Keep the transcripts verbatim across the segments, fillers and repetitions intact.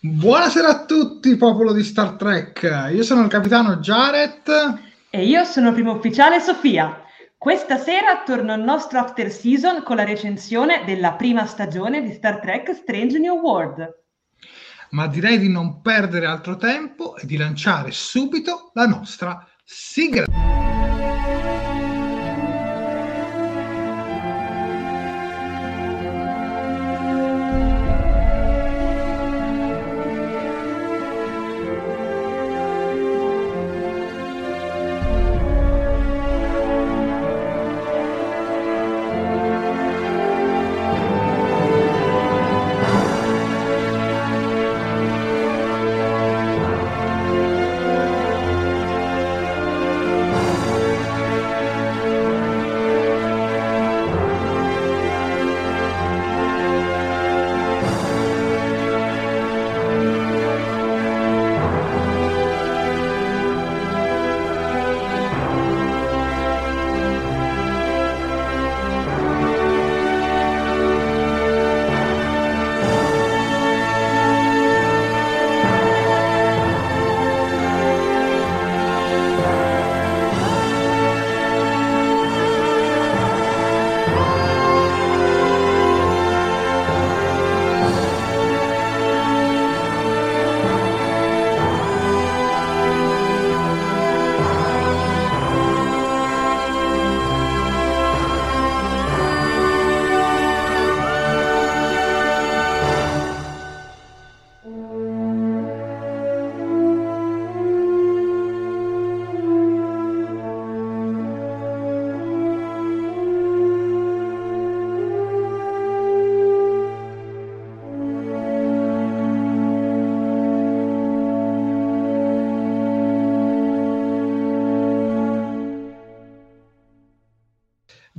Buonasera a tutti, popolo di Star Trek. Io sono il capitano Jared. E io sono primo ufficiale Sofia. Questa sera torno al nostro after season con la recensione della prima stagione di Star Trek Strange New Worlds. Ma direi di non perdere altro tempo e di lanciare subito la nostra sigla.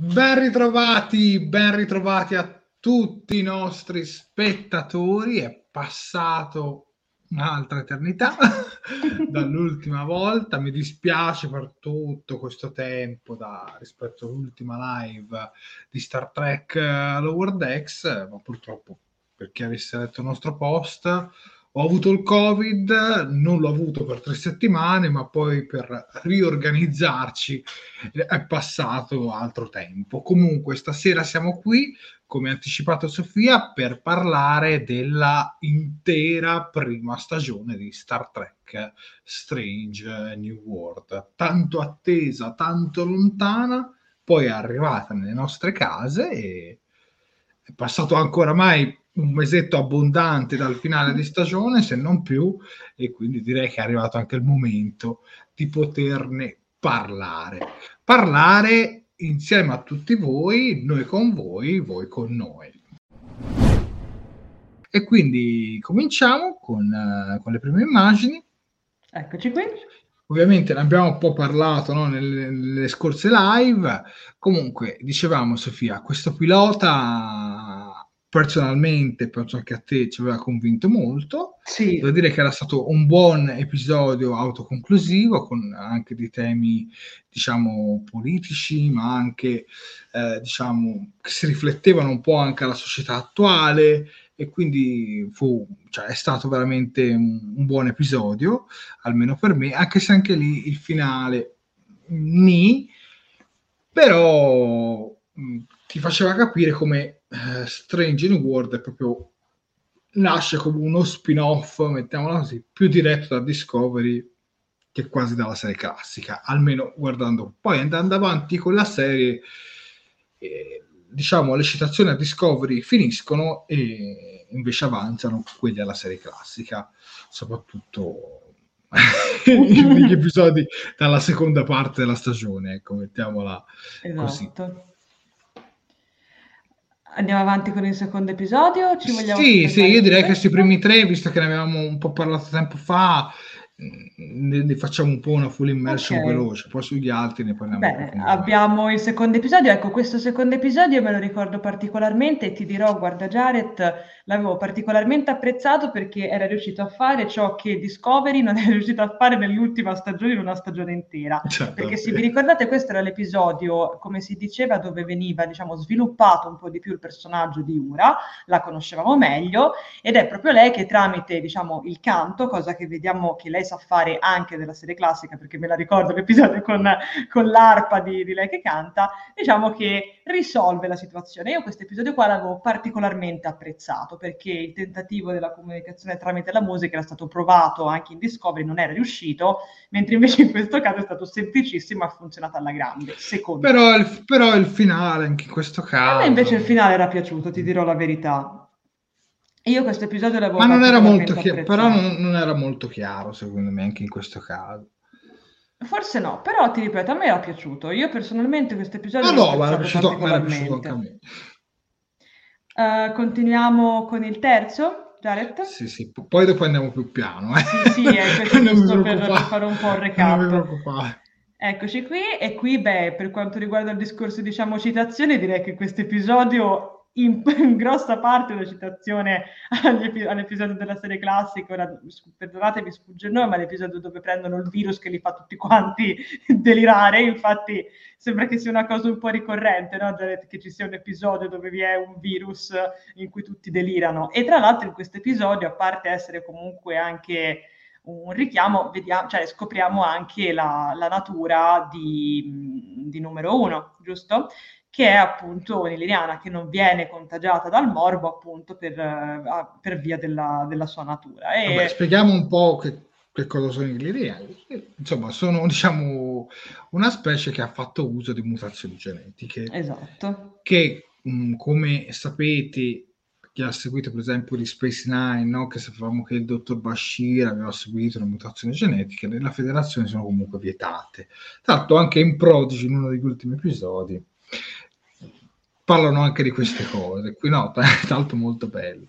Ben ritrovati, ben ritrovati a tutti i nostri spettatori. È passato un'altra eternità dall'ultima volta. Mi dispiace per tutto questo tempo da, rispetto all'ultima live di Star Trek Lower Decks, ma purtroppo per chi avesse letto il nostro post, ho avuto il Covid, non l'ho avuto per tre settimane, ma poi per riorganizzarci è passato altro tempo. Comunque stasera siamo qui, come anticipato Sofia, per parlare della intera prima stagione di Star Trek Strange New World, tanto attesa, tanto lontana, poi è arrivata nelle nostre case e è passato ancora mai un mesetto abbondante dal finale di stagione, se non più, e quindi direi che è arrivato anche il momento di poterne parlare. Parlare insieme a tutti voi, noi con voi, voi con noi. E quindi cominciamo con, uh, con le prime immagini. Eccoci qui. Ovviamente ne abbiamo un po' parlato, no, nelle, nelle scorse live. Comunque, dicevamo Sofia, questo pilota... personalmente, penso anche a te, ci aveva convinto molto. Sì. Devo dire che era stato un buon episodio autoconclusivo, con anche dei temi, diciamo, politici, ma anche, eh, diciamo, che si riflettevano un po' anche alla società attuale, e quindi fu, cioè, è stato veramente un, un buon episodio, almeno per me, anche se anche lì il finale, nì, però... Mh, ti faceva capire come uh, Strange New World è proprio, nasce come uno spin-off, mettiamola così, più diretto da Discovery che quasi dalla serie classica, almeno guardando. Poi andando avanti con la serie, eh, diciamo, le citazioni a Discovery finiscono e invece avanzano quelle alla serie classica, soprattutto negli episodi dalla seconda parte della stagione, ecco, mettiamola esatto. Così. Andiamo avanti con il secondo episodio? Ci vogliamo sì, sì, io direi che questi primi tre, visto che ne avevamo un po' parlato tempo fa, ne, ne facciamo un po' una full immersion okay. veloce, poi sugli altri ne parliamo. Bene, abbiamo il secondo episodio, ecco, questo secondo episodio me lo ricordo particolarmente e ti dirò, guarda Jared, l'avevo particolarmente apprezzato perché era riuscito a fare ciò che Discovery non è riuscito a fare nell'ultima stagione, in una stagione intera. Certo. Perché se vi ricordate, questo era l'episodio, come si diceva, dove veniva, diciamo, sviluppato un po' di più il personaggio di Ura, la conoscevamo meglio, ed è proprio lei che tramite, diciamo, il canto, cosa che vediamo che lei sa fare anche della serie classica, perché me la ricordo l'episodio con, con l'arpa di, di lei che canta, diciamo che risolve la situazione. Io questo episodio qua l'avevo particolarmente apprezzato, perché il tentativo della comunicazione tramite la musica era stato provato anche in Discovery, non era riuscito, mentre invece in questo caso è stato semplicissimo e ha funzionato alla grande, secondo però me. Il, però il finale, anche in questo caso... A me invece il finale era piaciuto, ti dirò la verità. Io questo episodio l'avevo... Ma non era molto chiaro, però non, non era molto chiaro, secondo me, anche in questo caso. Forse no, però ti ripeto, a me era piaciuto. Io personalmente questo episodio... No, no, era piaciuto, me era piaciuto anche a me. Uh, continuiamo con il terzo, Jared? Sì, sì, P- poi dopo andiamo più piano. Eh. Sì, sì, è questo giusto per, per fare un po' un recap. Eccoci qui, e qui, beh, per quanto riguarda il discorso, diciamo, citazione, direi che questo episodio, in, in grossa parte una citazione agli, all'episodio della serie classica, ora, perdonatemi, sfugge il nome, ma l'episodio dove prendono il virus che li fa tutti quanti delirare, infatti... Sembra che sia una cosa un po' ricorrente, no? Che ci sia un episodio dove vi è un virus in cui tutti delirano. E tra l'altro in questo episodio, a parte essere comunque anche un richiamo, vediamo, cioè scopriamo anche la, la natura di, di numero uno, giusto? Che è appunto un'iliriana che non viene contagiata dal morbo, appunto per, per via della, della sua natura. E... Vabbè, spieghiamo un po' che... Che cosa sono i liriani? Insomma, sono, diciamo, una specie che ha fatto uso di mutazioni genetiche. Esatto. Che, mh, come sapete, chi ha seguito per esempio di Space Nine, no? Che sapevamo che il dottor Bashir aveva seguito una mutazione genetica, nella federazione sono comunque vietate. Tanto anche in Prodigy, in uno degli ultimi episodi, parlano anche di queste cose, qui no, tanto molto bello.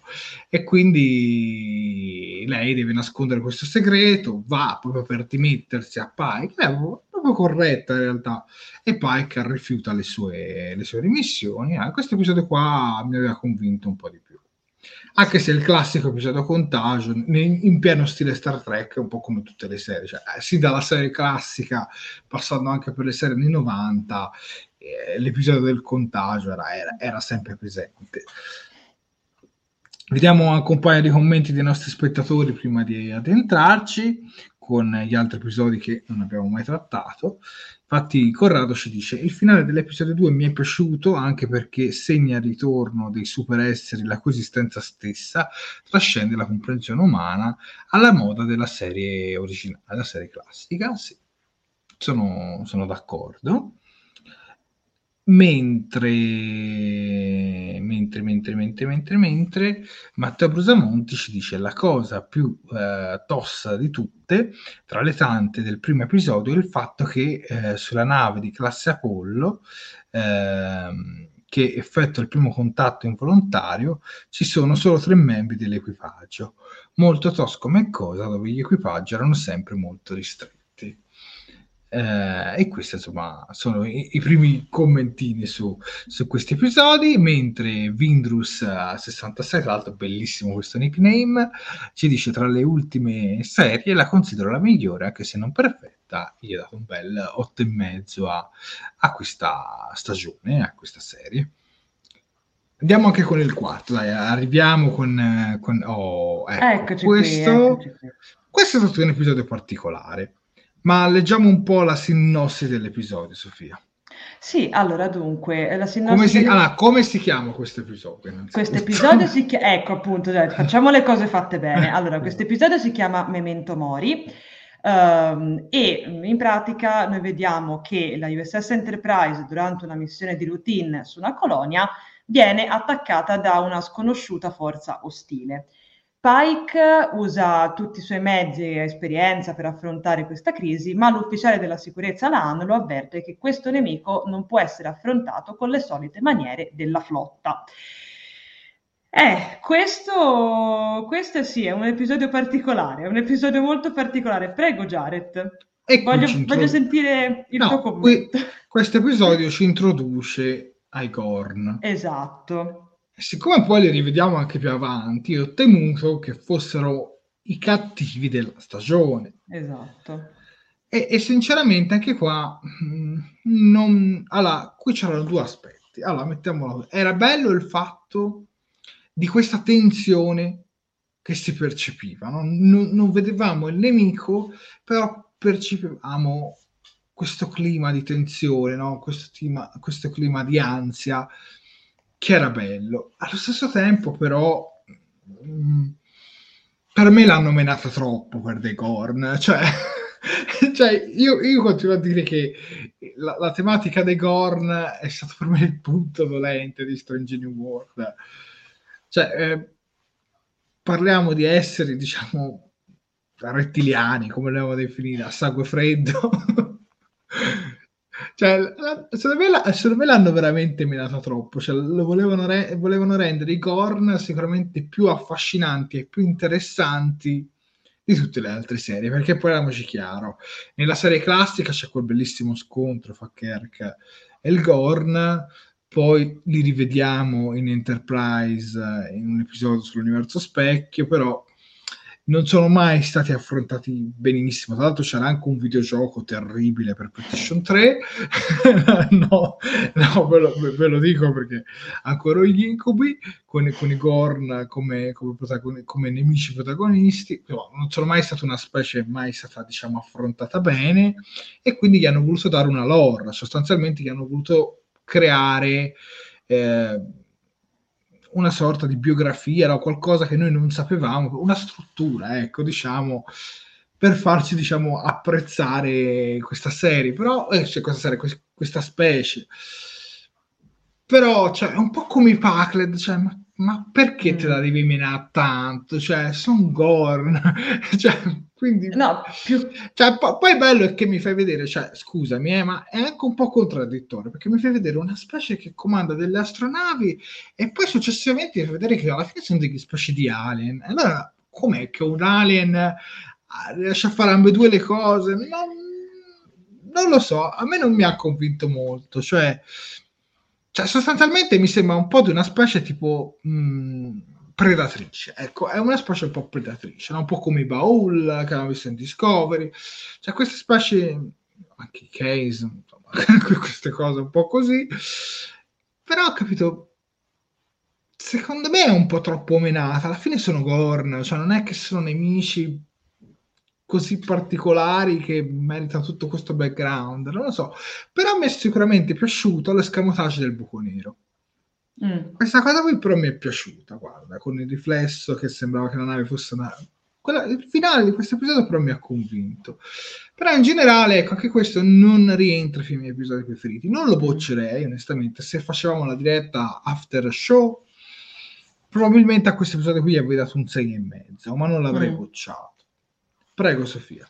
E quindi lei deve nascondere questo segreto, va proprio per dimettersi a Pike, lei proprio corretta in realtà, e Pike rifiuta le sue, le sue dimissioni. Eh, questo episodio qua mi aveva convinto un po' di più, anche se il classico episodio Contagio in, in pieno stile Star Trek, un po' come tutte le serie, cioè, eh, sì, dalla serie classica passando anche per le serie anni novanta, eh, l'episodio del Contagio era, era, era sempre presente. Vediamo anche un paio di commenti dei nostri spettatori prima di addentrarci con gli altri episodi che non abbiamo mai trattato. Infatti Corrado ci dice: il finale dell'episodio due mi è piaciuto anche perché segna il ritorno dei superesseri, la cui esistenza stessa trascende la comprensione umana, alla moda della serie originale, della serie classica. Sì, sono, sono d'accordo. Mentre, mentre, mentre, mentre, mentre, mentre, Matteo Brusamonti ci dice: la cosa più eh, tosta di tutte, tra le tante del primo episodio, è il fatto che eh, sulla nave di classe Apollo, eh, che effettua il primo contatto involontario, ci sono solo tre membri dell'equipaggio. Molto tosco come cosa, dove gli equipaggi erano sempre molto ristretti. Eh, e questi insomma sono i, i primi commentini su, su questi episodi. Mentre Vindrus sessantasei, tra l'altro bellissimo questo nickname, ci dice: tra le ultime serie la considero la migliore, anche se non perfetta. Gli ho dato un bel otto e mezzo a, a questa stagione, a questa serie. Andiamo anche con il quarto, dai, arriviamo con, con oh, ecco, eccoci questo qui, eccoci. Questo è stato un episodio particolare, ma leggiamo un po' la sinossi dell'episodio, Sofia. Sì, allora dunque, la sinossi... Come si, delle... ah, come si chiama questo episodio? Questo episodio si chiama... Ecco, appunto, cioè, facciamo le cose fatte bene. Allora, questo episodio si chiama Memento Mori, um, e in pratica noi vediamo che la U S S Enterprise, durante una missione di routine su una colonia, viene attaccata da una sconosciuta forza ostile. Pike usa tutti i suoi mezzi e esperienza per affrontare questa crisi, ma l'ufficiale della sicurezza La'an lo avverte che questo nemico non può essere affrontato con le solite maniere della flotta. Eh, questo, questo sì, è un episodio particolare, è un episodio molto particolare. Prego, Jared, voglio, voglio sentire il no, tuo commento. Questo episodio ci introduce ai Gorn. Esatto. Siccome poi li rivediamo anche più avanti, ho temuto che fossero i cattivi della stagione. Esatto. E, e sinceramente anche qua, non, allora, qui c'erano due aspetti. Allora, mettiamola, era bello il fatto di questa tensione che si percepiva. No? Non, non vedevamo il nemico, però percepivamo questo clima di tensione, no? questo, clima, questo clima di ansia, che era bello. Allo stesso tempo però mh, per me l'hanno menata troppo per dei Gorn, cioè, cioè io, io continuo a dire che la, la tematica dei Gorn è stato per me il punto dolente di Strange New World, cioè eh, parliamo di esseri, diciamo, rettiliani, come dobbiamo definire, a sangue freddo. Cioè, secondo me, la, secondo me l'hanno veramente menata troppo, cioè, lo volevano, re, volevano rendere i Gorn sicuramente più affascinanti e più interessanti di tutte le altre serie, perché parliamoci chiaro, nella serie classica c'è quel bellissimo scontro fra Kirk e il Gorn, poi li rivediamo in Enterprise in un episodio sull'universo specchio, però non sono mai stati affrontati benissimo. Tra l'altro c'era anche un videogioco terribile per PlayStation tre. no, no ve, lo, ve lo dico perché ancora gli incubi con, con i Gorn come, come, protagoni, come nemici protagonisti. No, non sono mai stata una specie mai stata, diciamo, affrontata bene, e quindi gli hanno voluto dare una lore, sostanzialmente gli hanno voluto creare eh, una sorta di biografia, no? Qualcosa che noi non sapevamo, una struttura, ecco, diciamo, per farci, diciamo, apprezzare questa serie, però, eh, cioè, questa serie, questa specie. Però, cioè, è un po' come i Pacled, cioè, ma, ma perché mm. te la devi menare tanto? Cioè, son Gorn, cioè, quindi... No, più... Cioè, po- poi bello è che mi fai vedere, cioè, scusami, eh, ma è anche un po' contraddittorio, perché mi fai vedere una specie che comanda delle astronavi e poi successivamente mi fai vedere che alla fine sono delle specie di alien. Allora, com'è che un alien riesce a fare ambedue le cose? Non... non lo so, a me non mi ha convinto molto, cioè, cioè sostanzialmente mi sembra un po' di una specie tipo mh, predatrice, ecco, è una specie un po' predatrice, no? Un po' come i Baul che abbiamo visto in Discovery, cioè queste specie, anche i Case, insomma, queste cose un po' così, però ho capito, secondo me è un po' troppo menata, alla fine sono Gorn, cioè non è che sono nemici così particolari che meritano tutto questo background, non lo so, però mi è sicuramente piaciuto l'escamotage del buco nero. Mm. Questa cosa qui però mi è piaciuta, guarda, con il riflesso che sembrava che la nave fosse una... Quella, il finale di questo episodio però mi ha convinto. Però in generale, ecco, anche questo non rientra fra i miei episodi preferiti. Non lo boccerei, onestamente, se facevamo la diretta after show, probabilmente a questo episodio qui avrei dato un sei e mezzo, ma non l'avrei mm. bocciato. Prego Sofia.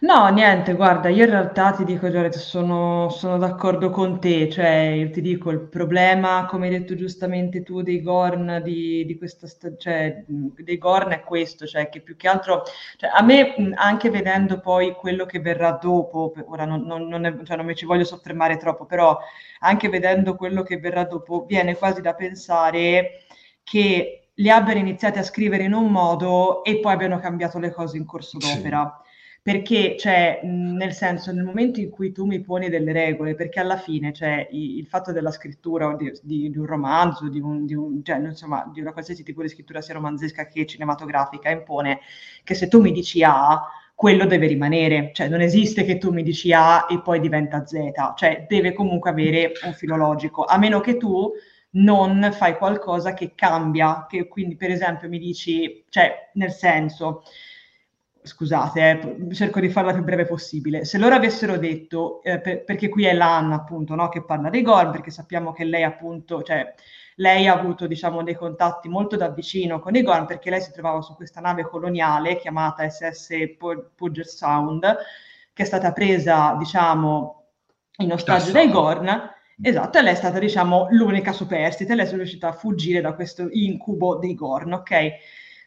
No, niente, guarda, io in realtà ti dico, Jared, sono, sono d'accordo con te, cioè io ti dico, il problema, come hai detto giustamente tu, dei Gorn, di, di questa sta- cioè, dei Gorn è questo, cioè che più che altro, cioè, a me anche vedendo poi quello che verrà dopo, ora non, non, non, è, cioè, non mi ci voglio soffermare troppo, però anche vedendo quello che verrà dopo viene quasi da pensare che li abbiano iniziati a scrivere in un modo e poi abbiano cambiato le cose in corso d'opera, sì. Perché, cioè, nel senso, nel momento in cui tu mi poni delle regole, perché alla fine, cioè, il fatto della scrittura o di, di, di un romanzo, di un, di un, cioè, insomma, di una qualsiasi tipo di scrittura sia romanzesca che cinematografica, impone che se tu mi dici A, quello deve rimanere, cioè non esiste che tu mi dici A e poi diventa Z, cioè deve comunque avere un filo logico, a meno che tu non fai qualcosa che cambia, che quindi per esempio mi dici, cioè nel senso, scusate, eh, cerco di farla più breve possibile, se loro avessero detto, eh, per, perché qui è La'an appunto, no, che parla dei Gorn, perché sappiamo che lei appunto, cioè lei ha avuto diciamo dei contatti molto da vicino con i Gorn, perché lei si trovava su questa nave coloniale chiamata S S Puget Sound, che è stata presa diciamo in ostaggio dai Gorn. Esatto, e lei è stata, diciamo, l'unica superstite, lei è riuscita a fuggire da questo incubo dei Gorn, ok?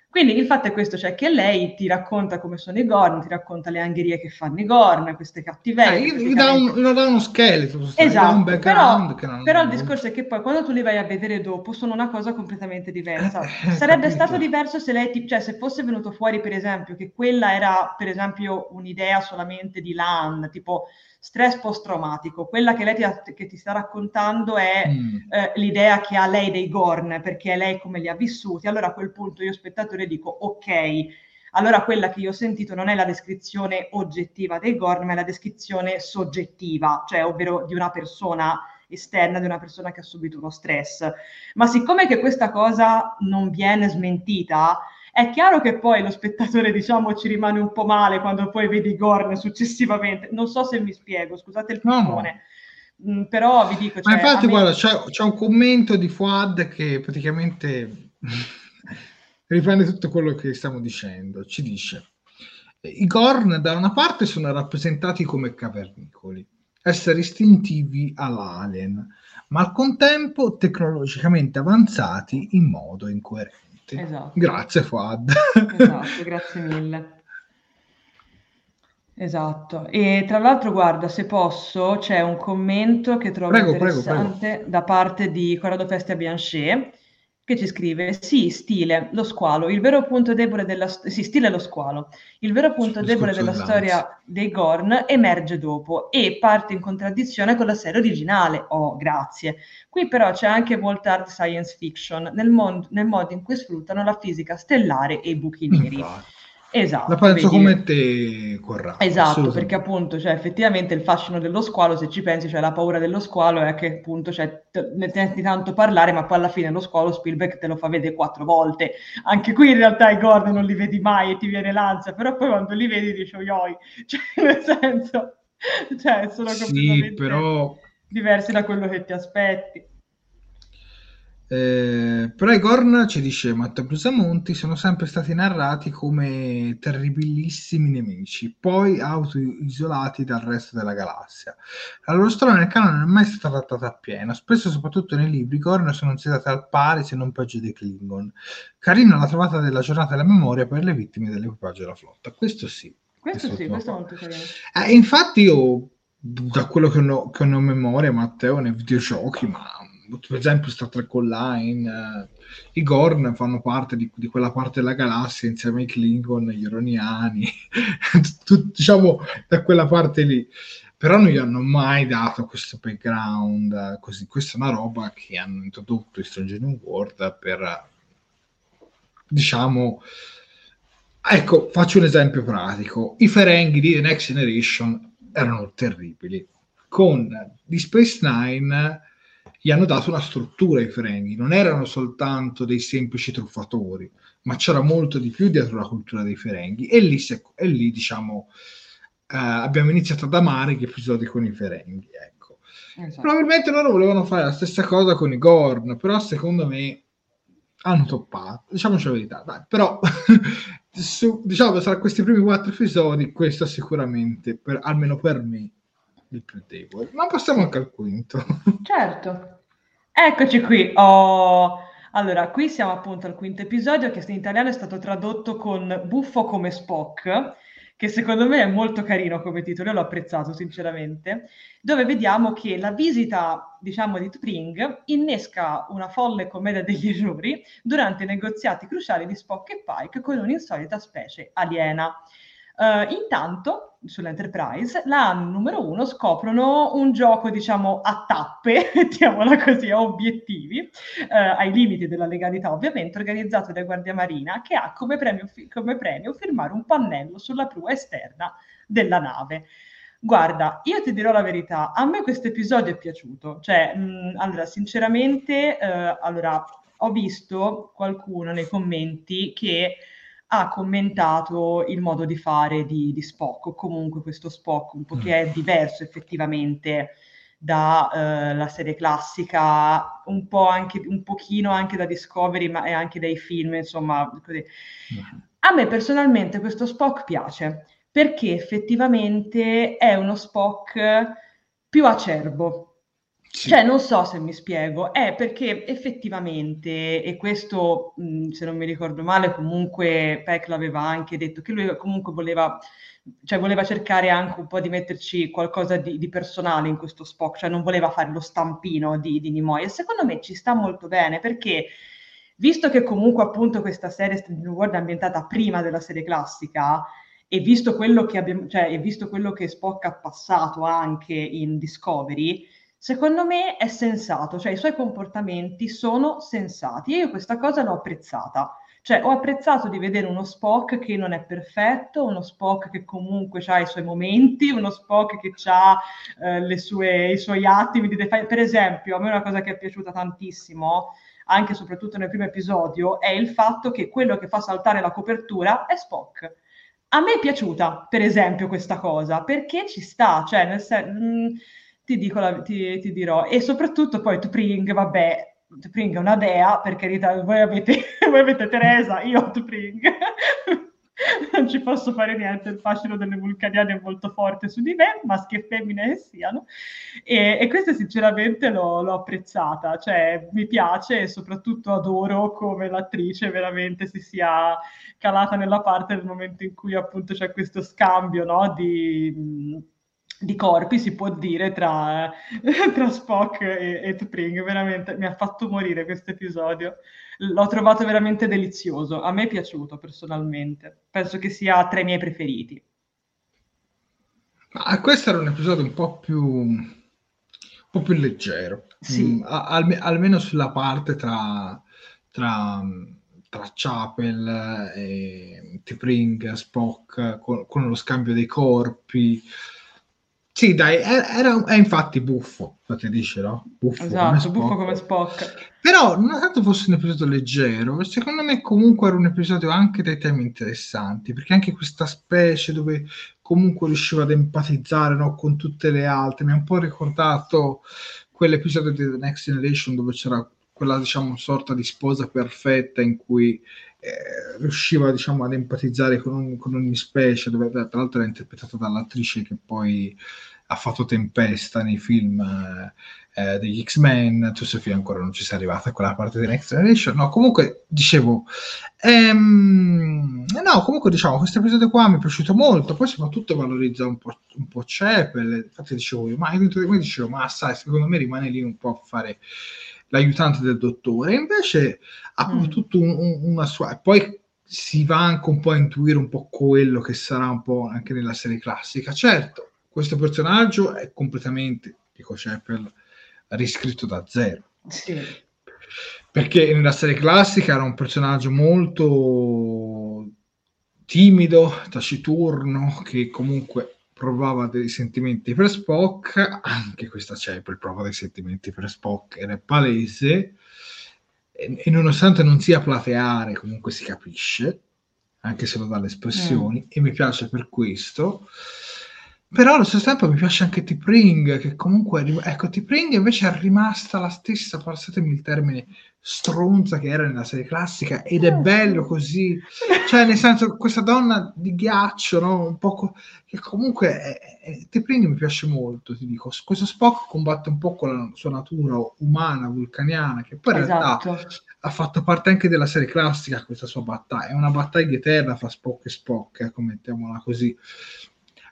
Quindi il fatto è questo, cioè che lei ti racconta come sono i Gorn, ti racconta le angherie che fanno i Gorn, queste cattiverie. Eh, gli dà un, uno scheletro, esatto, un background. Però, che non... però il discorso è che poi quando tu li vai a vedere dopo sono una cosa completamente diversa. Eh, eh, Sarebbe capito. stato diverso se lei, ti, cioè se fosse venuto fuori per esempio che quella era per esempio un'idea solamente di La'an, tipo... stress post-traumatico, quella che lei ti, che ti sta raccontando è mm. eh, l'idea che ha lei dei Gorn, perché è lei come li ha vissuti, allora a quel punto io spettatore dico ok, allora quella che io ho sentito non è la descrizione oggettiva dei Gorn, ma è la descrizione soggettiva, cioè ovvero di una persona esterna, di una persona che ha subito uno stress. Ma siccome che questa cosa non viene smentita, è chiaro che poi lo spettatore, diciamo, ci rimane un po' male quando poi vedi Gorn successivamente. Non so se mi spiego, scusate il pippone, no, no. Però vi dico... Cioè, ma infatti, me... guarda, c'è, c'è un commento di Fuad che praticamente riprende tutto quello che stiamo dicendo. Ci dice, i Gorn da una parte sono rappresentati come cavernicoli, esseri istintivi all'alien, ma al contempo tecnologicamente avanzati in modo incoerente. Esatto. Grazie Fuad. Esatto, grazie mille. Esatto. E tra l'altro guarda, se posso, c'è un commento che trovo prego, interessante prego, prego. da parte di Corrado Festi a Bianchet, che ci scrive: "Sì, stile lo squalo, il vero punto debole della st- sì, stile lo squalo. Il vero punto debole della storia dei Gorn emerge dopo e parte in contraddizione con la serie originale." Oh, grazie. Qui però c'è anche molta hard science fiction nel, mon- nel modo in cui sfruttano la fisica stellare e i buchi neri. Infatti. Esatto, la penso come te, Corrado. Esatto, perché appunto, cioè, effettivamente il fascino dello squalo, se ci pensi, cioè la paura dello squalo è che appunto, cioè, te, ne senti tanto parlare, ma poi alla fine lo squalo Spielberg te lo fa vedere quattro volte. Anche qui in realtà i Gorn non li vedi mai e ti viene l'ansia, però poi quando li vedi dici oh, yoi, cioè nel senso, cioè sono completamente sì, però... diversi da quello che ti aspetti. Eh, però i Gorn, ci dice Matteo Brusamonti, sono sempre stati narrati come terribilissimi nemici, poi auto-isolati dal resto della galassia. La loro storia nel canone non è mai stata trattata appieno, spesso soprattutto nei libri i Gorn sono considerati al pari se non peggio dei Klingon. Carina la trovata della giornata della memoria per le vittime dell'equipaggio della flotta. Questo sì, questo, questo sì, questo è molto carino. Eh, infatti io da quello che ho, che ho memoria, Matteo, nei videogiochi, ma per esempio Star Trek Online, eh, i Gorn fanno parte di, di quella parte della galassia insieme ai Klingon, gli Ironiani, tut, diciamo da quella parte lì, però non gli hanno mai dato questo background, così. Questa è una roba che hanno introdotto in Strange New World per, diciamo, ecco, faccio un esempio pratico, i Ferengi di The Next Generation erano terribili, con di Space Nine gli hanno dato una struttura ai Ferengi, non erano soltanto dei semplici truffatori, ma c'era molto di più dietro la cultura dei Ferengi, e lì, se, e lì diciamo, eh, abbiamo iniziato ad amare gli episodi con i Ferengi, ecco. Esatto. Probabilmente loro volevano fare la stessa cosa con i Gorn, però secondo me hanno toppato, diciamoci la verità, dai, però su, diciamo, tra questi primi quattro episodi questo è sicuramente, per, almeno per me, il più debole, ma passiamo anche al quinto. Certo, eccoci qui. Oh, allora qui siamo appunto al quinto episodio, che in italiano è stato tradotto con Buffo come Spock, che secondo me è molto carino come titolo, l'ho apprezzato sinceramente, dove vediamo che la visita, diciamo, di T'Pring innesca una folle commedia degli errori durante i negoziati cruciali di Spock e Pike con un'insolita specie aliena. Uh, intanto, sull'Enterprise, La'an numero uno scoprono un gioco, diciamo, a tappe, mettiamola così, a obiettivi, uh, ai limiti della legalità ovviamente, organizzato da Guardia Marina, che ha come premio, come premio firmare un pannello sulla prua esterna della nave. Guarda, io ti dirò la verità, a me questo episodio è piaciuto, cioè, mh, allora, sinceramente, uh, allora, ho visto qualcuno nei commenti che ha commentato il modo di fare di, di Spock, o comunque questo Spock un po' che è diverso effettivamente dalla eh, serie classica, un po' anche un pochino anche da Discovery, ma e anche dai film, insomma, così. A me personalmente questo Spock piace perché effettivamente è uno Spock più acerbo. Sì. Cioè, non so se mi spiego, è perché effettivamente, e questo mh, se non mi ricordo male, comunque Peck l'aveva anche detto, che lui comunque voleva, cioè voleva cercare anche un po' di metterci qualcosa di, di personale in questo Spock, cioè non voleva fare lo stampino di, di Nimoy, e secondo me ci sta molto bene, perché visto che comunque appunto questa serie Strange New World è ambientata prima della serie classica, e visto quello che abbiamo, cioè, e visto quello che Spock ha passato anche in Discovery, secondo me è sensato, cioè i suoi comportamenti sono sensati, e io questa cosa l'ho apprezzata, cioè ho apprezzato di vedere uno Spock che non è perfetto, uno Spock che comunque ha i suoi momenti, uno Spock che ha eh, le sue, i suoi attimi di defiance. Per esempio, a me una cosa che è piaciuta tantissimo, anche e soprattutto nel primo episodio, è il fatto che quello che fa saltare la copertura è Spock. A me è piaciuta, per esempio, questa cosa, perché ci sta, cioè nel senso... Ti, dico la, ti, ti dirò, e soprattutto poi T'Pring, vabbè, T'Pring è una dea, per carità, voi avete, voi avete Teresa, io ho T'Pring, non ci posso fare niente, il fascino delle vulcaniane è molto forte su di me, maschi e femmine che siano, e, e questa sinceramente l'ho, l'ho apprezzata, cioè mi piace, e soprattutto adoro come l'attrice veramente si sia calata nella parte nel momento in cui appunto c'è questo scambio, no, di... di corpi, si può dire, tra, tra Spock e, e T'Pring. Veramente mi ha fatto morire questo episodio, l'ho trovato veramente delizioso, a me è piaciuto personalmente, penso che sia tra i miei preferiti. Ma questo era un episodio un po' più un po' più leggero, sì. mm, al, almeno sulla parte tra tra, tra Chapel e T'Pring, Spock, con, con lo scambio dei corpi. Sì, dai, era, è infatti buffo, infatti dice, no? Buffo, esatto, come buffo come Spock. Però, nonostante fosse un episodio leggero, secondo me comunque era un episodio anche dai temi interessanti, perché anche questa specie dove comunque riusciva ad empatizzare, no, con tutte le altre, mi ha un po' ricordato quell'episodio di The Next Generation dove c'era quella, diciamo, sorta di sposa perfetta in cui eh, riusciva, diciamo, ad empatizzare con, un, con ogni specie, dove tra l'altro era interpretata dall'attrice che poi ha fatto tempesta nei film eh, degli X-Men, tu Sofia ancora non ci sei arrivata a quella parte di Next Generation, no, comunque dicevo ehm, no, comunque diciamo questo episodio qua mi è piaciuto molto, poi soprattutto valorizza un po', un po' Chapel, infatti dicevo io, ma dentro di me dicevo, ma sai, secondo me rimane lì un po' a fare l'aiutante del dottore, invece ha mm. tutto un, un, una sua, poi si va anche un po' a intuire un po' quello che sarà un po' anche nella serie classica. Certo, questo personaggio è completamente, dico Chapel, riscritto da zero. Sì. Perché nella serie classica era un personaggio molto timido, taciturno, che comunque provava dei sentimenti per Spock, anche questa Chapel prova dei sentimenti per Spock, era palese, e, e nonostante non sia plateare, comunque si capisce, anche se lo dà le espressioni, mm. e mi piace per questo, però allo stesso tempo mi piace anche T'Pring, che comunque, ecco, T'Pring invece è rimasta la stessa, passatemi il termine, stronza che era nella serie classica, ed è bello così, cioè nel senso questa donna di ghiaccio, no, un po' che comunque è, è, T'Pring mi piace molto, ti dico, questo Spock combatte un po' con la sua natura umana, vulcaniana, che poi in esatto. realtà ha fatto parte anche della serie classica, questa sua battaglia, è una battaglia eterna fra Spock e Spock, ecco, mettiamola così.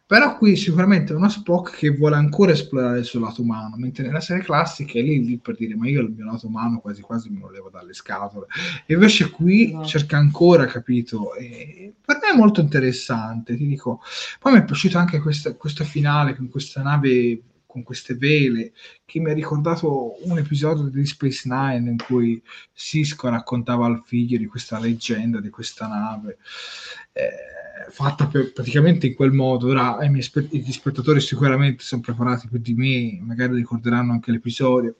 Però qui sicuramente è uno Spock che vuole ancora esplorare il suo lato umano, mentre nella serie classica è lì, lì per dire, ma io il mio lato umano quasi quasi me lo levo dalle scatole, e invece qui no. cerca ancora, capito, e per me è molto interessante, ti dico. Poi mi è piaciuto anche questa, questo finale con questa nave, con queste vele, che mi ha ricordato un episodio di Space Nine in cui Sisko raccontava al figlio di questa leggenda, di questa nave eh, fatta per, praticamente in quel modo. Ora i miei spe- gli spettatori sicuramente sono preparati più di me, magari ricorderanno anche l'episodio,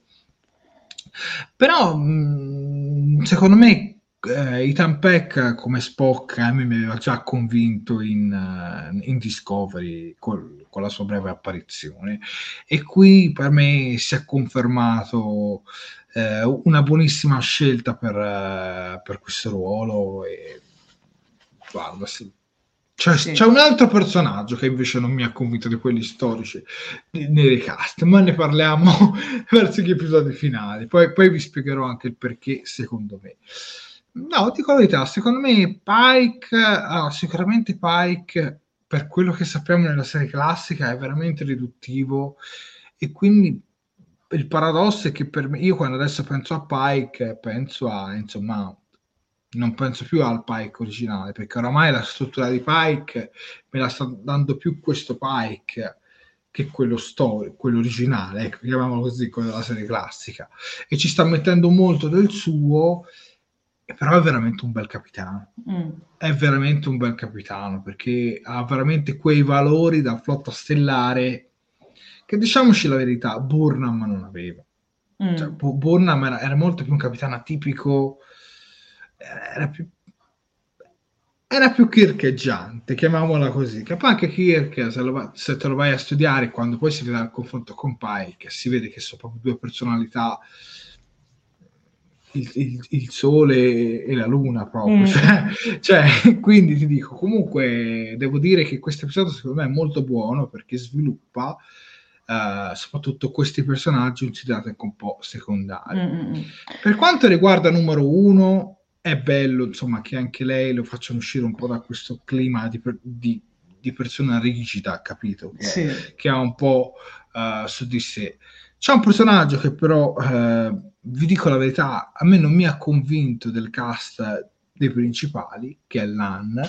però mh, secondo me eh, Ethan Peck come Spock a me mi aveva già convinto in, uh, in Discovery col, con la sua breve apparizione, e qui per me si è confermato eh, una buonissima scelta per, uh, per questo ruolo, e guarda sì. C'è, sì. c'è un altro personaggio che invece non mi ha convinto di quelli storici nei recast, ma ne parliamo verso gli episodi finali, poi, poi vi spiegherò anche il perché. Secondo me, no, dico la verità, secondo me Pike, ah, sicuramente Pike per quello che sappiamo nella serie classica è veramente riduttivo, e quindi il paradosso è che per me, io quando adesso penso a Pike penso a, insomma, non penso più al Pike originale, perché oramai la struttura di Pike me la sta dando più questo Pike che quello storico, quello originale, ecco, chiamiamolo così, quello della serie classica, e ci sta mettendo molto del suo, però è veramente un bel capitano, mm. è veramente un bel capitano, perché ha veramente quei valori da flotta stellare che, diciamoci la verità, Burnham non aveva. mm. Cioè, Burnham era, era molto più un capitano atipico, Era più, era più kircheggiante, chiamiamola così, che poi anche Kirk, se, va, se te lo vai a studiare, quando poi si vede il confronto con Pike, si vede che sono proprio due personalità, il, il, il sole e la luna proprio, mm. cioè, cioè, quindi ti dico, comunque devo dire che questo episodio secondo me è molto buono, perché sviluppa Uh, soprattutto questi personaggi considerati anche un po' secondari. Mm-hmm. Per quanto riguarda numero uno, è bello, insomma, che anche lei lo facciano uscire un po' da questo clima di, di, di persona rigida, capito? Che, sì. che ha un po' uh, su di sé. C'è un personaggio che però, uh, vi dico la verità, a me non mi ha convinto del cast dei principali, che è La'an,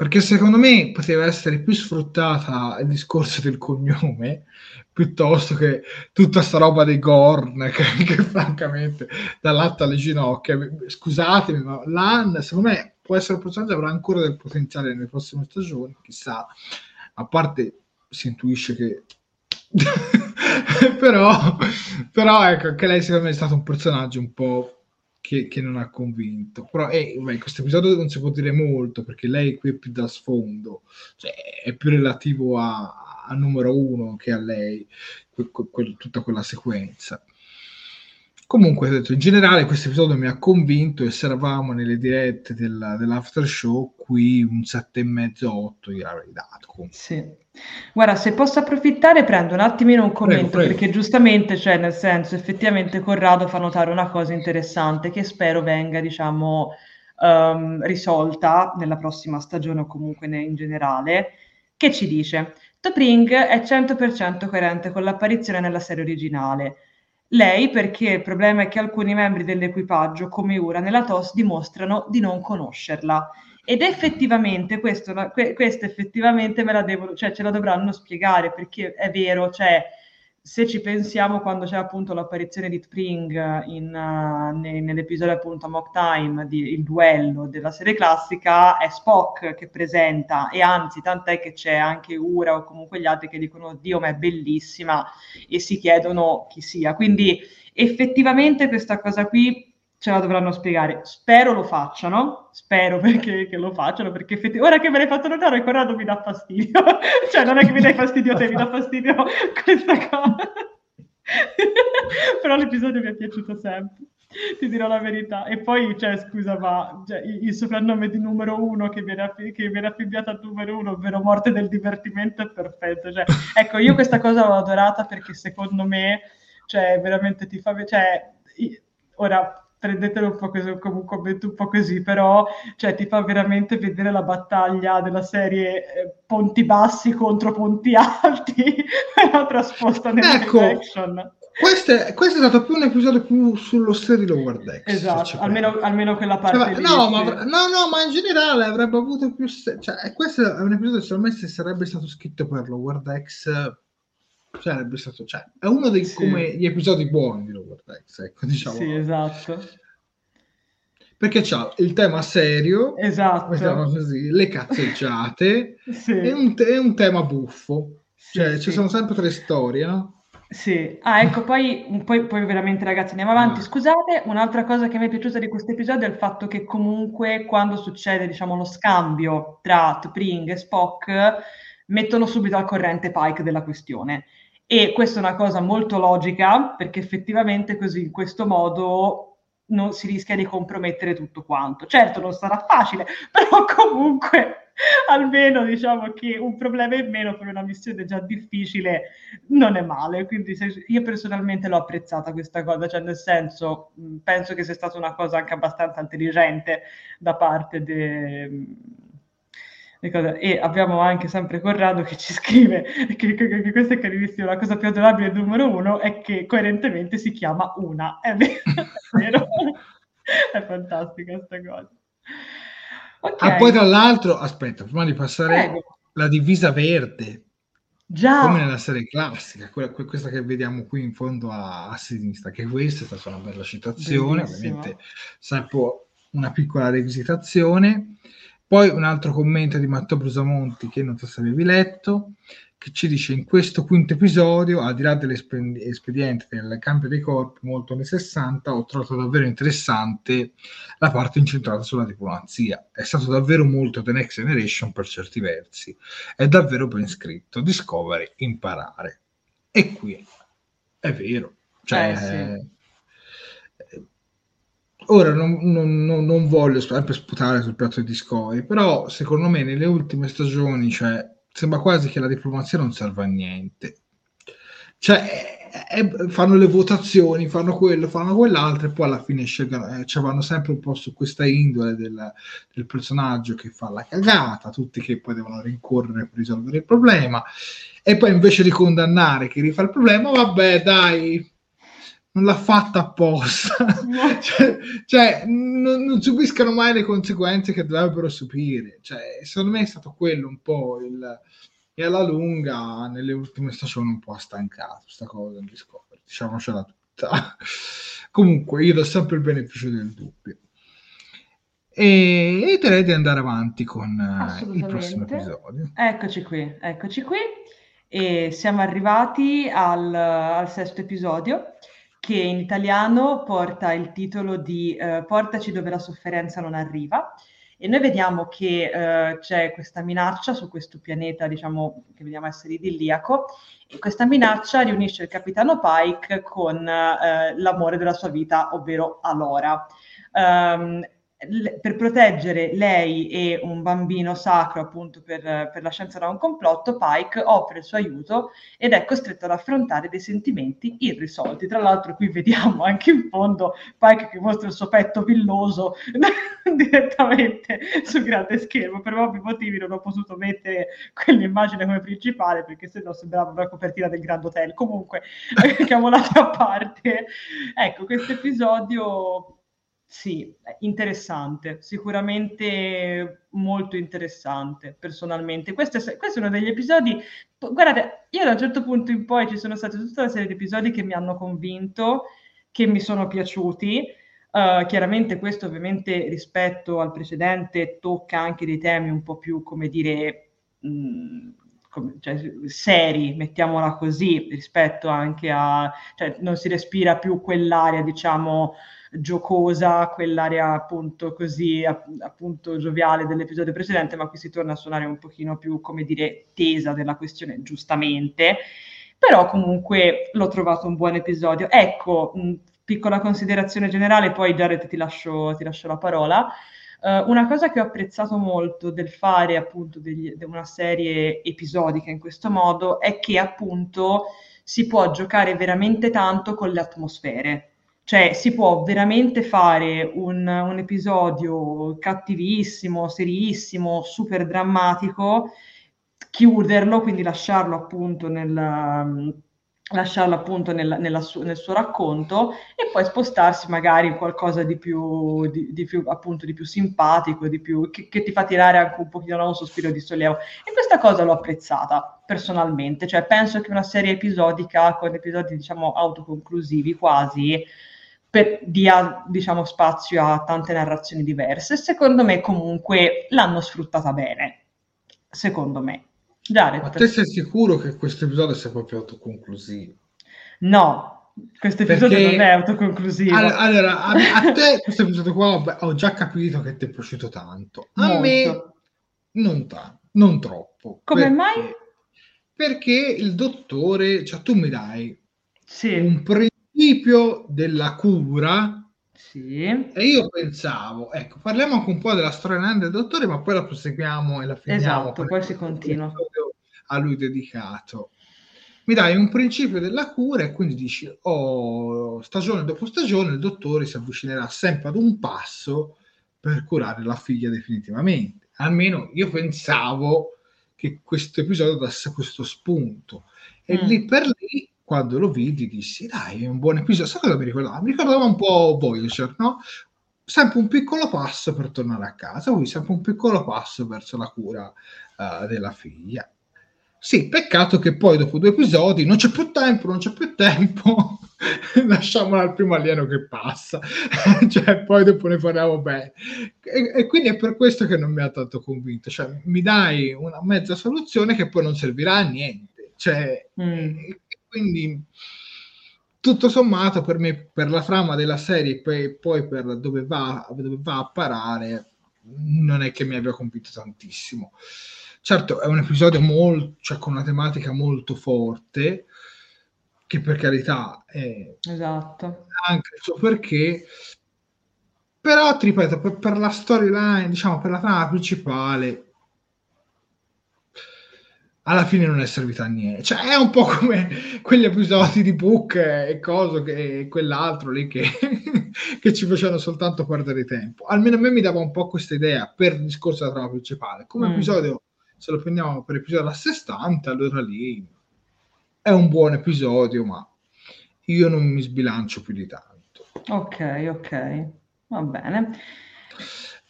perché secondo me poteva essere più sfruttata il discorso del cognome, piuttosto che tutta sta roba dei Gorn, che, che francamente dall'alto alle ginocchia, scusatemi, ma La'an secondo me può essere un personaggio che avrà ancora del potenziale nelle prossime stagioni, chissà, a parte si intuisce che... però, però ecco, anche lei secondo me è stato un personaggio un po'... Che, che non ha convinto, però eh, in questo episodio non si può dire molto, perché lei qui è più da sfondo, cioè, è più relativo a, a numero uno che a lei, que, que, que, tutta quella sequenza. Comunque, ho detto, in generale questo episodio mi ha convinto e se eravamo nelle dirette del, dell'after show, qui un sette e mezzo, otto gli avrei dato. Comunque. Sì. Guarda, se posso approfittare prendo un attimino un commento, prego, prego. Perché giustamente, cioè nel senso, effettivamente Corrado fa notare una cosa interessante che spero venga, diciamo, um, risolta nella prossima stagione o comunque in generale, che ci dice: T'Pring è cento per cento coerente con l'apparizione nella serie originale. Lei, perché il problema è che alcuni membri dell'equipaggio, come Ura nella T O S, dimostrano di non conoscerla. Ed effettivamente, questo, questo effettivamente me la devono, cioè ce la dovranno spiegare, perché è vero, cioè, se ci pensiamo quando c'è appunto l'apparizione di T'Pring in, uh, ne, nell'episodio appunto Mock Time, di, il duello della serie classica, è Spock che presenta, e anzi tant'è che c'è anche Ura o comunque gli altri che dicono Dio ma è bellissima e si chiedono chi sia, quindi effettivamente questa cosa qui ce la dovranno spiegare, spero lo facciano, spero perché che lo facciano, perché effettivamente, ora che me l'hai fatto notare, Corrado mi dà fastidio, cioè non è che mi dai fastidio te, mi dà fastidio questa cosa, però l'episodio mi è piaciuto sempre, ti dirò la verità, e poi, cioè, scusa, ma cioè, il, il soprannome di numero uno che viene, affi- che viene affibbiato al numero uno, ovvero morte del divertimento, è perfetto, cioè, ecco, io questa cosa l'ho adorata perché secondo me, cioè, veramente ti fa, cioè, io, ora, prendetelo un po' così, come un commento un po' così, però cioè, ti fa veramente vedere la battaglia della serie eh, ponti bassi contro ponti alti, la trasposta nella ecco, action. Questo è, questo è stato più un episodio più sullo stile di Lower Decks. Esatto, almeno, almeno quella parte cioè, lì. No, ma, no, no, ma in generale avrebbe avuto più... Cioè, questo è un episodio che secondo me se sarebbe stato scritto per Lower Decks... sarebbe stato, cioè, è uno dei sì. come gli episodi buoni di Lower Decks, ecco, diciamo. Sì, esatto. Perché c'ha il tema serio, esatto. diciamo così, le cazzeggiate sì. e, un te- e un tema buffo. Sì, cioè, sì. ci sono sempre tre storie, no? Sì, ah ecco, poi, poi, poi veramente ragazzi andiamo avanti, scusate, un'altra cosa che mi è piaciuta di questo episodio è il fatto che comunque quando succede, diciamo, lo scambio tra T'Pring e Spock mettono subito al corrente Pike della questione. E questa è una cosa molto logica, perché effettivamente così, in questo modo, non si rischia di compromettere tutto quanto. Certo, non sarà facile, però comunque, almeno diciamo che un problema in meno per una missione già difficile non è male. Quindi se, io personalmente l'ho apprezzata questa cosa, cioè nel senso, penso che sia stata una cosa anche abbastanza intelligente da parte de... E abbiamo anche sempre Corrado che ci scrive che, che, che questo è carinissimo, la cosa più adorabile del numero uno è che coerentemente si chiama Una, è vero, è, vero. È fantastica questa cosa. Okay. Ah, poi tra l'altro, aspetta, prima di passare Prego. La divisa verde, già come nella serie classica, quella, questa che vediamo qui in fondo a, a sinistra, che questa è stata una bella citazione, bellissima. Ovviamente sempre una piccola rivisitazione. Poi un altro commento di Matteo Brusamonti, che non so se avevi letto, che ci dice: in questo quinto episodio, al di là dell'espediente del cambio dei corpi molto anni sessanta, ho trovato davvero interessante la parte incentrata sulla diplomazia. È stato davvero molto The Next Generation per certi versi. È davvero ben scritto, discovery, imparare. E qui è vero. Cioè... Eh, sì. Ora non, non, non, non voglio sempre sputare sul piatto di Discovery, però secondo me nelle ultime stagioni, cioè, sembra quasi che la diplomazia non serva a niente. Cioè, è, è, fanno le votazioni, fanno quello, fanno quell'altro e poi alla fine scelgono, eh, cioè, vanno sempre un po' su questa indole del, del personaggio che fa la cagata, tutti che poi devono rincorrere per risolvere il problema e poi invece di condannare chi rifà il problema, vabbè dai... non l'ha fatta apposta, no. cioè, cioè non, non subiscano mai le conseguenze che dovrebbero subire, cioè secondo me è stato quello un po' il, e alla lunga nelle ultime stagioni un po' ha stancato sta cosa in Discovery, diciamocela tutta. Comunque io do sempre il beneficio del dubbio e, e direi di andare avanti con il prossimo episodio. Eccoci qui, eccoci qui e siamo arrivati al, al sesto episodio, che in italiano porta il titolo di eh, Portaci dove la sofferenza non arriva, e noi vediamo che eh, c'è questa minaccia su questo pianeta, diciamo, che vediamo essere idilliaco, e questa minaccia riunisce il capitano Pike con eh, l'amore della sua vita, ovvero Alora. Um, Per proteggere lei e un bambino sacro, appunto, per, per la scienza da un complotto, Pike offre il suo aiuto ed è costretto ad affrontare dei sentimenti irrisolti. Tra l'altro qui vediamo anche in fondo Pike che mostra il suo petto villoso direttamente sul grande schermo. Per ovvi motivi non ho potuto mettere quell'immagine come principale, perché sennò sembrava una copertina del Grand Hotel. Comunque, cavolate a parte, ecco, questo episodio... Sì, interessante, sicuramente molto interessante personalmente. Questo è, questo è uno degli episodi, guardate, io da un certo punto in poi ci sono state tutta una serie di episodi che mi hanno convinto, che mi sono piaciuti. Uh, chiaramente questo ovviamente rispetto al precedente tocca anche dei temi un po' più, come dire, mh, come, cioè, seri, mettiamola così, rispetto anche a... Cioè, non si respira più quell'area, diciamo... giocosa, quell'area appunto così appunto gioviale dell'episodio precedente, ma qui si torna a suonare un pochino più, come dire, tesa della questione, giustamente. Però comunque l'ho trovato un buon episodio. Ecco, mh, piccola considerazione generale, poi Jared ti lascio, ti lascio la parola. Uh, una cosa che ho apprezzato molto del fare appunto degli, de una serie episodica in questo modo è che appunto si può giocare veramente tanto con le atmosfere. Cioè, si può veramente fare un, un episodio cattivissimo, serissimo, super drammatico, chiuderlo, quindi lasciarlo appunto nel, lasciarlo appunto nel, nella su, nel suo racconto, e poi spostarsi magari in qualcosa di più, di, di più appunto di più simpatico, di più, che, che ti fa tirare anche un pochino un sospiro di sollievo. E questa cosa l'ho apprezzata personalmente. Cioè, penso che una serie episodica con episodi, diciamo, autoconclusivi quasi, per, dia, diciamo, spazio a tante narrazioni diverse. Secondo me comunque l'hanno sfruttata bene, secondo me. Jared. Ma te sei sicuro che questo episodio sia proprio autoconclusivo? No, questo episodio Perché... non è autoconclusivo. All- allora, a, a te questo episodio qua ho già capito che ti è piaciuto tanto. A Molto. me non, t- non troppo. Come Perché... mai? Perché il dottore, cioè tu mi dai sì. un principio della cura, sì. e io pensavo, ecco, parliamo anche un po' della storia del dottore, ma poi la proseguiamo e la finiamo. Esatto, poi si continua. A lui dedicato. Mi dai un principio della cura e quindi dici, oh, stagione dopo stagione il dottore si avvicinerà sempre ad un passo per curare la figlia definitivamente. Almeno io pensavo... che questo episodio dasse questo spunto. E mm. lì per lì, quando lo vidi, dissi, dai, è un buon episodio. Sai cosa mi ricordava? Mi ricordava un po' Voyager, no? Sempre un piccolo passo per tornare a casa, quindi sempre un piccolo passo verso la cura uh, della figlia. Sì, peccato che poi dopo due episodi, non c'è più tempo, non c'è più tempo, lasciamola al primo alieno che passa. Cioè, poi dopo ne parliamo bene. E, e quindi è per questo che non mi ha tanto convinto. Cioè, mi dai una mezza soluzione che poi non servirà a niente. Cioè, mm. e quindi, tutto sommato, per me, per la trama della serie, poi, poi per dove va, dove va a parare, non è che mi abbia convinto tantissimo. Certo, è un episodio molto, cioè, con una tematica molto forte, che per carità è esatto. anche il suo perché, però ti ripeto, per, per la storyline, diciamo, per la trama principale, alla fine non è servita a niente. Cioè, è un po' come quegli episodi di Book e coso, che quell'altro lì che, che ci facevano soltanto perdere tempo. Almeno a me mi dava un po' questa idea per il discorso della trama principale. Come mm. episodio, se lo prendiamo per episodio a sé stante, allora lì è un buon episodio, ma io non mi sbilancio più di tanto. Ok, ok, va bene.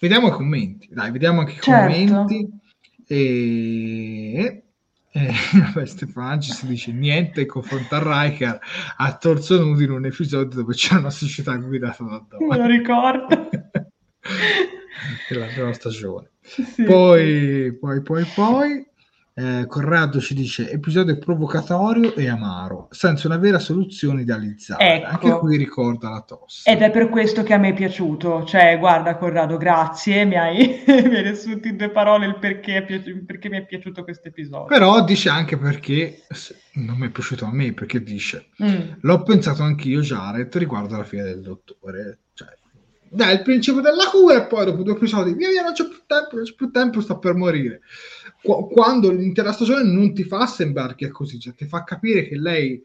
Vediamo i commenti, dai, vediamo anche i certo. commenti. E... Eh, vabbè, Stefanci si dice niente, confronta Riker a torso nudo in un episodio dove c'è una società guidata da donne. Me lo ricordo. Della prima stagione. Sì. Poi, poi, poi, poi Eh, Corrado ci dice: episodio provocatorio e amaro, senza una vera soluzione idealizzata. Ecco. Anche qui ricorda la tosse. Ed è per questo che a me è piaciuto. Cioè, guarda, Corrado, grazie, mi hai, mi hai riassunto in due parole il perché, è piaci- perché mi è piaciuto questo episodio. Però dice anche perché non mi è piaciuto a me, perché dice: mm. l'ho pensato anch'io, Jared, riguardo alla fine del dottore. Cioè, dai, il principio della cura, e poi dopo due episodi, via via, non c'è più tempo, non c'è più tempo, sto per morire. Quando l'intera stagione non ti fa sembrare che è così, cioè ti fa capire che lei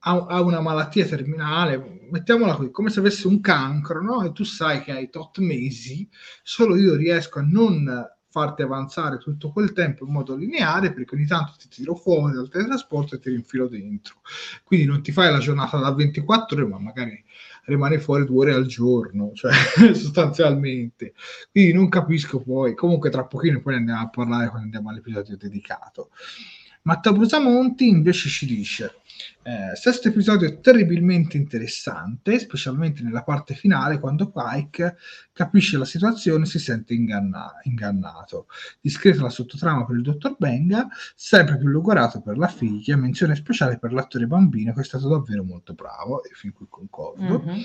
ha, ha una malattia terminale, mettiamola qui, come se avesse un cancro, no? E tu sai che hai tot mesi, solo io riesco a non farti avanzare tutto quel tempo in modo lineare, perché ogni tanto ti tiro fuori dal teletrasporto e ti rinfilo dentro. Quindi non ti fai la giornata da ventiquattro ore, ma magari rimane fuori due ore al giorno, cioè sostanzialmente. Quindi non capisco poi. Comunque tra pochino poi ne andiamo a parlare quando andiamo all'episodio dedicato. Matteo Brusamonti invece ci dice: eh, sesto episodio terribilmente interessante, specialmente nella parte finale, quando Pike capisce la situazione e si sente inganna- ingannato. Discreta la sottotrama per il dottor Benga, sempre più logorato per la figlia, menzione speciale per l'attore bambino che è stato davvero molto bravo, e fin qui concordo. Mm-hmm.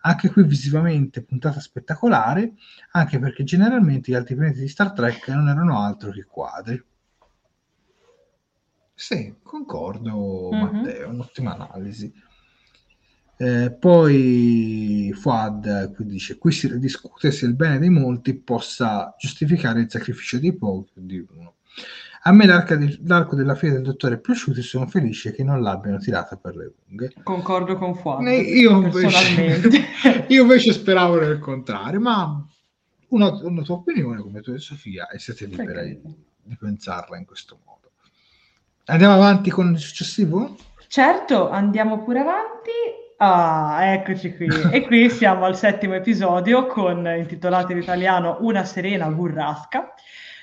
Anche qui visivamente puntata spettacolare, anche perché generalmente gli altri pianeti di Star Trek non erano altro che quadri. Sì, concordo, mm-hmm. Matteo, un'ottima analisi. Eh, poi Fuad qui dice: qui si discute se il bene dei molti possa giustificare il sacrificio dei pochi di uno. A me l'arca di, l'arco della fede del dottore è piaciuto e sono felice che non l'abbiano tirata per le lunghe. Concordo con Fuad. Ne, io, invece, io invece speravo nel contrario, ma una, una tua opinione, come tu e Sofia, e siete libera di, di pensarla in questo modo. Andiamo avanti con il successivo? Certo, andiamo pure avanti. Ah, eccoci qui. E qui siamo al settimo episodio, con intitolato in italiano Una serena burrasca,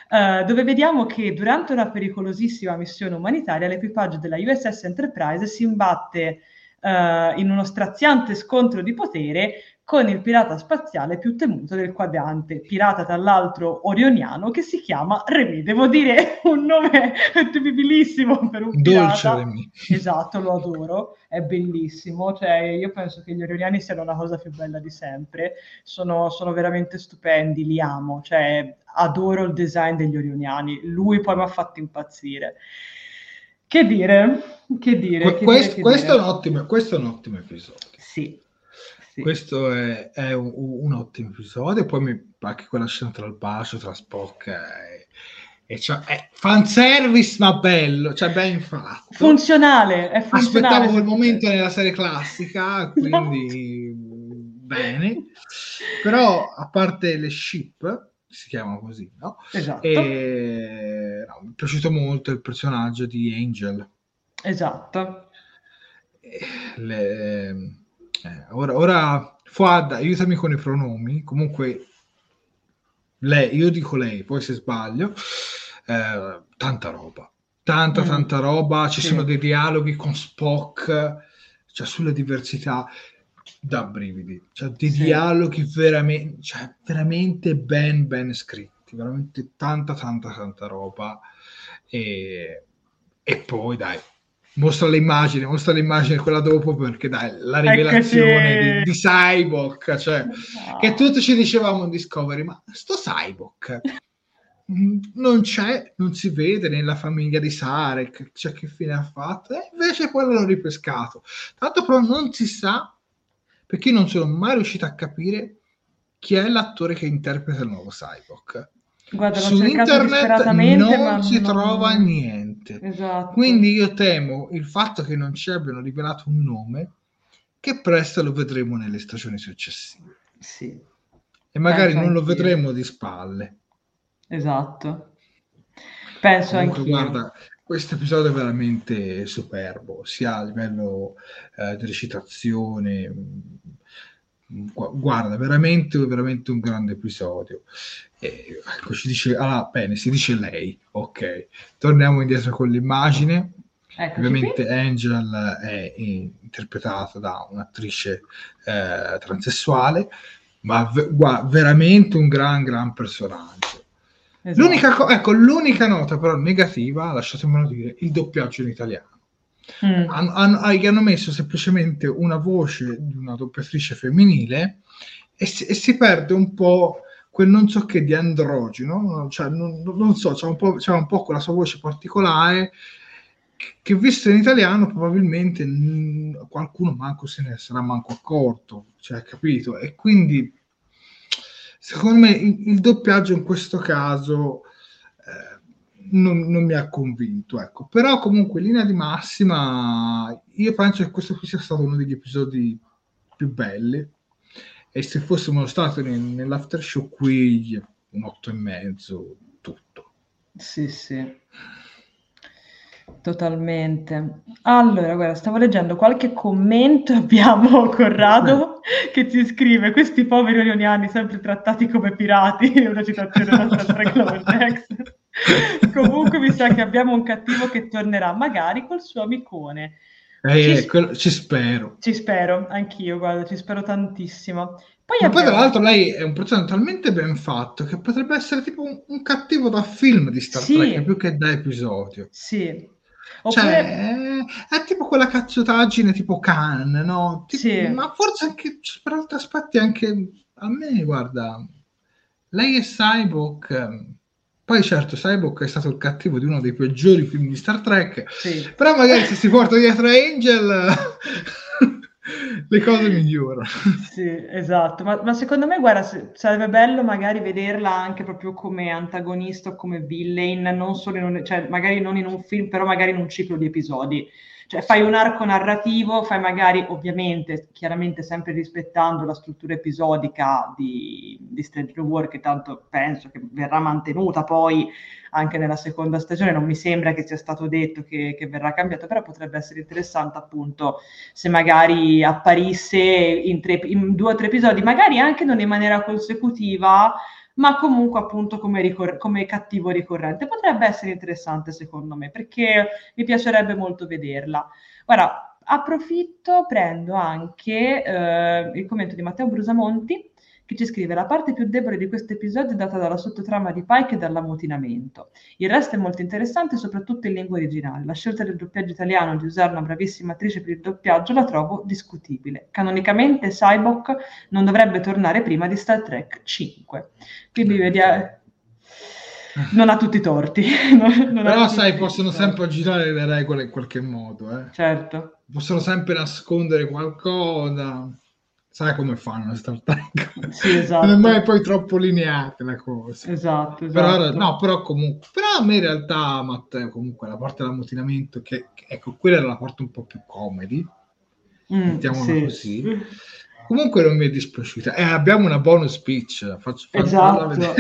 eh, dove vediamo che durante una pericolosissima missione umanitaria l'equipaggio della U S S Enterprise si imbatte eh, in uno straziante scontro di potere con il pirata spaziale più temuto del quadrante, pirata tra l'altro orioniano, che si chiama Remy. Devo dire, un nome terribilissimo per un pirata. Dolce Remy. Esatto, lo adoro, è bellissimo. Cioè, io penso che gli orioniani siano la cosa più bella di sempre. Sono, sono veramente stupendi, li amo. Cioè, adoro il design degli orioniani. Lui poi mi ha fatto impazzire. Che dire? Che dire? Che questo, dire, che questo, dire? È un ottimo, questo è un ottimo episodio. Sì. Questo è, è un, un ottimo episodio. Poi mi, anche quella scena tra il bacio tra Spock e, e cioè, è fanservice, ma bello, cioè ben fatto, funzionale, è funzionale. Aspettavo quel momento nella serie classica, quindi bene. Però a parte le ship, si chiamano così, no? Esatto. E, no, mi è piaciuto molto il personaggio di Angel. Esatto. E, le, Eh, ora, ora Fuad, aiutami con i pronomi. Comunque lei, io dico lei, poi se sbaglio. Eh, tanta roba, tanta mm. tanta roba. Ci sì. sono dei dialoghi con Spock, cioè sulla diversità, da brividi. Cioè dei sì. dialoghi veramente, cioè, veramente ben ben scritti, veramente tanta tanta tanta roba. E, e poi dai. Mostra l'immagine, mostra l'immagine quella dopo, perché dai, la rivelazione di, di Cyborg, cioè no. che tutti ci dicevamo in Discovery, ma sto Cyborg non c'è, non si vede nella famiglia di Sarek, cioè che fine ha fatto, e invece poi l'hanno ripescato. Tanto però non si sa, perché non sono mai riuscito a capire chi è l'attore che interpreta il nuovo Cyborg. Guarda, su internet non ma si non... trova niente. Esatto. Quindi io temo il fatto che non ci abbiano rivelato un nome, che presto lo vedremo nelle stagioni successive. Sì. E magari penso non anch'io. Lo vedremo di spalle. Esatto. Penso anche. Guarda, questo episodio è veramente superbo, sia a livello eh, di recitazione. Guarda, veramente veramente un grande episodio. Eh, ecco, ci dice, ah, bene, si dice lei, ok, torniamo indietro con l'immagine. Eccoci. Ovviamente qui. Angel è interpretata da un'attrice eh, transessuale, ma v- guarda, veramente un gran gran personaggio. Esatto. L'unica, co- ecco, l'unica nota però negativa, lasciatemelo dire, il doppiaggio in italiano. Mm. An- an- hanno messo semplicemente una voce di una doppiatrice femminile e si, e si perde un po' quel non so che di androgeno, cioè, non, non so, c'è un po', c'è un po' quella sua voce particolare che, che visto in italiano probabilmente mh, qualcuno manco se ne sarà manco accorto, cioè, capito? E quindi secondo me il, il doppiaggio in questo caso eh, non, non mi ha convinto, ecco. Però comunque in linea di massima io penso che questo qui sia stato uno degli episodi più belli, e se fossimo stati nel, nell'after show qui un otto e mezzo tutto. Sì, sì, totalmente. Allora, guarda, stavo leggendo qualche commento, abbiamo Corrado eh. che ci scrive: questi poveri orioniani sempre trattati come pirati, è una citazione da Star Trek Lower Decks. Comunque mi sa che abbiamo un cattivo che tornerà, magari col suo amicone. Eh, ci, sp- quello, ci spero. Ci spero, anch'io, guarda, ci spero tantissimo. Poi, abbiamo... poi tra l'altro lei è un personaggio talmente ben fatto che potrebbe essere tipo un, un cattivo da film di Star sì. Trek, più che da episodio. Sì. Oppure... cioè, è, è tipo quella cazzotaggine tipo Khan, no? Tipo, sì. Ma forse anche, per altri aspetti, anche a me, guarda, lei è Cyborg... Poi certo, Cyborg è stato il cattivo di uno dei peggiori film di Star Trek, sì. Però magari se si porta dietro Angel le cose migliorano. Sì, esatto, ma, ma secondo me, guarda, sarebbe bello magari vederla anche proprio come antagonista, come villain, non solo in un, cioè, magari non in un film, però magari in un ciclo di episodi. Cioè fai un arco narrativo, fai magari, ovviamente, chiaramente sempre rispettando la struttura episodica di, di Strange New Worlds, che tanto penso che verrà mantenuta poi anche nella seconda stagione, non mi sembra che sia stato detto che, che verrà cambiato, però potrebbe essere interessante appunto se magari apparisse in, tre, in due o tre episodi, magari anche non in maniera consecutiva, ma comunque appunto come, ricor- come cattivo ricorrente. Potrebbe essere interessante secondo me, perché mi piacerebbe molto vederla. Ora, approfitto, prendo anche eh, il commento di Matteo Brusamonti, che ci scrive: la parte più debole di questo episodio è data dalla sottotrama di Pike e dall'ammutinamento. Il resto è molto interessante, soprattutto in lingua originale. La scelta del doppiaggio italiano di usare una bravissima attrice per il doppiaggio la trovo discutibile. Canonicamente Cyborg non dovrebbe tornare prima di Star Trek cinque. Quindi vediamo... non ha tutti i torti. Non, non però sai, possono torti. Sempre aggirare le regole in qualche modo. Eh. Certo. Possono sempre nascondere qualcosa... Sai come fanno Star Trek? Sì, esatto. Non è mai poi troppo lineata la cosa. Esatto, esatto. Però, no, però comunque... Però a me in realtà, Matteo, comunque la parte dell'ammutinamento, che, che, ecco, quella era la parte un po' più comedy. Mm, mettiamola sì. così. Comunque non mi è dispiaciuta. E eh, abbiamo una bonus pitch. Faccio, faccio esatto.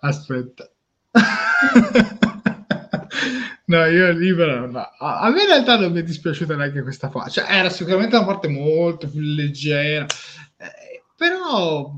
Aspetta. No, io libero, no. A me in realtà non mi è dispiaciuta neanche questa parte, cioè, era sicuramente una parte molto più leggera, eh, però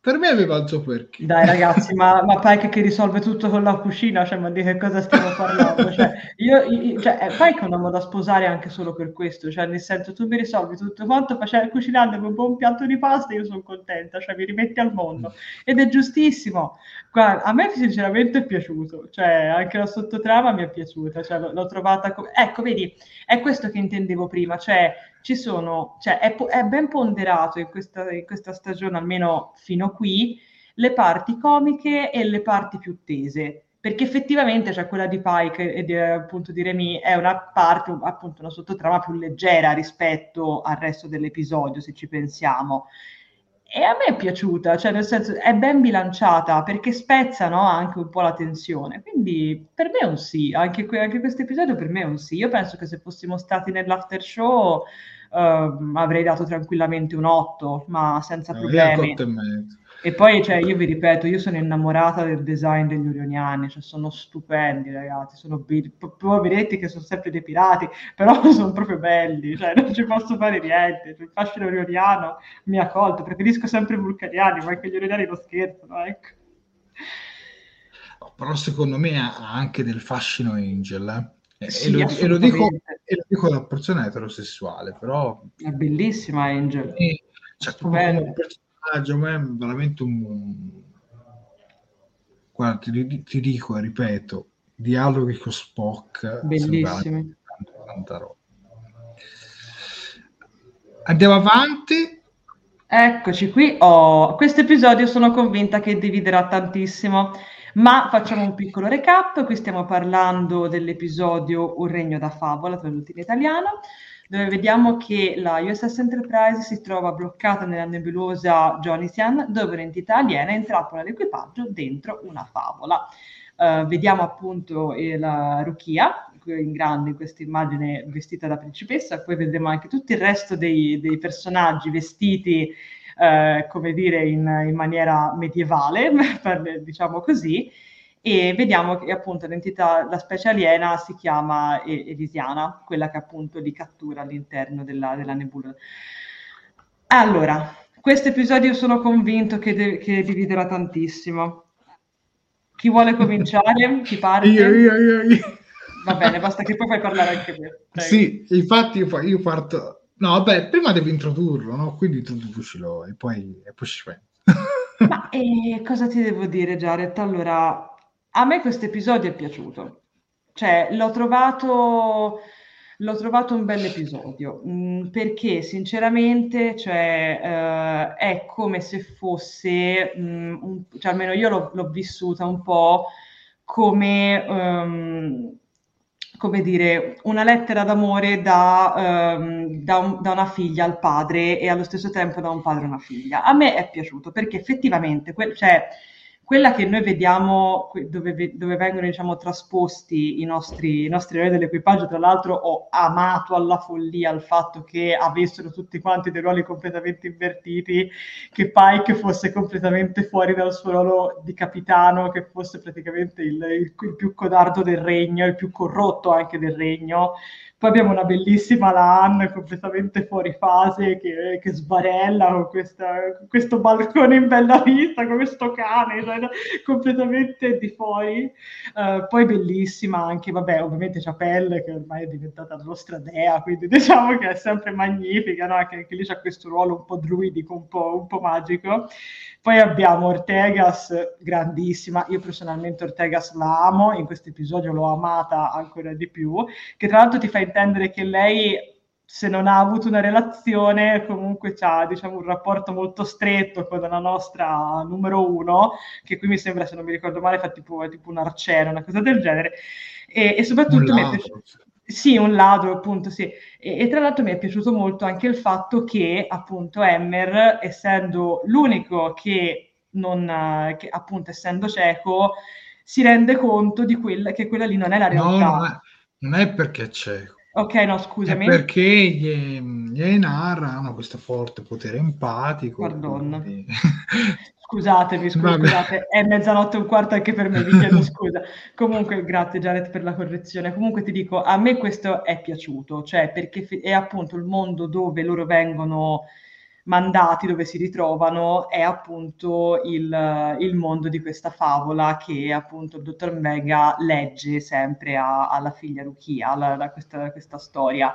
per me aveva il suo perché. Dai ragazzi, ma, ma Pike che risolve tutto con la cucina, cioè, ma di che cosa stiamo parlando? Cioè, io, io, cioè, Pike è un uomo da sposare anche solo per questo, cioè, nel senso, tu mi risolvi tutto quanto facendo, cucinando un buon piatto di pasta, io sono contenta, cioè mi rimetti al mondo, ed è giustissimo. Guarda, a me sinceramente è piaciuto, cioè anche la sottotrama mi è piaciuta, cioè, l'ho, l'ho trovata co- ecco, vedi, è questo che intendevo prima, cioè ci sono, cioè è, po- è ben ponderato in questa, in questa stagione, almeno fino qui, le parti comiche e le parti più tese, perché effettivamente, cioè, quella di Pike e di, appunto, di Remy è una parte, appunto, una sottotrama più leggera rispetto al resto dell'episodio, se ci pensiamo. E a me è piaciuta, cioè nel senso è ben bilanciata, perché spezza, no, anche un po' la tensione, quindi per me è un sì, anche, que- anche questo episodio per me è un sì. Io penso che se fossimo stati nell'after show uh, avrei dato tranquillamente un otto, ma senza eh, problemi. E poi, cioè, io vi ripeto, io sono innamorata del design degli Orioniani, cioè sono stupendi ragazzi, sono be- po- vedetti che sono sempre dei pirati, però sono proprio belli, cioè non ci posso fare niente, il fascino orioniano mi ha colto, preferisco sempre i vulcaniani, ma anche gli Orioniani lo scherzano, ecco. Però secondo me ha anche del fascino Angel, eh? Sì, e, lo, e, lo dico, e lo dico da persona eterosessuale, però... È bellissima Angel. E... Cioè, bello. Il personaggio è veramente un... Guarda, ti, ti dico e ripeto, dialoghi con Spock bellissimi. Tanta, tanta roba. Andiamo avanti. Eccoci qui. Oh, questo episodio sono convinta che dividerà tantissimo, ma facciamo un piccolo recap. Qui stiamo parlando dell'episodio Un regno da favola, tradotto in italiano, dove vediamo che la U S S Enterprise si trova bloccata nella nebulosa Jonathan, dove un'entità aliena intrappola l'equipaggio dentro una favola. Uh, vediamo appunto eh, la Rukia, in grande in questa immagine vestita da principessa, poi vedremo anche tutto il resto dei, dei personaggi vestiti, eh, come dire, in, in maniera medievale, per, diciamo così, e vediamo che appunto l'entità, la specie aliena si chiama Elisiana, quella che appunto li cattura all'interno della, della nebulosa. Allora, questo episodio sono convinto che, de- che dividerà tantissimo. Chi vuole cominciare? Chi parte? Io, io, io, io. Va bene, basta che poi puoi parlare anche te. Prego. Sì, infatti io, io parto... No, vabbè, prima devi introdurlo, no? Quindi introducilo e poi e poi ci fai. Ma eh, cosa ti devo dire, Jared? Allora, a me questo episodio è piaciuto. Cioè, l'ho trovato... L'ho trovato un bel episodio, mh, perché sinceramente cioè, eh, è come se fosse, mh, un, cioè almeno io l'ho, l'ho vissuta un po' come, um, come dire, una lettera d'amore da, um, da, un, da una figlia al padre e allo stesso tempo da un padre a una figlia. A me è piaciuto perché effettivamente... Que- cioè, Quella che noi vediamo, dove, dove vengono diciamo, trasposti i nostri, i nostri eroi dell'equipaggio, tra l'altro ho amato alla follia il fatto che avessero tutti quanti dei ruoli completamente invertiti, che Pike fosse completamente fuori dal suo ruolo di capitano, che fosse praticamente il, il, il più codardo del regno, il più corrotto anche del regno. Poi abbiamo una bellissima La'an completamente fuori fase che, che sbarella con, questa, con questo balcone in bella vista, con questo cane, cioè, completamente di fuori. Uh, poi bellissima anche, vabbè, ovviamente Chapel che ormai è diventata la nostra dea, quindi diciamo che è sempre magnifica, no? Che anche lì c'ha questo ruolo un po' druidico, un po', un po' magico. Poi abbiamo Ortegas, grandissima, io personalmente Ortegas la amo, in questo episodio l'ho amata ancora di più, che tra l'altro ti fa intendere che lei, se non ha avuto una relazione, comunque ha diciamo, un rapporto molto stretto con la nostra numero uno, che qui mi sembra, se non mi ricordo male, fa tipo, tipo un arciere, una cosa del genere, e, e soprattutto... Sì, un ladro, appunto, sì. E, e tra l'altro mi è piaciuto molto anche il fatto che, appunto, Hemmer, essendo l'unico che non, che, appunto, essendo cieco, si rende conto di quel, che quella lì non è la realtà. No, non è, non è perché è cieco. Ok, no, scusami. È perché gli, gli Enar hanno questo forte potere empatico. Pardon. Quindi... Scusatemi, scusate, è mezzanotte e un quarto anche per me, vi chiedo scusa. Comunque, grazie Jared per la correzione. Comunque ti dico, a me questo è piaciuto, cioè perché è appunto il mondo dove loro vengono mandati, dove si ritrovano, è appunto il, il mondo di questa favola che appunto il dottor M'Benga legge sempre a, alla figlia Rukia, la, la, questa, questa storia.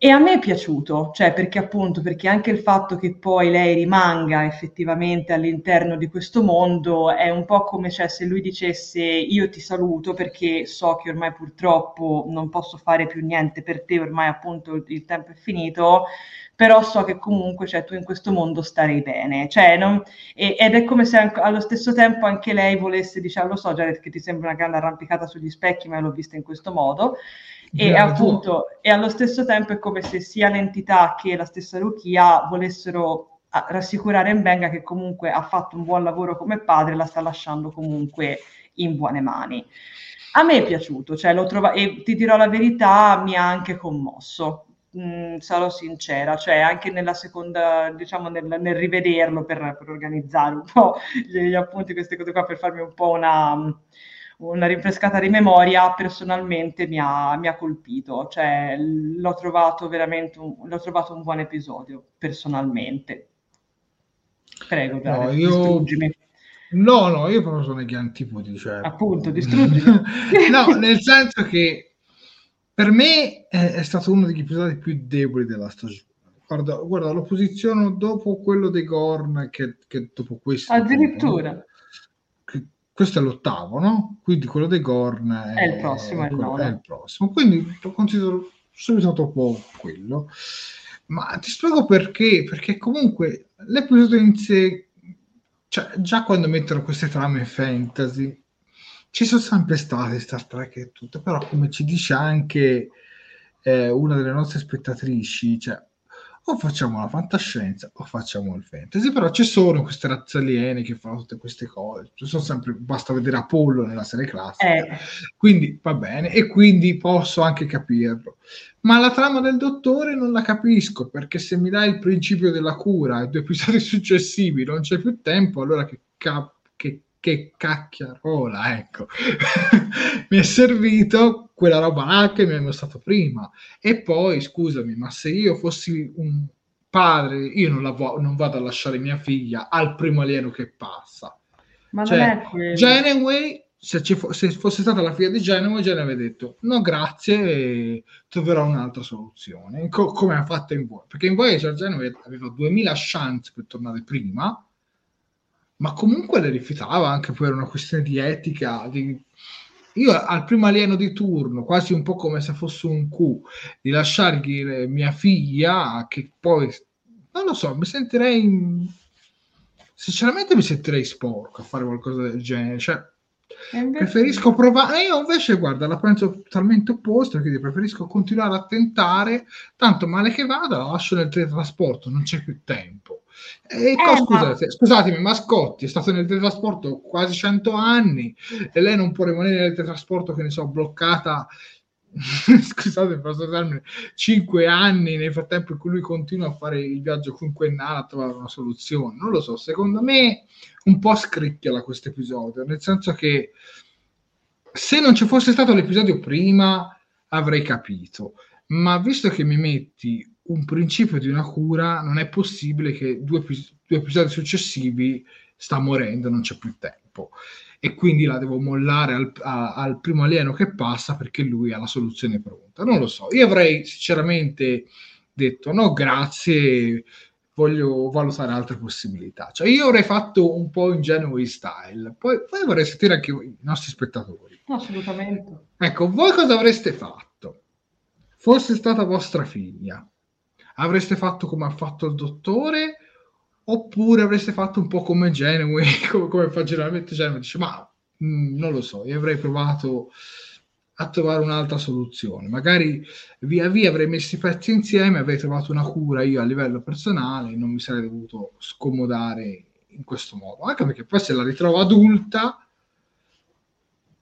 E a me è piaciuto, cioè perché appunto, perché anche il fatto che poi lei rimanga effettivamente all'interno di questo mondo è un po' come cioè, se lui dicesse io ti saluto perché so che ormai purtroppo non posso fare più niente per te, ormai appunto il tempo è finito, però so che comunque cioè, tu in questo mondo starei bene. Cioè, non, e, ed è come se anche, allo stesso tempo anche lei volesse, diciamo, lo so Jared che ti sembra una grande arrampicata sugli specchi, ma l'ho vista in questo modo, e Bravo. appunto e allo stesso tempo è come se sia l'entità che la stessa Rukia volessero rassicurare M'Benga che comunque ha fatto un buon lavoro come padre, la sta lasciando comunque in buone mani. A me è piaciuto, cioè l'ho trovato, e ti dirò la verità, mi ha anche commosso, mm, sarò sincera, cioè anche nella seconda, diciamo nel, nel rivederlo per, per organizzare un po' gli, gli appunti, queste cose qua, per farmi un po' una... una rinfrescata di memoria, personalmente mi ha, mi ha colpito, cioè l'ho trovato veramente un, l'ho trovato un buon episodio personalmente. Prego, no, dai, io... distruggimi. No, no, io proprio sono gli antipodi, cioè... appunto, distruggimi. No, nel senso che per me è, è stato uno degli episodi più deboli della stagione, Guarda, guarda, lo posiziono dopo quello dei Gorn, che, che dopo questo... Addirittura? Dopo, che, questo è l'ottavo, no? Quindi quello dei Gorn è, è il prossimo, è, quello, è il prossimo. Quindi lo considero subito dopo quello. Ma ti spiego perché, perché comunque l'episodio in sé, cioè, già quando mettono queste trame fantasy, ci sono sempre state Star Trek e tutto, però come ci dice anche eh, una delle nostre spettatrici, cioè, o facciamo la fantascienza o facciamo il fantasy, però ci sono queste razze aliene che fanno tutte queste cose, ci sono sempre, basta vedere Apollo nella serie classica, eh. Quindi va bene, e quindi posso anche capirlo, ma la trama del dottore non la capisco, perché se mi dai il principio della cura e due episodi successivi non c'è più tempo, allora che cap- che, che cacchiarola, ecco. Mi è servito quella roba là che mi hanno mostrato prima. E poi, scusami, ma se io fossi un padre, io non, la vo- non vado a lasciare mia figlia al primo alieno che passa. Ma cioè, non è Geneway, se, ci fo- se fosse stata la figlia di Geneway, Geneway ha detto no grazie, troverò un'altra soluzione, Co- come ha fatto in Voyager. Perché in Voyager Geneway aveva duemila chance per tornare prima, ma comunque le rifiutava anche per una questione di etica, di... Io al primo alieno di turno, quasi un po' come se fosse un cu, di lasciargli mia figlia, che poi, non lo so, mi sentirei, sinceramente mi sentirei sporco a fare qualcosa del genere, cioè, invece... preferisco provare, io invece, guarda, la penso totalmente opposta, quindi preferisco continuare a tentare, tanto male che vada, la lascio nel teletrasporto, non c'è più tempo. E eh, co- scusate, ma... scusatemi, ma Scotty è stato nel teletrasporto quasi cento anni e lei non può rimanere nel teletrasporto, che ne so, bloccata scusate il vostro termine, cinque anni nel frattempo in cui lui continua a fare il viaggio quinquennale a trovare una soluzione. Non lo so, secondo me un po' scricchiola questo episodio, nel senso che se non ci fosse stato l'episodio prima avrei capito, ma visto che mi metti un principio di una cura, non è possibile che due, due episodi successivi sta morendo, non c'è più tempo, e quindi la devo mollare al, a, al primo alieno che passa perché lui ha la soluzione pronta. Non lo so, io avrei sinceramente detto no grazie, voglio valutare altre possibilità, cioè io avrei fatto un po' in Geneway style. Poi, poi vorrei sentire anche voi, i nostri spettatori. Assolutamente. Ecco, voi cosa avreste fatto? Fosse stata vostra figlia, avreste fatto come ha fatto il dottore, oppure avreste fatto un po' come Geneway, come, come fa generalmente Geneway, dice ma mh, non lo so, io avrei provato a trovare un'altra soluzione, magari via via avrei messo i pezzi insieme, avrei trovato una cura io a livello personale, non mi sarei dovuto scomodare in questo modo, anche perché poi se la ritrovo adulta,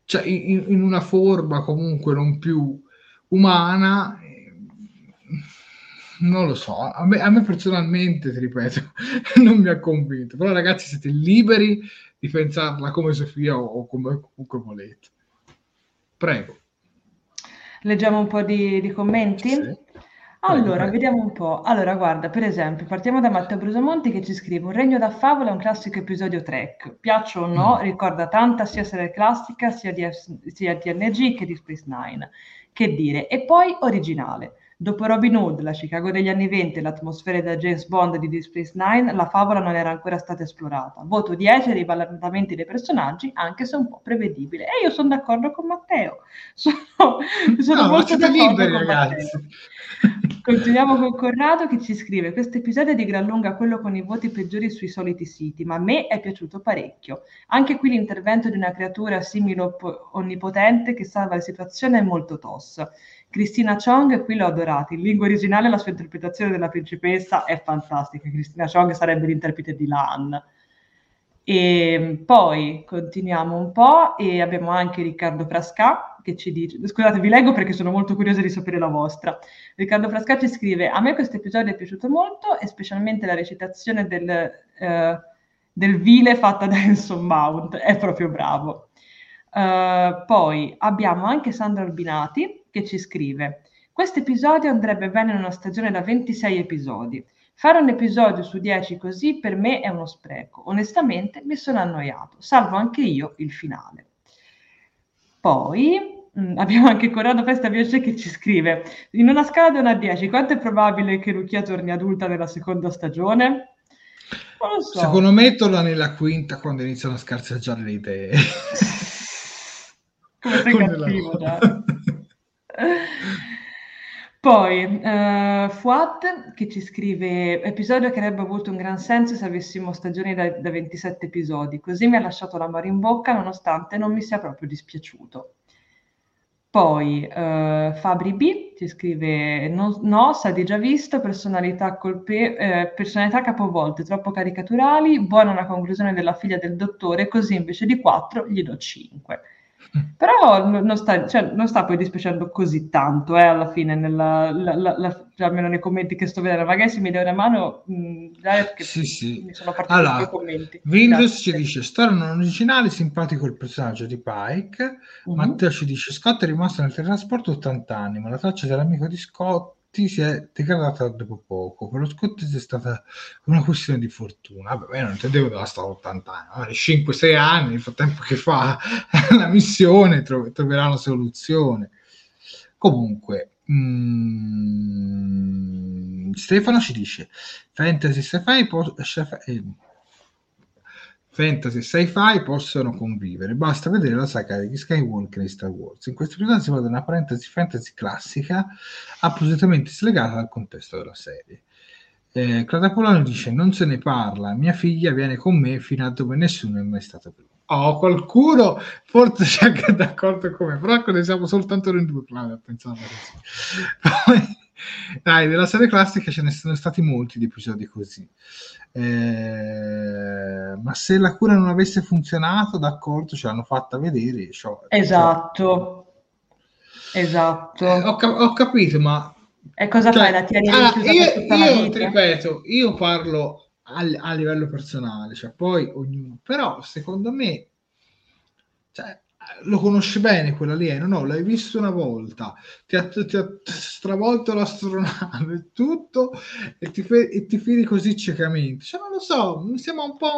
cioè in, in una forma comunque non più umana, non lo so, a me, a me personalmente, ti ripeto, non mi ha convinto, però ragazzi siete liberi di pensarla come Sofia o, o come, come volete. Prego. Leggiamo un po' di, di commenti? Sì. Allora, prego, vediamo un po'. Allora, guarda, per esempio, partiamo da Matteo Brusamonti che ci scrive: un regno da favola è un classico episodio Trek, piaccia o no, mm. ricorda tanta sia serie classica sia di, sia di T N G che di Space Nine, che dire, e poi originale. Dopo Robin Hood, la Chicago degli anni venti e l'atmosfera da James Bond di Deep Space Nine, la favola non era ancora stata esplorata. Voto dieci ai ribaltamenti dei personaggi, anche se un po' prevedibile. E io sono d'accordo con Matteo. Sono, sono no, molto d'accordo liberi, con ragazzi. Matteo. Continuiamo con Corrado che ci scrive: questo episodio è di gran lunga quello con i voti peggiori sui soliti siti, ma a me è piaciuto parecchio. Anche qui l'intervento di una creatura simile onnipotente che salva la situazione è molto tossa. Cristina Chong, qui l'ho adorata, in lingua originale la sua interpretazione della principessa è fantastica, Cristina Chong sarebbe l'interprete di La'an. E poi continuiamo un po' e abbiamo anche Riccardo Frasca che ci dice, scusate vi leggo perché sono molto curiosa di sapere la vostra. Riccardo Frasca ci scrive: a me questo episodio è piaciuto molto e specialmente la recitazione del, eh, del vile fatta da Anson Mount, è proprio bravo. Uh, poi abbiamo anche Sandro Albinati che ci scrive: questo episodio andrebbe bene in una stagione da ventisei episodi. Fare un episodio su dieci così per me è uno spreco. Onestamente mi sono annoiato, salvo anche io il finale. Poi Mm, abbiamo anche Corrado Festa Vioce che ci scrive: in una scala da uno a dieci, quanto è probabile che Rukia torni adulta nella seconda stagione? Non lo so. Secondo me torna nella quinta, quando iniziano a scarseggiare le idee. Come sei cattivo, dai. Poi uh, Fuat che ci scrive: episodio che avrebbe avuto un gran senso se avessimo stagioni da, da ventisette episodi, così mi ha lasciato l'amaro in bocca nonostante non mi sia proprio dispiaciuto. Poi uh, Fabri B ci scrive: no, no, sa di già visto, personalità, colpe- eh, personalità capovolte, troppo caricaturali, buona una conclusione della figlia del dottore, così invece di quattro gli do cinque. Però non sta, cioè, non sta poi dispiacendo così tanto, eh, alla fine, nella, la, la, la, cioè, almeno nei commenti che sto vedendo. Magari se mi dai una mano, mh, dai, sì, sì. Mi sono partiti allora, i commenti. Windows ci dice: storia non originale, simpatico il personaggio di Pike. Uh-huh. Matteo ci dice: Scott è rimasto nel teletrasporto ottanta anni, ma la traccia dell'amico di Scotti si è degradata dopo poco. Per lo Scott è stata una questione di fortuna. Vabbè, non intendevo che la stava ottanta anni, cinque sei anni, nel frattempo che fa la missione tro- troverà una soluzione. Comunque mh, Stefano ci dice: fantasy sci-fi, po- sci-fi, fantasy sci-fi possono convivere, basta vedere la saga di Skywalker e Star Wars. In questo episodio si va da una parentesi fantasy classica appositamente slegata dal contesto della serie. Eh, Clara Polano dice: non se ne parla, mia figlia viene con me fino a dove nessuno è mai stato prima. Oh, qualcuno forse c'è anche d'accordo con me, però ne siamo soltanto noi due, Clara, a pensare così. Dai, della serie classica ce ne sono stati molti di episodi così. Eh, ma se la cura non avesse funzionato, d'accordo, ce l'hanno fatta vedere. Cioè, esatto, cioè, esatto. Eh, ho, cap- ho capito, ma... E cosa cioè, fai? La tieni ah, io, tutta la io vita? Ti ripeto, io parlo al, a livello personale, cioè poi ognuno, però secondo me cioè, lo conosci bene quell'alieno, no? L'hai visto una volta, ti ha, ti ha stravolto l'astronave, tutto, e ti, e ti fidi così ciecamente. Cioè, non lo so, mi sembra un po'...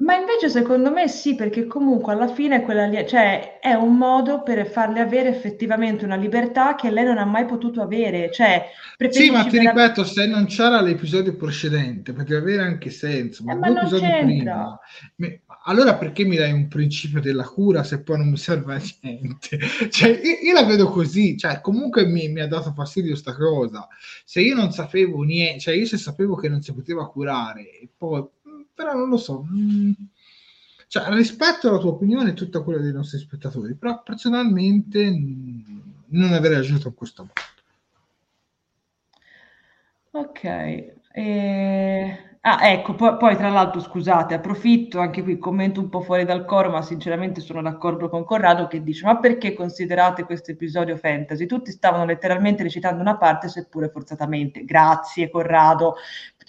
Ma invece secondo me sì, perché comunque alla fine quella lì, cioè, è un modo per farle avere effettivamente una libertà che lei non ha mai potuto avere. Cioè, sì, ma ti ripeto, la... se non c'era l'episodio precedente, poteva avere anche senso, ma, eh, ma non c'entra. Prima, allora perché mi dai un principio della cura se poi non mi serve a niente? Cioè, io, io la vedo così, cioè, comunque mi, mi ha dato fastidio sta cosa. Se io non sapevo niente, cioè io se sapevo che non si poteva curare e poi... Però non lo so, cioè, rispetto alla tua opinione e tutta quella dei nostri spettatori, però personalmente non avrei agito in questo modo. Ok, e... ah, ecco, poi, poi tra l'altro scusate, approfitto anche qui, commento un po' fuori dal coro, ma sinceramente sono d'accordo con Corrado che dice: ma perché considerate questo episodio fantasy? Tutti stavano letteralmente recitando una parte, seppure forzatamente. Grazie Corrado.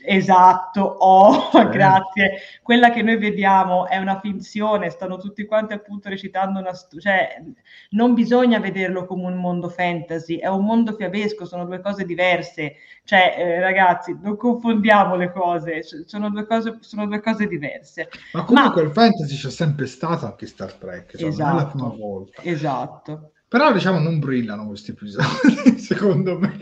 Esatto, oh, sì. Grazie. Quella che noi vediamo è una finzione, stanno tutti quanti appunto recitando una stu- cioè non bisogna vederlo come un mondo fantasy, è un mondo fiabesco, sono due cose diverse. Cioè, eh, ragazzi, non confondiamo le cose, sono due cose, sono due cose diverse. Ma comunque Ma... il fantasy c'è sempre stato anche Star Trek, cioè, esatto, non è la prima volta. Esatto. Però diciamo non brillano questi episodi, secondo me.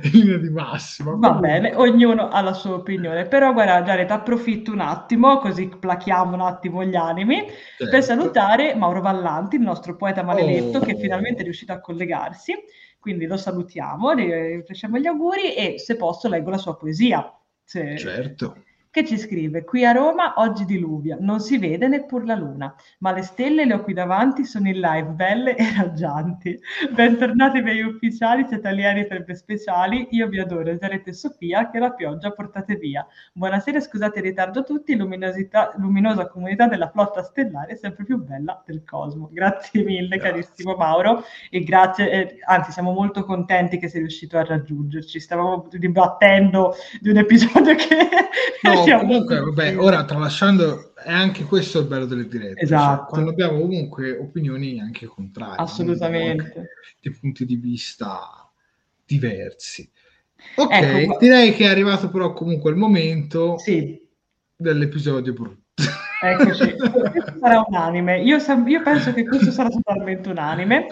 Linea di massima, va bene, ognuno ha la sua opinione, però guarda Jared, approfitto un attimo così plachiamo un attimo gli animi, certo, per salutare Mauro Vallanti, il nostro poeta maledetto, oh, che finalmente è riuscito a collegarsi, quindi lo salutiamo, le facciamo gli auguri e se posso leggo la sua poesia, se... certo, che ci scrive: qui a Roma oggi diluvia, non si vede neppur la luna, ma le stelle le ho qui davanti, sono in live, belle e raggianti. Bentornati miei ufficiali, italiani sempre speciali, io vi adoro, Jared e Sofia, che la pioggia portate via. Buonasera, scusate il ritardo a tutti, luminosità, luminosa comunità della flotta stellare, sempre più bella del cosmo. Grazie mille, grazie, carissimo Mauro, e grazie, eh, anzi siamo molto contenti che sei riuscito a raggiungerci, stavamo dibattendo di un episodio che... No. No, comunque, vabbè, ora tralasciando, è anche questo il bello delle dirette, esatto, cioè, quando abbiamo comunque opinioni anche contrarie, assolutamente, anche di punti di vista diversi. Ok, ecco, direi che è arrivato però comunque il momento, sì, dell'episodio brutto. Eccoci, questo sarà un anime. Io, io penso che questo sarà totalmente un anime.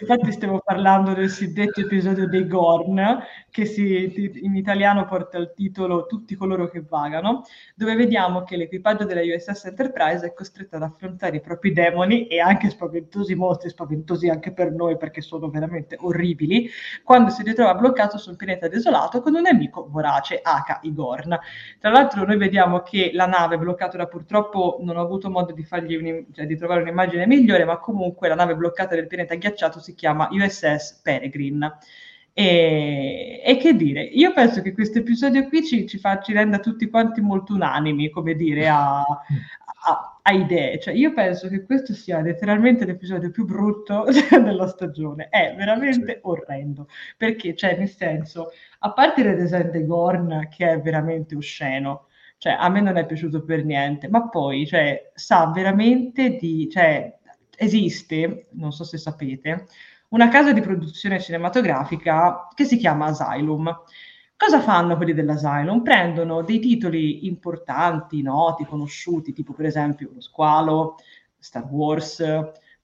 Infatti stiamo parlando del suddetto episodio dei Gorn, che si, in italiano porta il titolo Tutti coloro che vagano, dove vediamo che l'equipaggio della U S S Enterprise è costretto ad affrontare i propri demoni e anche spaventosi mostri, spaventosi anche per noi perché sono veramente orribili, quando si ritrova bloccato su un pianeta desolato con un nemico vorace, aka i Gorn. Tra l'altro noi vediamo che la nave è bloccata da, purtroppo non ho avuto modo di fargli un, cioè, di trovare un'immagine migliore, ma comunque la nave bloccata del pianeta ghiacciato si chiama U S S Peregrine. E, e che dire, io penso che questo episodio qui ci, ci, fa, ci renda tutti quanti molto unanimi, come dire, a, a, a idee. Cioè, io penso che questo sia letteralmente l'episodio più brutto della stagione, è veramente orrendo, perché, cioè, nel senso, a parte il redesign dei Gorn, che è veramente osceno, cioè, a me non è piaciuto per niente, ma poi, cioè, sa veramente di... Cioè, esiste, non so se sapete, una casa di produzione cinematografica che si chiama Asylum. Cosa fanno quelli dell'Asylum? Prendono dei titoli importanti, noti, conosciuti, tipo per esempio Lo Squalo, Star Wars,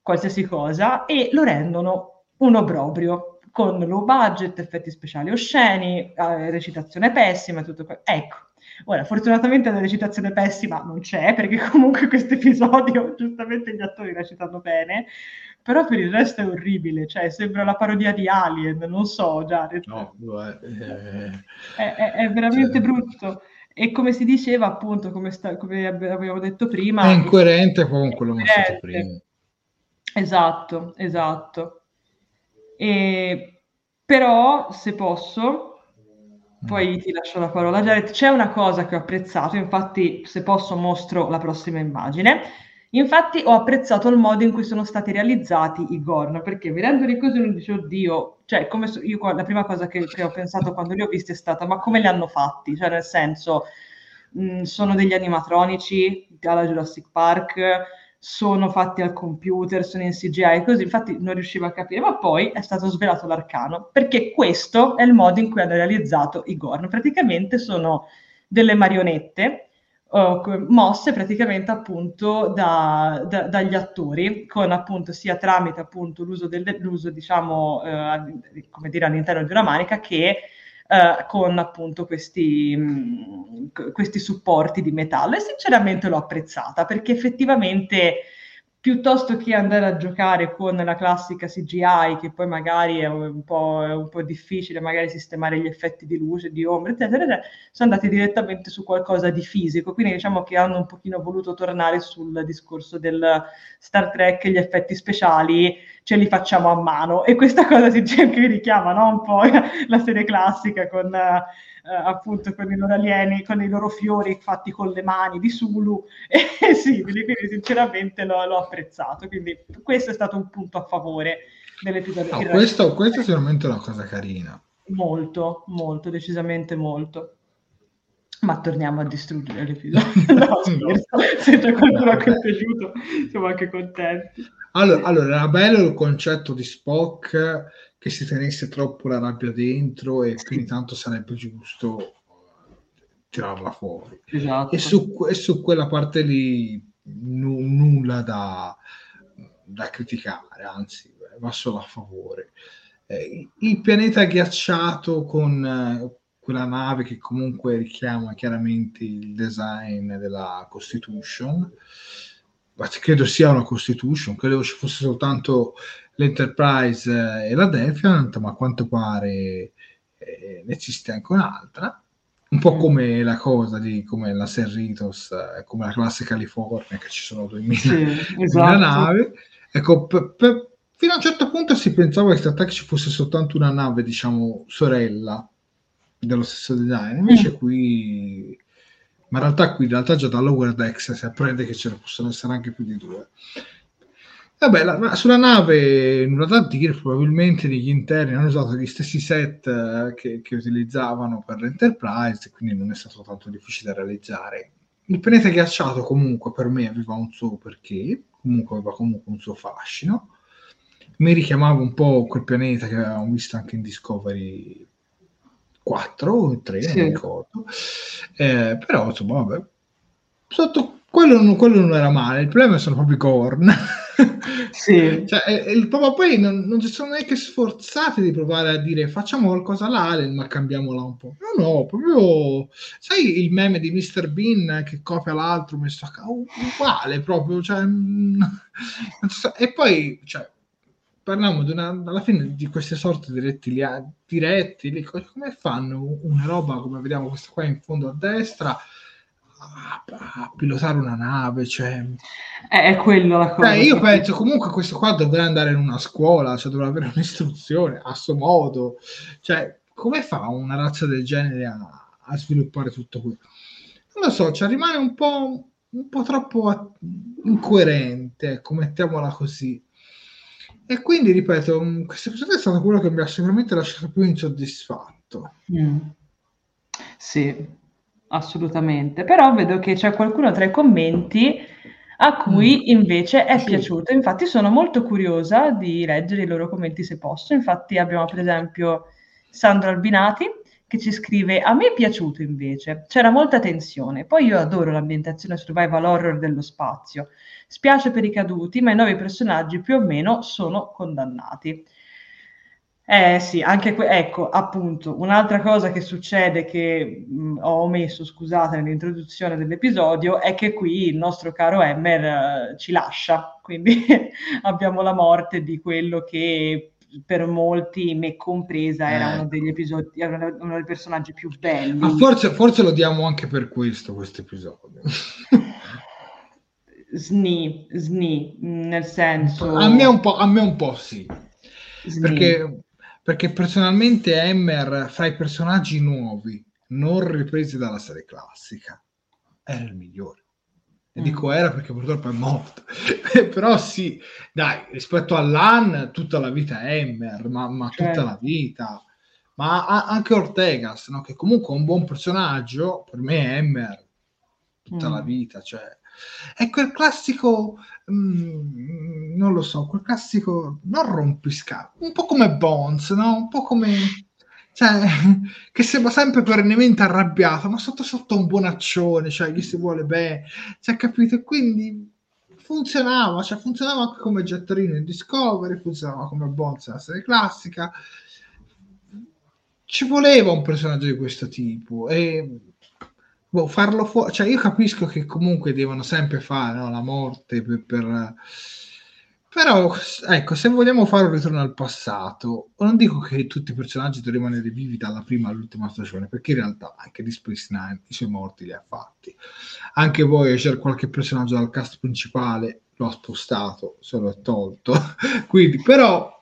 qualsiasi cosa, e lo rendono un obbrobrio, con low budget, effetti speciali osceni, eh, recitazione pessima, tutto quello. Ecco. Ora, fortunatamente la recitazione pessima non c'è, perché comunque questo episodio giustamente gli attori recitano bene, però per il resto è orribile, cioè sembra la parodia di Alien, non so, Jared. No, eh, è, è, è veramente cioè... brutto. E come si diceva, appunto, come, sta, come abbiamo detto prima... È incoerente con quello mostrato prima. Esatto, esatto. E, però, se posso... Poi ti lascio la parola, Jared. C'è una cosa che ho apprezzato, infatti se posso mostro la prossima immagine. Infatti ho apprezzato il modo in cui sono stati realizzati i Gorn, perché vedendo le cose non dicevo, oddio, cioè come so, io, la prima cosa che, che ho pensato quando li ho visti è stata, ma come li hanno fatti? Cioè nel senso, mh, sono degli animatronici alla Jurassic Park, sono fatti al computer, sono in C G I, così, infatti non riuscivo a capire, ma poi è stato svelato l'arcano, perché questo è il modo in cui hanno realizzato i Gorn. Praticamente sono delle marionette uh, mosse praticamente appunto da, da, dagli attori, con appunto sia tramite appunto l'uso, del, l'uso diciamo, uh, come dire, all'interno di una manica, che Uh, con appunto questi, mh, questi supporti di metallo, e sinceramente l'ho apprezzata, perché effettivamente piuttosto che andare a giocare con la classica C G I, che poi magari è un po', è un po' difficile magari sistemare gli effetti di luce, di ombra, eccetera, eccetera, sono andati direttamente su qualcosa di fisico, quindi diciamo che hanno un pochino voluto tornare sul discorso del Star Trek, gli effetti speciali ce li facciamo a mano, e questa cosa si richiama, no? Un po' la serie classica con... Eh, appunto con i loro alieni, con i loro fiori fatti con le mani di Sulu e simili, quindi sinceramente l'ho, l'ho apprezzato, quindi questo è stato un punto a favore dell'episodio. No, questo, questo è sicuramente una cosa carina, molto, molto, decisamente molto, ma torniamo a distruggere l'episodio. No, scherzo, se c'è qualcuno che è piaciuto siamo anche contenti. Allora, allora era bello il concetto di Spock che si tenesse troppo la rabbia dentro e quindi tanto sarebbe giusto tirarla fuori. Esatto. E, su, e su quella parte lì nu, nulla da, da criticare, anzi va solo a favore. Eh, il pianeta ghiacciato con eh, quella nave che comunque richiama chiaramente il design della Constitution, ma credo sia una Constitution, credo ci fosse soltanto l'Enterprise e la Defiant, ma a quanto pare eh, ne esiste anche un'altra, un po' come la cosa di come la Cerritos, eh, come la classica California, che ci sono duemila sì, esatto. navi. Ecco, per, per, fino a un certo punto si pensava che in ci fosse soltanto una nave, diciamo, sorella dello stesso design, invece mm. qui... Ma in realtà qui, in realtà già da Lower Decks si apprende che ce ne possono essere anche più di due. Vabbè, la, sulla nave nulla da dire, probabilmente negli interni hanno usato gli stessi set eh, che, che utilizzavano per l'Enterprise, quindi non è stato tanto difficile da realizzare. Il pianeta ghiacciato comunque per me aveva un suo perché, comunque aveva comunque un suo fascino. Mi richiamava un po' quel pianeta che avevamo visto anche in Discovery quattro o tre, sì. non ricordo. Eh, però insomma, vabbè, sotto Quello non, quello non era male, il problema sono proprio i Gorn. Sì. Cioè, è, è, proprio poi non, non ci sono neanche sforzati di provare a dire facciamo qualcosa l'Alien, ma cambiamola un po'. No, no, proprio... Sai il meme di mister Bean che copia l'altro, messo a capo? Uguale, proprio, cioè... Non so, e poi, cioè, parliamo di una, alla fine di queste sorte di rettiliani, di rettili, come fanno una roba, come vediamo questa qua in fondo a destra... A, a pilotare una nave, cioè è quello la cosa. Eh, io penso comunque questo qua dovrà andare in una scuola, cioè dovrà avere un'istruzione a suo modo, cioè come fa una razza del genere a, a sviluppare tutto questo? Non lo so, cioè rimane un po' un po' troppo incoerente, ecco, mettiamola così. E quindi ripeto, questa cosa è stata quella che mi ha sicuramente lasciato più insoddisfatto. Mm. Sì. Assolutamente, però vedo che c'è qualcuno tra i commenti a cui invece è sì. piaciuto. Infatti sono molto curiosa di leggere i loro commenti se posso. Infatti abbiamo per esempio Sandro Albinati che ci scrive: a me è piaciuto invece, c'era molta tensione, poi io adoro l'ambientazione survival horror dello spazio, spiace per i caduti ma i nuovi personaggi più o meno sono condannati. Eh sì, anche que- ecco, appunto, un'altra cosa che succede, che mh, ho omesso, scusate, nell'introduzione dell'episodio, è che qui il nostro caro Hemmer uh, ci lascia, quindi abbiamo la morte di quello che per molti, me compresa, era eh. uno degli episodi, era uno dei personaggi più belli. Ma forse, forse lo diamo anche per questo, questo episodio. Sni, sni, nel senso... A me un po', a me un po' sì, sni. perché... Perché personalmente Hemmer, fra i personaggi nuovi, non ripresi dalla serie classica, era il migliore. E mm. dico era perché purtroppo è morto. Però sì, dai, rispetto a La'an, tutta la vita è Hemmer, ma, ma cioè. tutta la vita. Ma a, anche Ortegas, no? Che comunque è un buon personaggio, per me è Hemmer, tutta mm. la vita, cioè... È quel classico, mh, non lo so, quel classico, non rompiscapo, un po' come Bones, no? Un po' come, cioè, che sembra sempre perennemente arrabbiato, ma sotto sotto un buonaccione, cioè, gli si vuole bene, cioè, capito? Quindi funzionava, cioè, funzionava anche come Gettorino in Discovery, funzionava come Bones nella serie classica. Ci voleva un personaggio di questo tipo, e... Boh, farlo fuori, cioè io capisco che comunque devono sempre fare, no, la morte per, per... però ecco, se vogliamo fare un ritorno al passato, non dico che tutti i personaggi devono rimanere vivi dalla prima all'ultima stagione, perché in realtà anche di Space Nine i suoi morti li ha fatti, anche Voyager qualche personaggio dal cast principale lo ha spostato, se lo ha tolto. Quindi però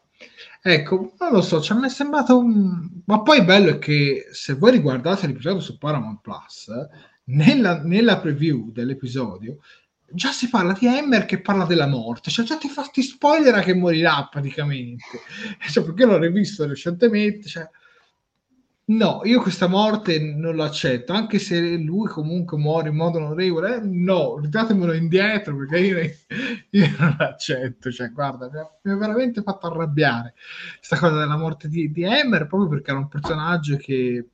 ecco, non lo so, ci cioè, mi è sembrato un... Ma poi bello è che se voi riguardate l'episodio su Paramount Plus, nella, nella preview dell'episodio, già si parla di Hemmer che parla della morte, cioè già ti fa ti spoilera che morirà praticamente, cioè, perché l'ho rivisto recentemente, cioè... No, io questa morte non l'accetto, anche se lui comunque muore in modo onorevole, eh, no, ridatemelo indietro perché io, io non l'accetto, cioè guarda, mi ha, mi ha veramente fatto arrabbiare questa cosa della morte di, di Hemmer, proprio perché era un personaggio che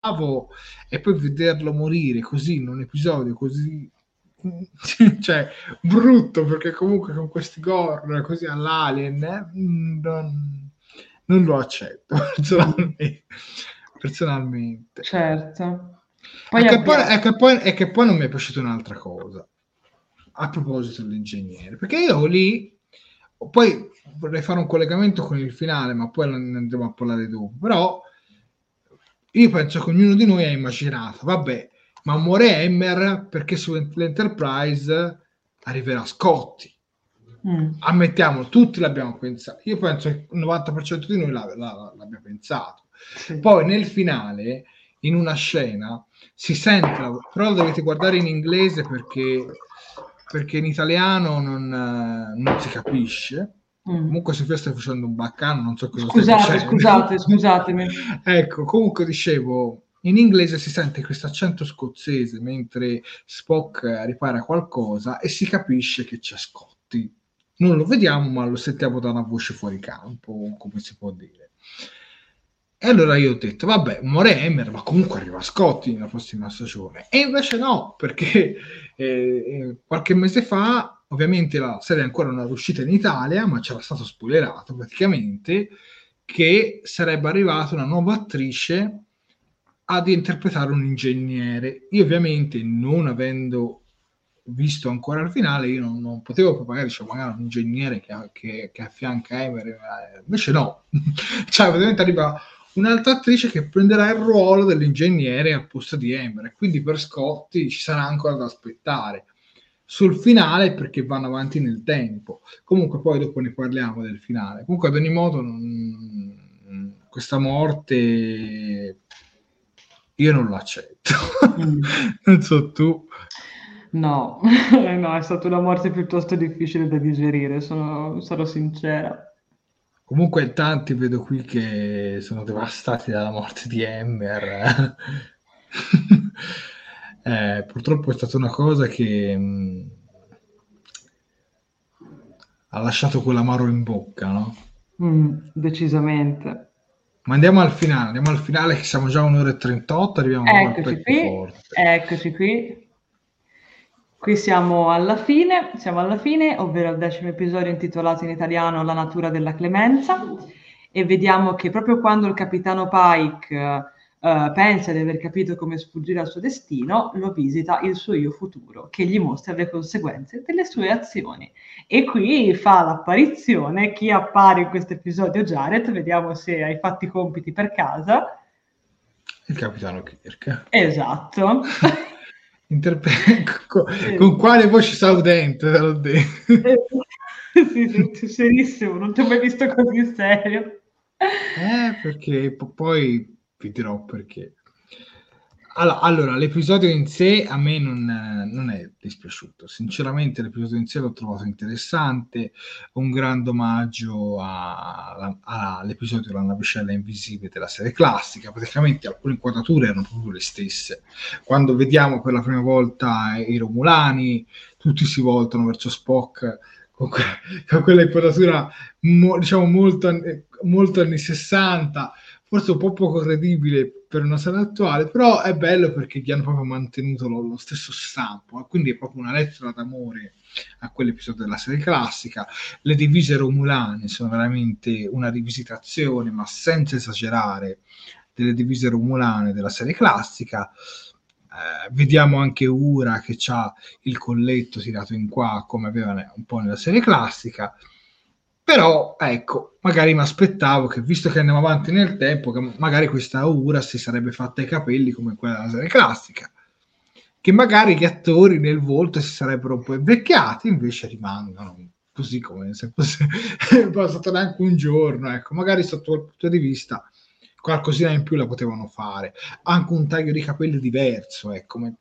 bravo, e poi vederlo morire così in un episodio così cioè brutto, perché comunque con questi Gorn così all'Alien eh, non... Non lo accetto personalmente, personalmente. Certo. Poi è, che poi, è, che poi, è che poi non mi è piaciuta un'altra cosa a proposito dell'ingegnere, perché io lì poi vorrei fare un collegamento con il finale, ma poi ne andremo a parlare dopo. Però io penso che ognuno di noi ha immaginato, vabbè, ma muore Hemmer perché sull'Enterprise arriverà Scotty. Mm. Ammettiamo, tutti l'abbiamo pensato, io penso che il novanta per cento di noi l'abbia, l'abbia pensato. Sì. Poi nel finale, in una scena si sente la... però lo dovete guardare in inglese perché, perché in italiano non, non si capisce. Mm. Comunque Sofia stai facendo un baccano, non so cosa scusate, stai facendo. Scusate, scusatemi. Ecco, comunque dicevo, in inglese si sente questo accento scozzese mentre Spock ripara qualcosa e si capisce che c'è Scotty. Non lo vediamo, ma lo sentiamo da una voce fuori campo, come si può dire. E allora io ho detto, vabbè, muore Hemmer, ma comunque arriva Scotty nella prossima stagione. E invece no, perché eh, qualche mese fa, ovviamente la serie ancora non era uscita in Italia, ma c'era stato spoilerato praticamente che sarebbe arrivata una nuova attrice ad interpretare un ingegnere. Io ovviamente, non avendo visto ancora il finale, io non, non potevo propagare, cioè, magari un ingegnere che, che, che affianca Hemmer, invece no. Cioè, ovviamente arriva un'altra attrice che prenderà il ruolo dell'ingegnere al posto di Hemmer, quindi per Scotty ci sarà ancora da aspettare sul finale, perché vanno avanti nel tempo. Comunque poi dopo ne parliamo del finale. Comunque ad ogni modo non... questa morte io non l'accetto. Mm. Non so tu. No, no, è stata una morte piuttosto difficile da digerire, sono, sarò sincera. Comunque in tanti vedo qui che sono devastati dalla morte di Hemmer. eh, purtroppo è stata una cosa che mh, ha lasciato quell'amaro in bocca, no? Mm, decisamente. Ma andiamo al finale, andiamo al finale che siamo già a un'ora e trentotto, arriviamo eccoci al pezzo forte. Eccoci qui. Qui siamo alla fine, siamo alla fine, ovvero al decimo episodio intitolato in italiano La natura della clemenza, e vediamo che proprio quando il capitano Pike eh, pensa di aver capito come sfuggire al suo destino, lo visita il suo io futuro, che gli mostra le conseguenze delle sue azioni. E qui fa l'apparizione, chi appare in questo episodio? Jared, vediamo se hai fatto i compiti per casa. Il capitano Kirk. Esatto. Interpe- con, sì. Con quale voce saudente te l'ho detto. Sì, sì, serissimo, non ti ho mai visto così serio. Eh, perché po- poi vi dirò perché. Allora, allora, l'episodio in sé a me non, non è dispiaciuto. Sinceramente l'episodio in sé l'ho trovato interessante, un grande omaggio all'episodio La navicella invisibile della serie classica. Praticamente alcune inquadrature erano proprio le stesse. Quando vediamo per la prima volta i Romulani, tutti si voltano verso Spock con, que- con quella inquadratura mo- diciamo molto, an- molto anni sessanta, forse un po' poco credibile per una serie attuale, però è bello perché gli hanno proprio mantenuto lo, lo stesso stampo, eh? Quindi è proprio una lettera d'amore a quell'episodio della serie classica. Le divise romulane sono veramente una rivisitazione, ma senza esagerare, delle divise romulane della serie classica. Eh, vediamo anche Ura che c'ha il colletto tirato in qua, come aveva un po' nella serie classica. Però, ecco, magari mi aspettavo che, visto che andiamo avanti nel tempo, che magari questa Ura si sarebbe fatta i capelli come quella della serie classica, che magari gli attori nel volto si sarebbero un po' invecchiati, invece rimangono così come se fosse passato neanche un giorno. Ecco, magari sotto il punto di vista qualcosina in più la potevano fare, anche un taglio di capelli diverso, ecco, ma...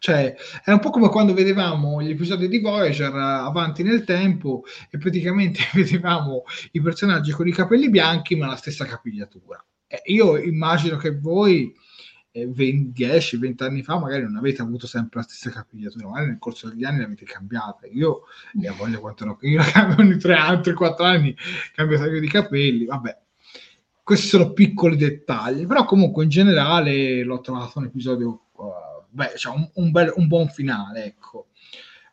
Cioè, è un po' come quando vedevamo gli episodi di Voyager avanti nel tempo e praticamente vedevamo i personaggi con i capelli bianchi ma la stessa capigliatura. Eh, io immagino che voi eh, dieci venti anni fa magari non avete avuto sempre la stessa capigliatura, magari nel corso degli anni l'avete cambiata. Io ne eh, voglio quanto no, io la cambio ogni tre quattro anni, cambio taglio di capelli, vabbè. Questi sono piccoli dettagli, però comunque in generale l'ho trovato un episodio... Uh, Beh, cioè un, un, bel, un buon finale, ecco.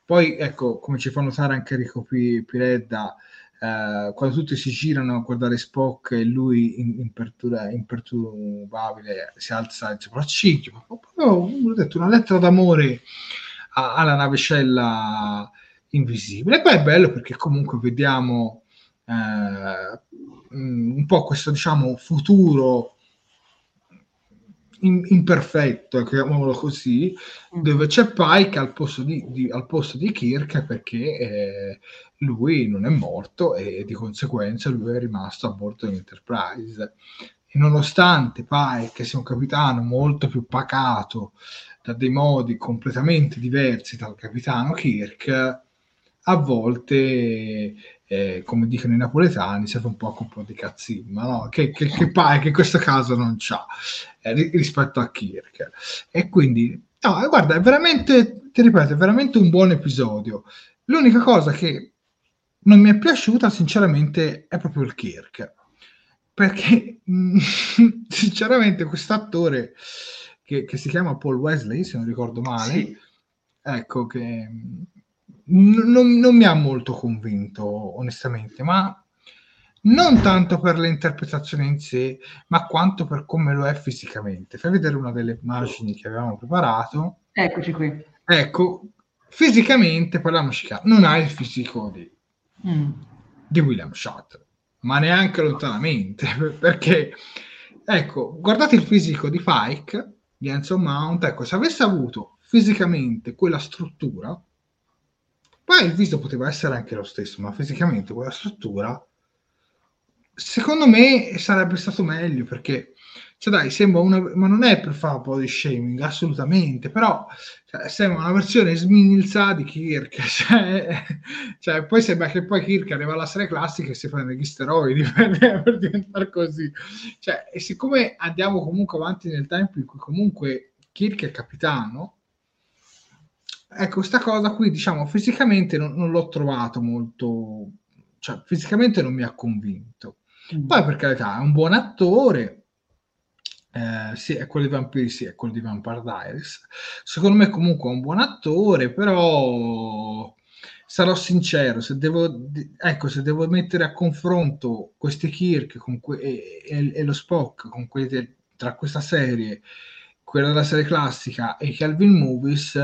Poi, ecco, come ci fa notare anche Rico Piredda, eh, quando tutti si girano a guardare Spock e lui imperturbabile in, in pertur- si alza il sopracciglio. Ho detto, una lettera d'amore a, alla navicella invisibile. E poi è bello perché comunque vediamo eh, un po' questo, diciamo, futuro imperfetto, chiamiamolo così, dove c'è Pike al posto di, di, al posto di Kirk, perché eh, lui non è morto e di conseguenza lui è rimasto a bordo dell'Enterprise. E nonostante Pike sia un capitano molto più pacato, da dei modi completamente diversi dal capitano Kirk, a volte, eh, come dicono i napoletani, serve un po' con un po' di cazzimma, no? Che, che, che, pa- che in questo caso non c'ha eh, rispetto a Kirk. E quindi, no, guarda, è veramente, ti ripeto, è veramente un buon episodio. L'unica cosa che non mi è piaciuta, sinceramente, è proprio il Kirk. perché sinceramente quest'attore che, che si chiama Paul Wesley, se non ricordo male, sì. ecco che non, non mi ha molto convinto onestamente, ma non tanto per l'interpretazione in sé, ma quanto per come lo è fisicamente. Fai vedere una delle immagini che avevamo preparato. Eccoci qui. Ecco, fisicamente, parliamoci chiaro, non ha il fisico di, mm. di William Shatner, ma neanche lontanamente, perché, ecco, guardate il fisico di Pike, di Anson Mount, ecco, se avesse avuto fisicamente quella struttura, poi il viso poteva essere anche lo stesso, ma fisicamente quella struttura secondo me sarebbe stato meglio, perché cioè dai, sembra una, ma non è per fare un po' di shaming assolutamente, però cioè, sembra una versione sminilza di Kirk, cioè, cioè poi sembra che poi Kirk arriva alla serie classica e si prende gli steroidi per, per diventare così, cioè, e siccome andiamo comunque avanti nel tempo in cui comunque Kirk è capitano, ecco, sta cosa qui, diciamo, fisicamente non, non l'ho trovato molto, cioè fisicamente non mi ha convinto. Poi per carità è un buon attore, eh, sì, è quello di Vampiri, sì, è quello di Vampire Diaries, secondo me comunque è un buon attore, però sarò sincero, se devo, ecco, se devo mettere a confronto questi Kirk con que- e, e, e lo Spock con quelli de- tra questa serie, quella della serie classica e Kelvin Movies,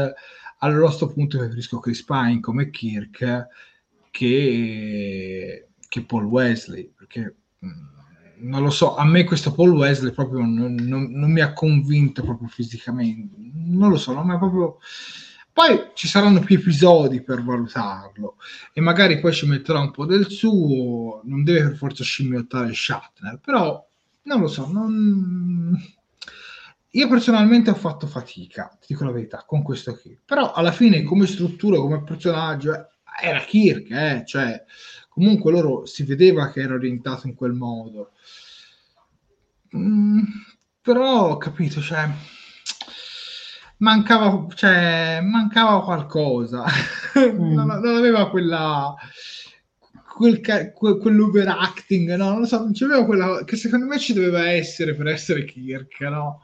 allora a sto punto preferisco Chris Pine come Kirk che che Paul Wesley, perché non lo so, a me questo Paul Wesley proprio non, non, non mi ha convinto proprio fisicamente, non lo so, non mi ha proprio... Poi ci saranno più episodi per valutarlo e magari poi ci metterà un po' del suo, non deve per forza scimmiottare Shatner, però non lo so, non... Io personalmente ho fatto fatica, ti dico la verità, con questo qui, però alla fine come struttura, come personaggio, eh, era Kirk, eh, cioè... Comunque loro si vedeva che era orientato in quel modo. Mm, però ho capito, cioè mancava, cioè, mancava qualcosa. Mm. non, non aveva quella quel, quel, quell'overacting, no? Non lo so, non c'aveva quella che secondo me ci doveva essere per essere Kirk, no?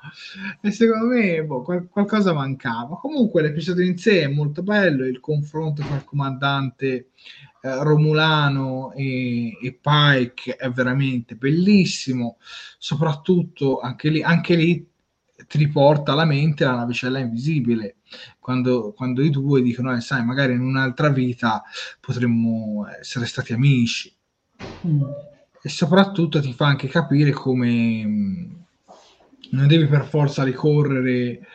E secondo me boh, qual, qualcosa mancava. Comunque l'episodio in sé è molto bello, il confronto con il comandante Romulano e, e Pike è veramente bellissimo, soprattutto anche lì, anche lì ti riporta alla mente la navicella invisibile quando, quando i due dicono eh, sai, magari in un'altra vita potremmo essere stati amici, mm. e soprattutto ti fa anche capire come mh, non devi per forza ricorrere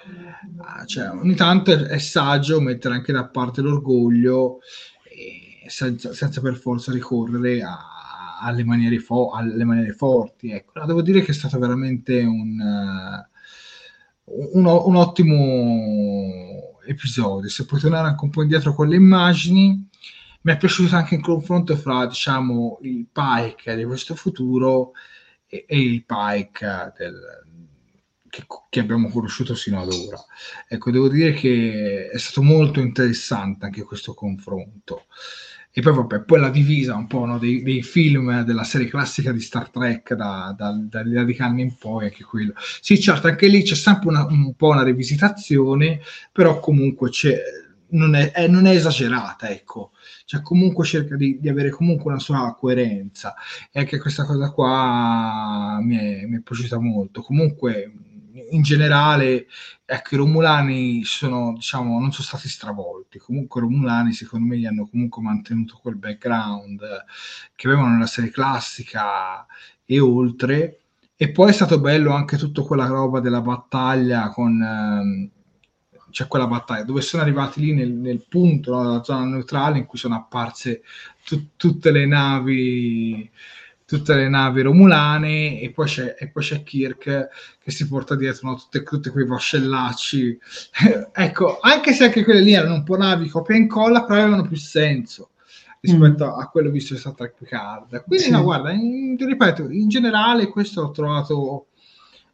a, cioè, ogni tanto è, è saggio mettere anche da parte l'orgoglio e Senza, senza per forza ricorrere a, alle, maniere fo- alle maniere forti, ecco. Devo dire che è stato veramente un, uh, un, un ottimo episodio. Se puoi tornare anche un po' indietro con le immagini, mi è piaciuto anche il confronto fra, diciamo, il Pike di questo futuro e, e il Pike del, che, che abbiamo conosciuto sino ad ora. Ecco, devo dire che è stato molto interessante anche questo confronto. E poi, vabbè, poi la divisa un po', no, dei, dei film della serie classica di Star Trek da, da, da, da di anni in poi, anche quello. Sì, certo, anche lì c'è sempre una, un po' una rivisitazione, però comunque c'è, non, è, è, non è esagerata, ecco. Cioè comunque cerca di, di avere comunque una sua coerenza. E anche questa cosa qua mi è, mi è piaciuta molto. Comunque, in generale, ecco, i Romulani sono, diciamo, non sono stati stravolti. Comunque i Romulani, secondo me, gli hanno comunque mantenuto quel background che avevano nella serie classica e oltre. E poi è stato bello anche tutta quella roba della battaglia con... Ehm, cioè quella battaglia dove sono arrivati lì nel, nel punto, no, della zona neutrale, in cui sono apparse tu, tutte le navi... tutte le navi romulane, e poi c'è, e poi c'è Kirk che si porta dietro, no, tutte, tutte quei vascellacci. Ecco, anche se anche quelle lì erano un po' navi copia e incolla, però avevano più senso rispetto mm. a quello visto in Star Trek Picard. Quindi, sì. no, guarda, in, ripeto, in generale questo ho trovato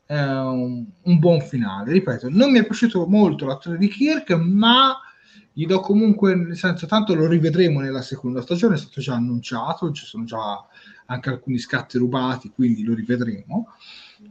eh, un, un buon finale. Ripeto, non mi è piaciuto molto l'attore di Kirk, ma gli do comunque, nel senso, tanto lo rivedremo nella seconda stagione, è stato già annunciato, ci sono già anche alcuni scatti rubati, quindi lo rivedremo.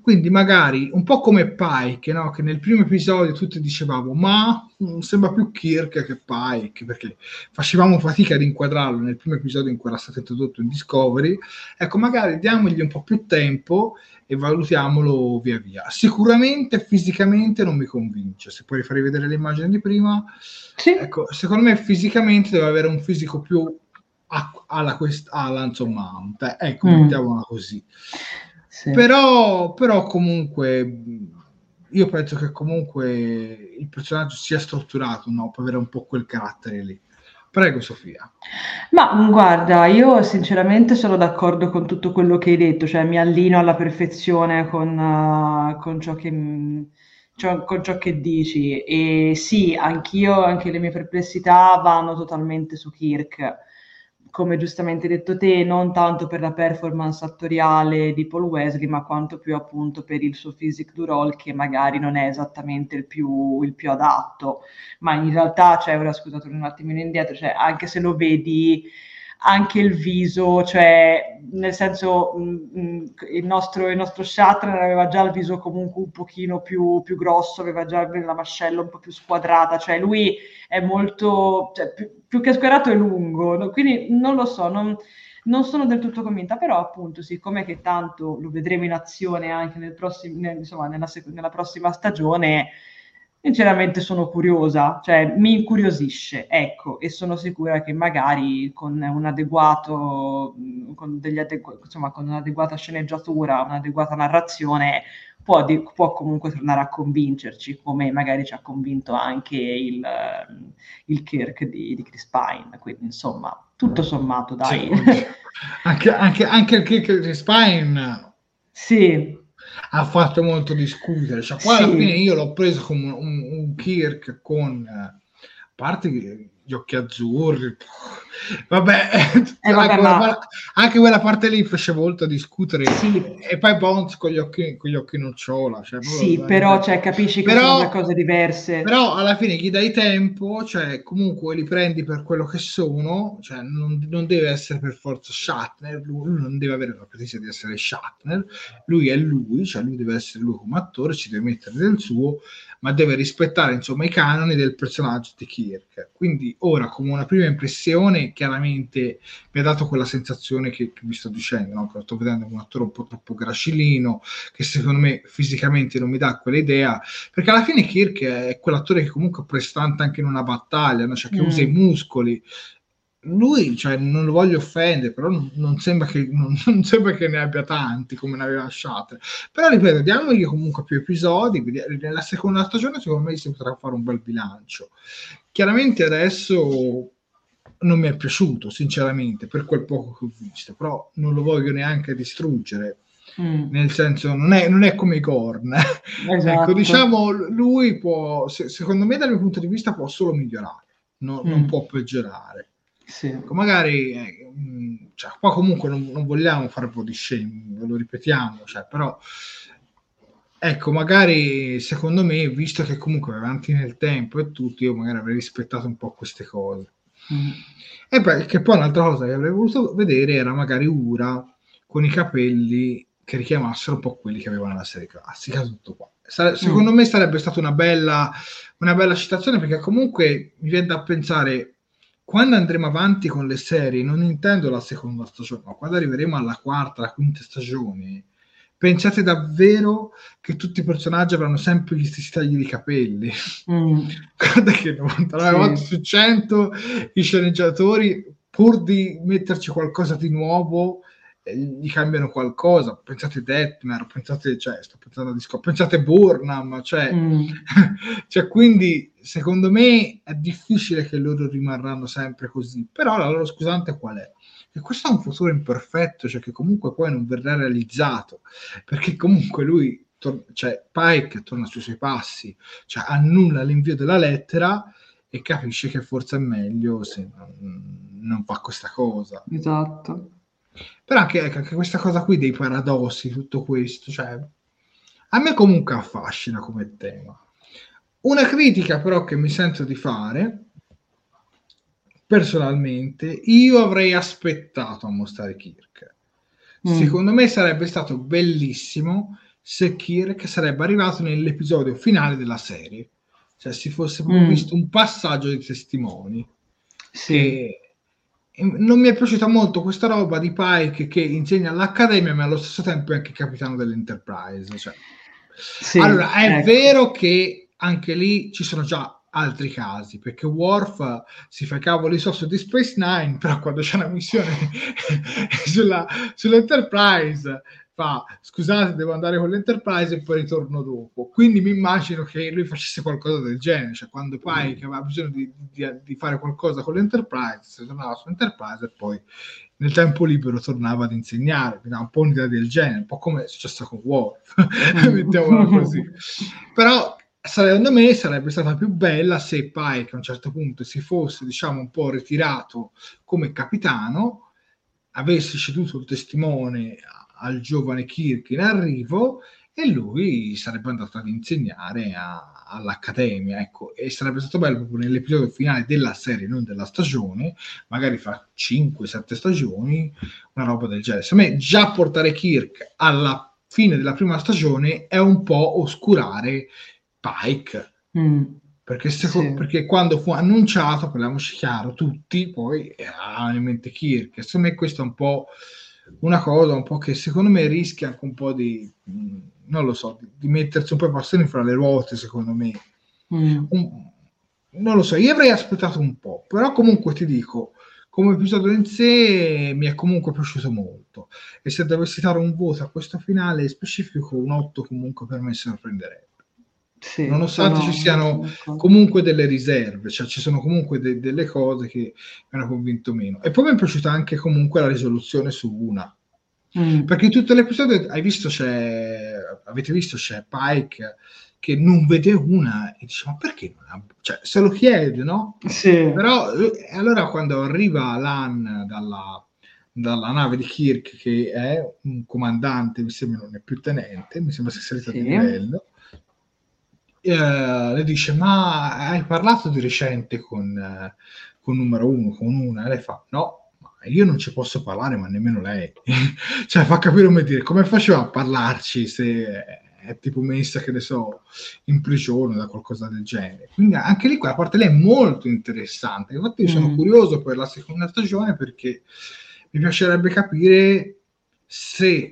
Quindi magari un po' come Pike, no? Che nel primo episodio tutti dicevamo ma mh, sembra più Kirk che Pike, perché facevamo fatica ad inquadrarlo nel primo episodio in cui era stato introdotto in Discovery. Ecco, magari diamogli un po' più tempo e valutiamolo via via. Sicuramente fisicamente non mi convince, se puoi far rivedere le immagini di prima, sì. Ecco, secondo me fisicamente deve avere un fisico più alla, quest- alla insomma, ecco, mm. mettiamola così. Sì. Però, però comunque io penso che comunque il personaggio sia strutturato, no? Può avere un po' quel carattere lì. Prego Sofia. Ma guarda, io sinceramente sono d'accordo con tutto quello che hai detto, cioè mi allino alla perfezione con, uh, con, ciò, che, ciò, con ciò che dici. E sì, anch'io, anche le mie perplessità vanno totalmente su Kirk. Come giustamente detto te, non tanto per la performance attoriale di Paul Wesley, ma quanto più appunto per il suo physique du role, che magari non è esattamente il più, il più adatto. Ma in realtà, cioè, ora scusa, torno un attimino indietro, cioè, anche se lo vedi, anche il viso, cioè, nel senso, mh, il nostro, il nostro Shatner aveva già il viso comunque un pochino più, più grosso, aveva già la mascella un po' più squadrata, cioè lui è molto, cioè, più, più che squadrato è lungo, no? Quindi non lo so, non, non sono del tutto convinta, però appunto, siccome che tanto lo vedremo in azione anche nel prossimo, nel, insomma, nella, sec- nella prossima stagione, sinceramente sono curiosa, cioè mi incuriosisce, ecco, e sono sicura che magari con un adeguato, con degli adegu- insomma, con un'adeguata sceneggiatura, un'adeguata narrazione, può, di- può comunque tornare a convincerci, come magari ci ha convinto anche il, il Kirk di, di Chris Pine, quindi insomma, tutto sommato, dai. Sì, anche, anche, anche il Kirk di Chris Pine. Sì. Ha fatto molto discutere, cioè qua sì. Alla fine io l'ho preso come un, un Kirk con a parte gli occhi azzurri, vabbè, eh, vabbè anche, ma... quella, anche quella parte lì fece molto a discutere, sì. E poi Bones con gli occhi, con gli occhi nocciola, cioè, sì, però cioè, capisci che però, sono cose diverse, però alla fine gli dai tempo, cioè comunque li prendi per quello che sono, cioè non, non deve essere per forza Shatner, lui, lui non deve avere la pretesa di essere Shatner, lui è lui, cioè lui deve essere lui come attore, ci deve mettere del suo, ma deve rispettare insomma i canoni del personaggio di Kirk. Quindi ora, come una prima impressione, chiaramente mi ha dato quella sensazione che, che vi sto dicendo, no? Che sto vedendo un attore un po' troppo gracilino, che secondo me fisicamente non mi dà quell'idea, perché alla fine Kirk è quell'attore che comunque è prestante anche in una battaglia, no? Cioè che mm. usa i muscoli. Lui, cioè, non lo voglio offendere, però non, non, sembra che, non, non sembra che ne abbia tanti come ne aveva Shatner. Però ripeto, diamogli comunque più episodi. Nella seconda stagione secondo me si potrà fare un bel bilancio. Chiaramente adesso non mi è piaciuto sinceramente per quel poco che ho visto, però non lo voglio neanche distruggere. Mm. Nel senso, non è, non è come Gorn, esatto. Ecco, diciamo, lui può, se, secondo me dal mio punto di vista può solo migliorare, no, mm. non può peggiorare. Sì. Ecco, magari eh, cioè, qua comunque non, non vogliamo fare body shaming, lo ripetiamo, cioè, però ecco, magari secondo me, visto che comunque avanti nel tempo e tutto, io magari avrei rispettato un po' queste cose. Mm. E beh, che poi un'altra cosa che avrei voluto vedere era magari Ura con i capelli che richiamassero un po' quelli che avevano la serie classica, tutto qua. Sare- secondo mm. me sarebbe stata una bella una bella citazione, perché comunque mi viene da pensare, quando andremo avanti con le serie, non intendo la seconda stagione, ma quando arriveremo alla quarta, alla quinta stagione, pensate davvero che tutti i personaggi avranno sempre gli stessi tagli di capelli? Mm. Guarda che novantanove volte sì. su cento i sceneggiatori, pur di metterci qualcosa di nuovo, gli cambiano qualcosa. Pensate Detmer, pensate, cioè, sto pensando a Disco, pensate Burnham, cioè, mm. cioè, quindi secondo me è difficile che loro rimarranno sempre così. Però la loro scusante qual è? Che questo è un futuro imperfetto, cioè che comunque poi non verrà realizzato, perché comunque lui, tor- cioè Pike torna sui suoi passi, cioè annulla l'invio della lettera e capisce che forse è meglio se non, non fa questa cosa. Esatto. Però anche, anche questa cosa qui dei paradossi, tutto questo, cioè a me comunque affascina come tema. Una critica però che mi sento di fare personalmente, io avrei aspettato a mostrare Kirk, Mm. Secondo me sarebbe stato bellissimo se Kirk sarebbe arrivato nell'episodio finale della serie, cioè si fosse proprio mm. visto un passaggio di testimoni. Sì. E non mi è piaciuta molto questa roba di Pike che insegna all'Accademia, ma allo stesso tempo è anche capitano dell'Enterprise. Cioè. Sì, allora, è ecco. vero che anche lì ci sono già altri casi, perché Worf si fa i cavoli su di Space Nine, però quando c'è una missione sulla, sull'Enterprise fa scusate, devo andare con l'Enterprise e poi ritorno dopo. Quindi mi immagino che lui facesse qualcosa del genere, cioè quando Pike mm. aveva bisogno di, di, di fare qualcosa con l'Enterprise, si tornava sull'Enterprise e poi nel tempo libero tornava ad insegnare. Mi dà un po' un'idea del genere, un po' come è successo con Worf, mm. mettiamola così. Però secondo me sarebbe stata più bella se Pike a un certo punto si fosse, diciamo, un po' ritirato come capitano, avesse ceduto il testimone al giovane Kirk in arrivo e lui sarebbe andato ad insegnare a, all'Accademia, ecco, e sarebbe stato bello proprio nell'episodio finale della serie, non della stagione, magari fra cinque sette stagioni, una roba del genere. Secondo me già portare Kirk alla fine della prima stagione è un po' oscurare Pike, mm. perché, secondo, sì. perché quando fu annunciato, parliamoci chiaro, tutti poi avevano in mente Kirk. Secondo me questa è un po' una cosa un po' che secondo me rischia anche un po' di, non lo so, di, di mettersi un po' i bastoni fra le ruote, secondo me. Mm. Un, non lo so, io avrei aspettato un po', però comunque ti dico, come episodio in sé mi è comunque piaciuto molto, e se dovessi dare un voto a questo finale specifico, un otto comunque per me se lo prenderei. Sì, nonostante no, ci siano no. comunque delle riserve, cioè ci sono comunque de- delle cose che mi hanno convinto meno. E poi mi è piaciuta anche comunque la risoluzione su Una, mm. perché in tutto l'episodio hai visto c'è avete visto c'è Pike che non vede Una e dice ma perché non ha... cioè se lo chiede, no? Sì. Però allora quando arriva La'an dalla dalla nave di Kirk, che è un comandante, mi sembra non è più tenente, mi sembra sia salita sì. di livello, Uh, le dice ma hai parlato di recente con, uh, con numero uno, con Una? E lei fa no, ma io non ci posso parlare, ma nemmeno lei. Cioè fa capire, come dire, come faceva a parlarci se è tipo messa, che ne so, in prigione da qualcosa del genere. Quindi anche lì quella parte lì è molto interessante. Infatti io sono mm. curioso per la seconda stagione, perché mi piacerebbe capire se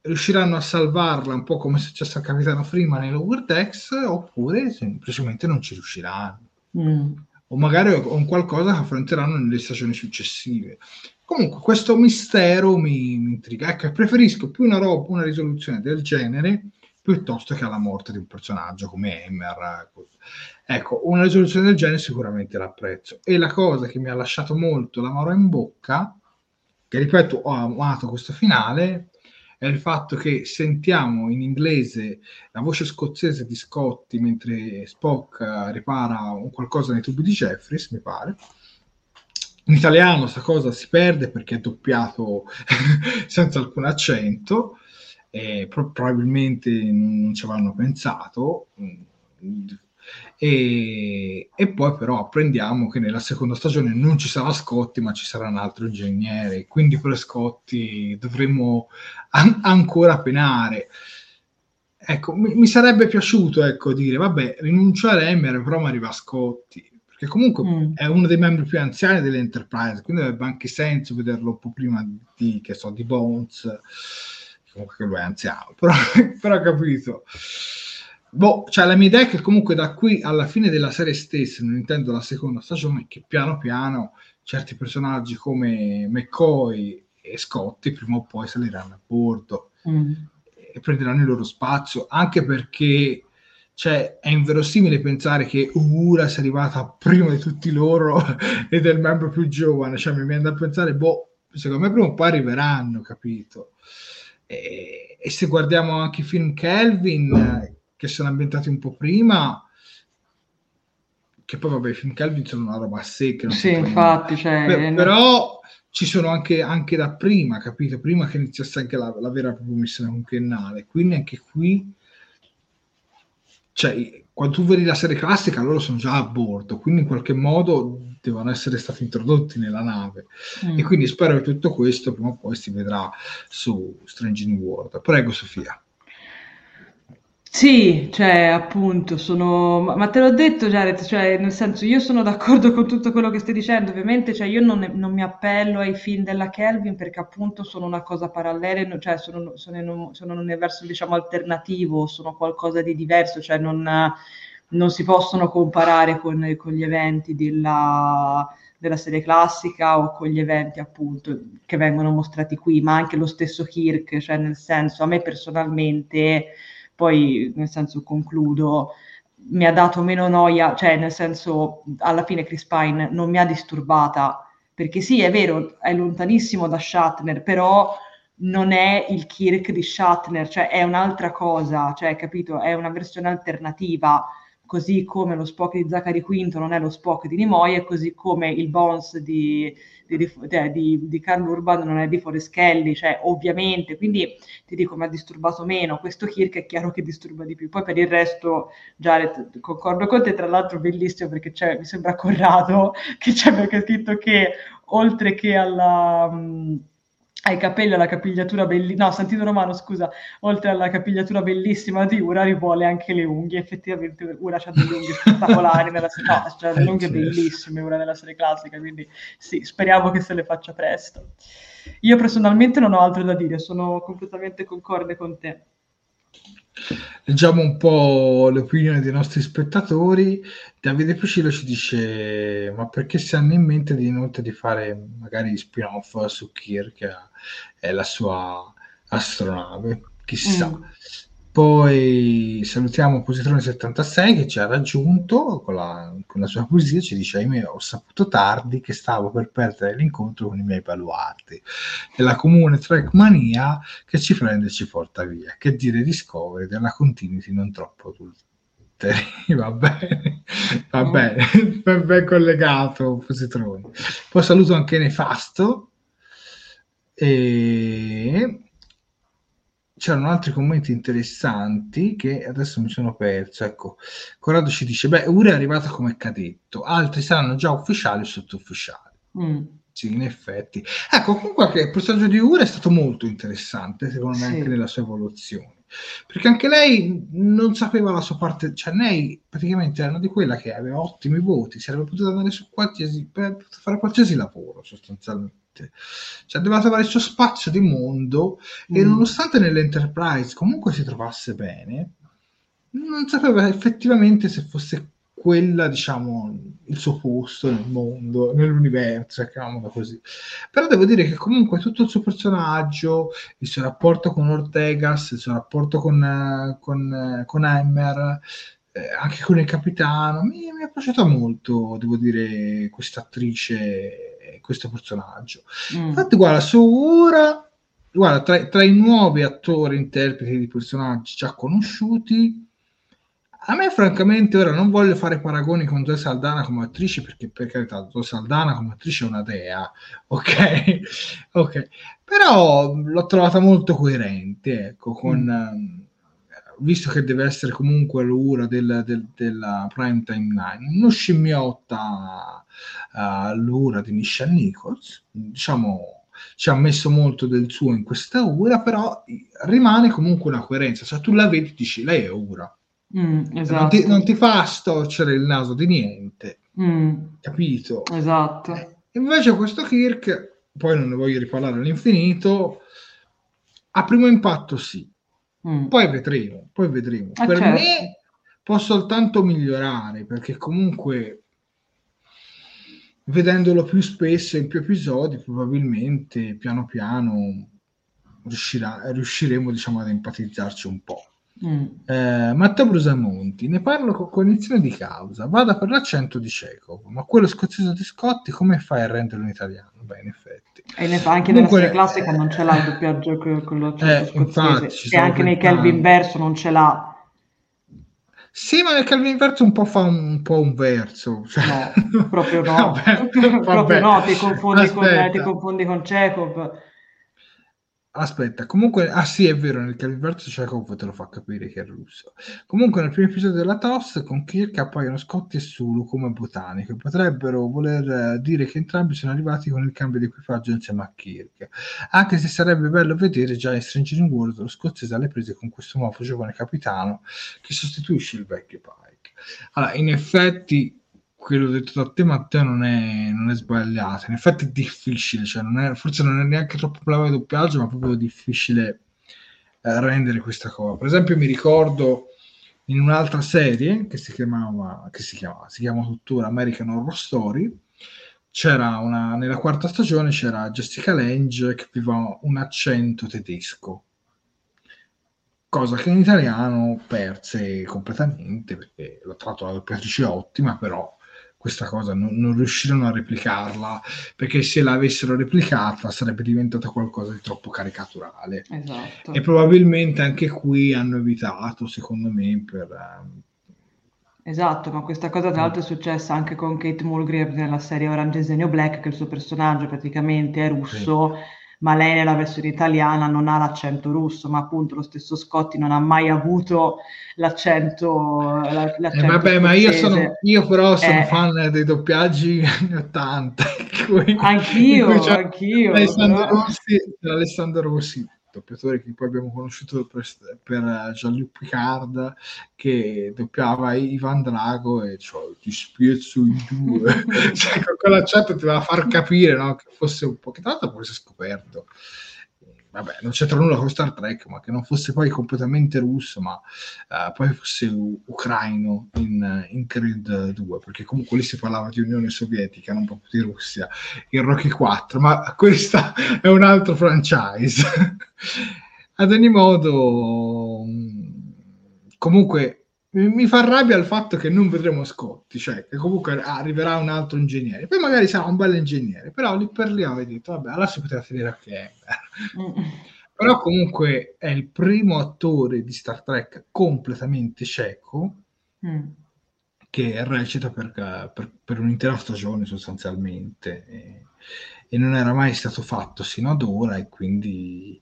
riusciranno a salvarla, un po' come è successo al capitano Freeman nei Lower Decks, oppure semplicemente non ci riusciranno, mm. o magari è un qualcosa che affronteranno nelle stagioni successive. Comunque questo mistero mi, mi intriga, ecco, preferisco più una roba, una risoluzione del genere piuttosto che alla morte di un personaggio come Hemmer. Ecco, una risoluzione del genere sicuramente l'apprezzo. E la cosa che mi ha lasciato molto l'amaro in bocca, che ripeto ho amato questo finale, è il fatto che sentiamo in inglese la voce scozzese di Scotty mentre Spock ripara un qualcosa nei tubi di Jeffries, mi pare. In italiano sta cosa si perde perché è doppiato senza alcun accento, eh, pro- probabilmente non ci avranno pensato. E, e poi però apprendiamo che nella seconda stagione non ci sarà Scotty, ma ci sarà un altro ingegnere, quindi per Scotty dovremmo an- ancora penare. Ecco, mi, mi sarebbe piaciuto, ecco, dire vabbè, rinunciare a Hemmer, però mi arriva Scotty, perché comunque mm. è uno dei membri più anziani dell'Enterprise, quindi avrebbe anche senso vederlo un po' prima di, che so, di Bones, comunque lui è anziano, però, però capito. Boh, cioè la mia idea è che comunque da qui alla fine della serie stessa, non intendo la seconda stagione, che piano piano certi personaggi come McCoy e Scotty prima o poi saliranno a bordo mm. e prenderanno il loro spazio, anche perché cioè, è inverosimile pensare che Ura sia arrivata prima di tutti loro ed è il membro più giovane, cioè mi viene da pensare, boh, secondo me prima o poi arriveranno, capito? E, e se guardiamo anche i film Kelvin, che sono ambientati un po' prima, che poi vabbè i film Kelvin sono una roba secca, sì, infatti, cioè, Beh, però ci sono anche, anche da prima, capito? Prima che iniziasse anche la, la vera propria missione quinquennale, quindi anche qui, cioè, quando tu vedi la serie classica loro sono già a bordo, quindi in qualche modo devono essere stati introdotti nella nave, mm. e quindi spero che tutto questo prima o poi si vedrà su Strange New World. Prego Sofia. Sì, cioè appunto sono, ma te l'ho detto Jared, cioè nel senso io sono d'accordo con tutto quello che stai dicendo, ovviamente cioè, io non, non mi appello ai film della Kelvin perché appunto sono una cosa parallela, cioè sono, sono, in un, sono in un universo diciamo alternativo, sono qualcosa di diverso, cioè non, non si possono comparare con, con gli eventi della, della serie classica o con gli eventi appunto che vengono mostrati qui, ma anche lo stesso Kirk, cioè nel senso a me personalmente... Poi, nel senso, concludo, mi ha dato meno noia, cioè, nel senso, alla fine Chris Pine non mi ha disturbata, perché sì, è vero, è lontanissimo da Shatner, però non è il Kirk di Shatner, cioè, è un'altra cosa, cioè, capito? È una versione alternativa, così come lo Spock di Zachary Quinto non è lo Spock di Nimoy, e così come il Bones di... Di, di, di Karl Urban non è di Forest Kelly, cioè ovviamente, quindi ti dico mi ha disturbato meno, questo Kirk è chiaro che disturba di più, poi per il resto Jared concordo con te, tra l'altro bellissimo perché c'è, mi sembra Corrado che c'è perché scritto che oltre che alla... Mh, ai capelli, alla capigliatura bellissima, no, Santino Romano, scusa, oltre alla capigliatura bellissima di Ura, rivuole anche le unghie, effettivamente Ura ha delle unghie spettacolari, nella serie, no, c'ha delle unghie bellissime Ura nella serie classica, quindi sì, speriamo che se le faccia presto. Io personalmente non ho altro da dire, sono completamente concorde con te. Leggiamo un po' le opinioni dei nostri spettatori. Davide Piscillo ci dice ma perché si hanno in mente di inoltre di fare magari spin-off su Kirk e la sua astronave, chissà. mm. Poi salutiamo Positrone settantasei che ci ha raggiunto con la, con la sua poesia, ci dice ahimè ho saputo tardi che stavo per perdere l'incontro con i miei baluardi e la comune Trekmania che ci prende e ci porta via, che dire di Discovery della continuity non troppo adulta. Va bene, va bene, ben, ben collegato Positrone. Poi saluto anche Nefasto e... c'erano altri commenti interessanti che adesso mi sono perso, ecco. Corrado ci dice, beh, Ura è arrivata come cadetto, altri saranno già ufficiali o sottufficiali. Mm. Sì, in effetti. Ecco, comunque il personaggio di Ura è stato molto interessante, secondo me, sì. Anche nella sua evoluzione. Perché anche lei non sapeva la sua parte, cioè lei praticamente era una di quella che aveva ottimi voti, sarebbe potuta andare su qualsiasi, per fare qualsiasi lavoro sostanzialmente. Cioè doveva trovare il suo spazio di mondo mm. e nonostante nell'Enterprise comunque si trovasse bene non sapeva effettivamente se fosse quella diciamo il suo posto nel mondo, nell'universo, chiamiamola così. Però devo dire che comunque tutto il suo personaggio, il suo rapporto con Ortegas, il suo rapporto con, con, con Hemmer, eh, anche con il capitano, mi, mi è piaciuta molto, devo dire, questa attrice, questo personaggio. Mm. Infatti guarda su Ura, guarda tra, tra i nuovi attori interpreti di personaggi già conosciuti, a me francamente, ora non voglio fare paragoni con Zoe Saldana come attrice perché per carità Zoe Saldana come attrice è una dea, ok? Ok, però l'ho trovata molto coerente, ecco, con mm. visto che deve essere comunque l'Ura del, del, della Primetime Nine, non scimmiotta uh, l'Ura di Michelle Nichols, diciamo ci ha messo molto del suo in questa Ura, però rimane comunque una coerenza, cioè tu la vedi e dici lei è Ura, mm, esatto. non, ti, non ti fa storcere il naso di niente, mm. capito? Esatto. Eh, invece questo Kirk, poi non ne voglio riparlare all'infinito, a primo impatto sì. Mm. Poi vedremo, poi vedremo. Ah, per certo. Me può soltanto migliorare, perché comunque vedendolo più spesso in più episodi probabilmente piano piano riuscirà, riusciremo diciamo ad empatizzarci un po'. Mm. Eh, Matteo Brusamonti, ne parlo con cognizione di causa, vada per l'accento di Chekhov, ma quello scozzese di Scotti come fai a renderlo in italiano? Beh, in effetti e ne fa, anche comunque, nella serie classica eh, non ce l'ha il doppiaggio con, con l'accento eh, scozzese, e anche nei Kelvin verso non ce l'ha. Sì, ma nel Kelvin verso un po' fa un, un po' un verso, cioè... no, proprio no. Vabbè, proprio vabbè. No, ti confondi, con, eh, ti confondi con Chekhov. Aspetta, comunque, ah sì, è vero, nel Calviberto Chekhov te lo fa capire che è russo. Comunque nel primo episodio della T O S con Kirk appaiono Scotty e Sulu come botanico. Potrebbero voler dire che entrambi sono arrivati con il cambio di equipaggio insieme a Kirk, anche se sarebbe bello vedere già in Strange New Worlds lo scozzese alle prese con questo nuovo giovane capitano che sostituisce il vecchio Pike. Allora, in effetti quello detto da te, Matteo, non è, non è sbagliato. In effetti è difficile, cioè non è, forse non è neanche troppo bravo il doppiaggio, ma proprio difficile eh, rendere questa cosa. Per esempio mi ricordo in un'altra serie che si chiamava, che si chiamava, si chiama tuttora American Horror Story, c'era una, nella quarta stagione c'era Jessica Lange che aveva un accento tedesco, cosa che in italiano perse completamente, perché l'ho trovato la doppiatrice ottima, però questa cosa non, non riuscirono a replicarla, perché se l'avessero replicata sarebbe diventata qualcosa di troppo caricaturale. Esatto. E probabilmente anche qui hanno evitato, secondo me, per... Um... Esatto, ma questa cosa tra l'altro è successa anche con Kate Mulgrew nella serie Orange is the New Black, che il suo personaggio praticamente è russo, sì, ma lei nella versione italiana non ha l'accento russo, ma appunto lo stesso Scotti non ha mai avuto l'accento, l'accento eh, vabbè, scozzese. Ma io sono io però sono eh. fan dei doppiaggi anni ottanta, anch'io anch'io Alessandro però... Rossi, Alessandro Rossi, doppiatore che poi abbiamo conosciuto per, per Jean-Luc Picard, che doppiava Ivan Drago, e cioè ti spiezzo in due, cioè con quell'accento ti va a far capire, no, che fosse un po', che tra l'altro poi si è scoperto, vabbè, non c'entra nulla con Star Trek, ma che non fosse poi completamente russo, ma uh, poi fosse u- ucraino in, in Creed due, perché comunque lì si parlava di Unione Sovietica, non proprio di Russia, in Rocky quattro, ma questa è un altro franchise. Ad ogni modo, comunque, mi fa rabbia il fatto che non vedremo Scotti, cioè che comunque arriverà un altro ingegnere, poi magari sarà un bel ingegnere, però lì per lì avevo detto vabbè, allora si poteva tenere a Hemmer. Mm. Però comunque è il primo attore di Star Trek completamente cieco mm. che recita per, per, per un'intera stagione sostanzialmente, e, e non era mai stato fatto sino ad ora, e quindi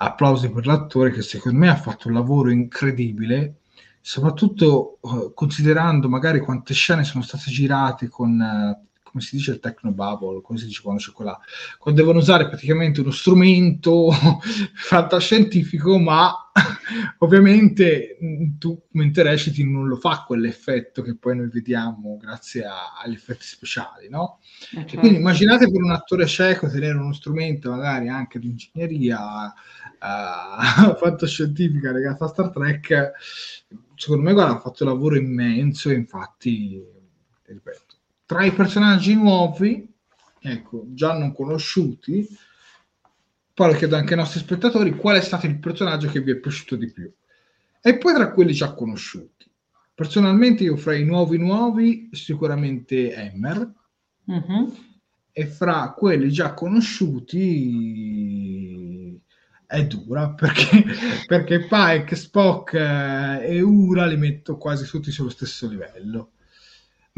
applausi per l'attore che secondo me ha fatto un lavoro incredibile, soprattutto uh, considerando magari quante scene sono state girate con, uh, come si dice, il technobubble, come si dice quando c'è quella, quando devono usare praticamente uno strumento fantascientifico, ma ovviamente tu mentre reciti non lo fa quell'effetto che poi noi vediamo grazie a, agli effetti speciali, no? Okay. E quindi immaginate per un attore cieco tenere uno strumento magari anche di ingegneria uh, fantascientifica legata a Star Trek. Secondo me, guarda, ha fatto un lavoro immenso, e infatti, ripeto, tra i personaggi nuovi, ecco, già non conosciuti, poi lo chiedo anche ai nostri spettatori, qual è stato il personaggio che vi è piaciuto di più? E poi tra quelli già conosciuti. Personalmente io fra i nuovi nuovi, sicuramente Hemmer, mm-hmm. e fra quelli già conosciuti... è dura, perché, perché Pike, Spock eh, e Ura li metto quasi tutti sullo stesso livello,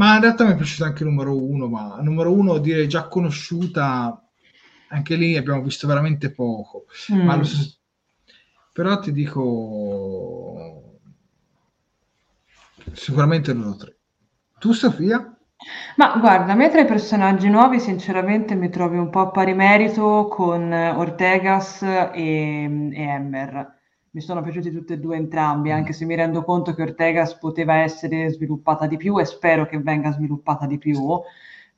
ma in realtà mi è piaciuta anche numero uno, ma numero uno dire già conosciuta, anche lì abbiamo visto veramente poco, mm. ma lo so, però ti dico sicuramente loro tre. Tu, Sofia? Ma guarda, me tra i personaggi nuovi sinceramente mi trovi un po' a pari merito con Ortegas e, e Hemmer. Mi sono piaciuti tutti e due entrambi, anche se mi rendo conto che Ortegas poteva essere sviluppata di più, e spero che venga sviluppata di più,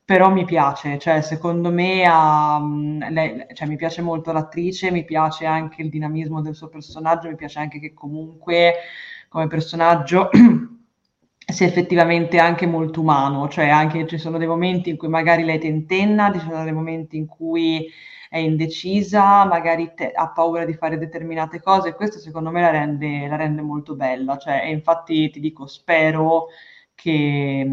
però mi piace, cioè secondo me um, lei, cioè, mi piace molto l'attrice, mi piace anche il dinamismo del suo personaggio, mi piace anche che comunque come personaggio... sia effettivamente anche molto umano, cioè anche ci sono dei momenti in cui magari lei tentenna, ci sono dei momenti in cui è indecisa, magari te- ha paura di fare determinate cose, e questo secondo me la rende, la rende molto bella, cioè, e infatti ti dico, spero che,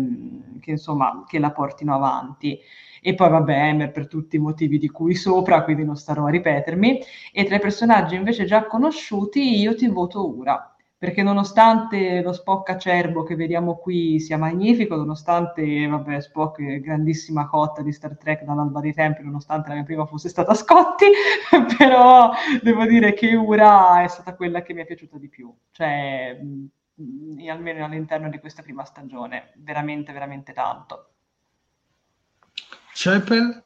che insomma che la portino avanti. E poi vabbè, Hemmer per tutti i motivi di cui sopra, quindi non starò a ripetermi. E tra i personaggi invece già conosciuti io ti voto Ura, perché nonostante lo Spock acerbo che vediamo qui sia magnifico, nonostante, vabbè, Spock è grandissima cotta di Star Trek dall'alba dei tempi, nonostante la mia prima fosse stata Scotty, però devo dire che Ura è stata quella che mi è piaciuta di più, cioè mh, almeno all'interno di questa prima stagione, veramente, veramente tanto. Chapel?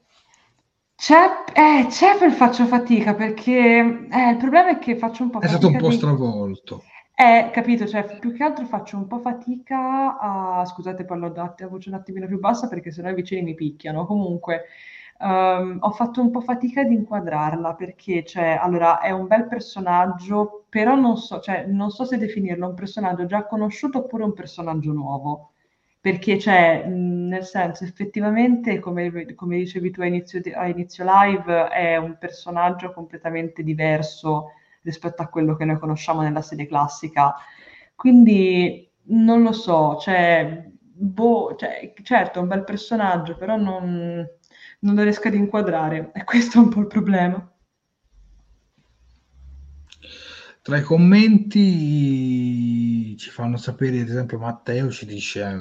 C'è, eh, c'è per faccio fatica perché eh, il problema è che faccio un po' fatica. È stato un po' stravolto. Di... Eh, capito, cioè più che altro faccio un po' fatica a... Scusate, parlo a voce un attimino più bassa perché sennò i vicini mi picchiano. Comunque, um, ho fatto un po' fatica ad inquadrarla perché, cioè, allora, è un bel personaggio, però non so, cioè, non so se definirlo un personaggio già conosciuto oppure un personaggio nuovo. Perché c'è, nel senso, effettivamente, come, come dicevi tu a inizio, a inizio live, è un personaggio completamente diverso rispetto a quello che noi conosciamo nella serie classica. Quindi, non lo so, cioè, boh, cioè, certo, è un bel personaggio, però non, non lo riesco ad inquadrare. E questo è un po' il problema. Tra i commenti ci fanno sapere, ad esempio, Matteo ci dice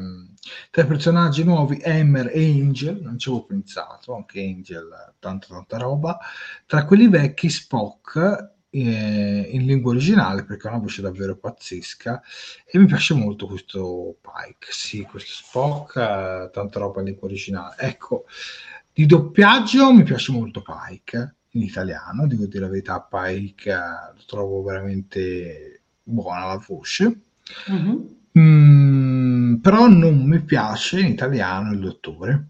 tre personaggi nuovi, Hemmer e Angel, non ci avevo pensato, anche Angel, tanta tanta roba, tra quelli vecchi Spock eh, in lingua originale, perché ha una voce davvero pazzesca, e mi piace molto questo Pike, sì, questo Spock, eh, tanta roba in lingua originale. Ecco, di doppiaggio mi piace molto Pike, in italiano, devo dire la verità, Pike lo trovo veramente buona la voce, uh-huh. mm, però non mi piace in italiano il dottore,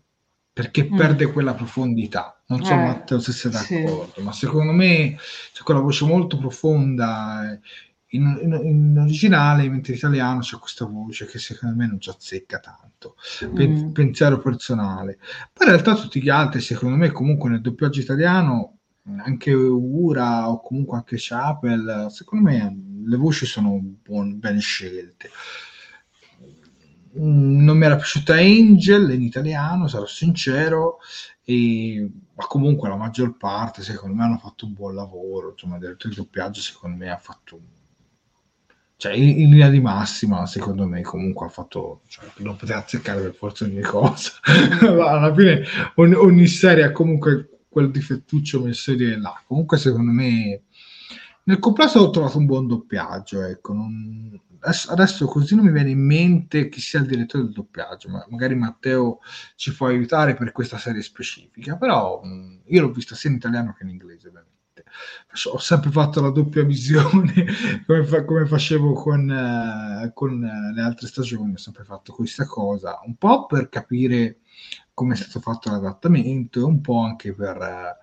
perché mm. perde quella profondità, non so eh, Matteo se sei d'accordo, sì. Ma secondo me c'è quella voce molto profonda in, in, in originale, mentre in italiano c'è questa voce che secondo me non ci azzecca tanto, Pen- mm. pensiero personale, ma in realtà tutti gli altri secondo me comunque nel doppiaggio italiano, anche Ura o comunque anche Chapel, secondo me le voci sono buon, ben scelte. Non mi era piaciuta Angel in italiano, sarò sincero, e, ma comunque la maggior parte secondo me hanno fatto un buon lavoro, insomma il doppiaggio secondo me ha fatto, cioè in, in linea di massima secondo me comunque ha fatto, cioè, non poteva azzeccare per forza ogni cosa ma alla fine ogni, ogni serie ha comunque quel difettuccio messo di là. Comunque secondo me nel complesso ho trovato un buon doppiaggio, ecco, non... adesso, adesso così non mi viene in mente chi sia il direttore del doppiaggio, ma magari Matteo ci può aiutare per questa serie specifica, però mh, io l'ho vista sia in italiano che in inglese ovviamente. Ho sempre fatto la doppia visione come, fa, come facevo con, eh, con eh, le altre stagioni, ho sempre fatto questa cosa un po' per capire come è stato fatto l'adattamento e un po' anche per,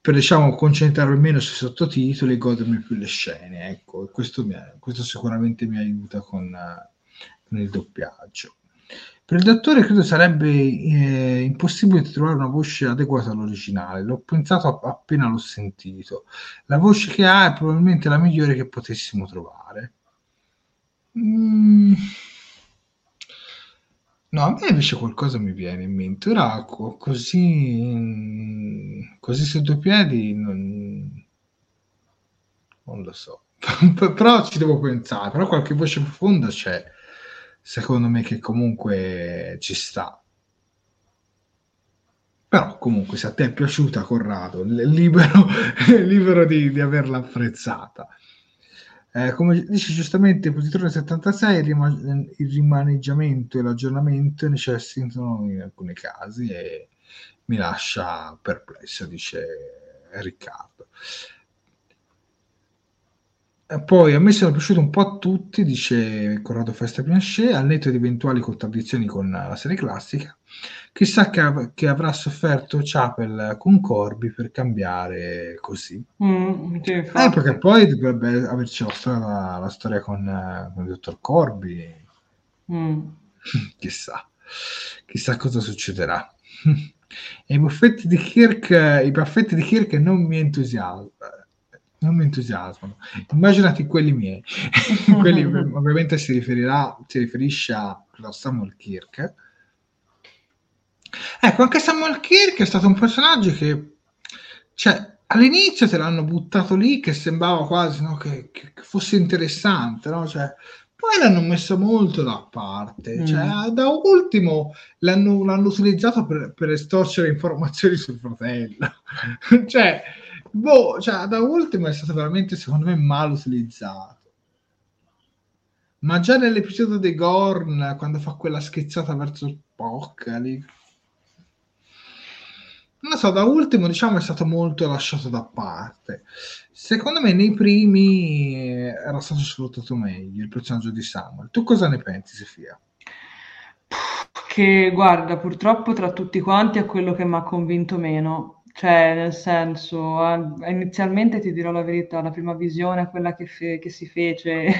per diciamo concentrarmi meno sui sottotitoli e godermi più le scene, ecco, questo, mi è, questo sicuramente mi aiuta con, con il doppiaggio. Per il dottore credo sarebbe eh, impossibile trovare una voce adeguata all'originale, l'ho pensato appena l'ho sentito, la voce che ha è probabilmente la migliore che potessimo trovare. mm. No, a me invece qualcosa mi viene in mente. Ora, così, così su due piedi, non, non lo so. Però ci devo pensare. Però qualche voce profonda c'è, secondo me, che comunque ci sta. Però comunque, se a te è piaciuta, Corrado, è libero, è libero di, di averla apprezzata. Eh, come dice giustamente Positrone settantasei, il, rim- il rimaneggiamento e l'aggiornamento necessitano in alcuni casi e mi lascia perplesso, dice Riccardo. Eh, poi a me sono piaciuti un po' tutti, dice Corrado Festa Pianchet, al netto di eventuali contraddizioni con la serie classica. Chissà che, av- che avrà sofferto Chapel con Corby per cambiare così. Mm, eh, perché poi dovrebbe averci la storia, la storia con, con il dottor Corby. Mm. Chissà, chissà cosa succederà. E i baffetti di Kirk, i baffetti di Kirk non mi entusiasmano. Non mi entusiasmano. Immaginati quelli miei. Quelli ovviamente si riferirà, si riferisce a Samuel Kirk. Ecco, anche Samuel Kirk è stato un personaggio che, cioè, all'inizio te l'hanno buttato lì che sembrava quasi, no, che, che fosse interessante, no? Cioè, poi l'hanno messo molto da parte, cioè, mm. da ultimo l'hanno, l'hanno utilizzato per, per estorcere informazioni sul fratello. Cioè, boh, cioè, da ultimo è stato veramente, secondo me, mal utilizzato. Ma già nell'episodio dei Gorn, quando fa quella schizzata verso Spock, lì, non so, da ultimo, diciamo, è stato molto lasciato da parte. Secondo me nei primi era stato sfruttato meglio il personaggio di Samuel. Tu cosa ne pensi, Sofia? Che, guarda, purtroppo tra tutti quanti è quello che mi ha convinto meno. Cioè, nel senso, eh, inizialmente, ti dirò la verità, la prima visione, quella che, fe- che si fece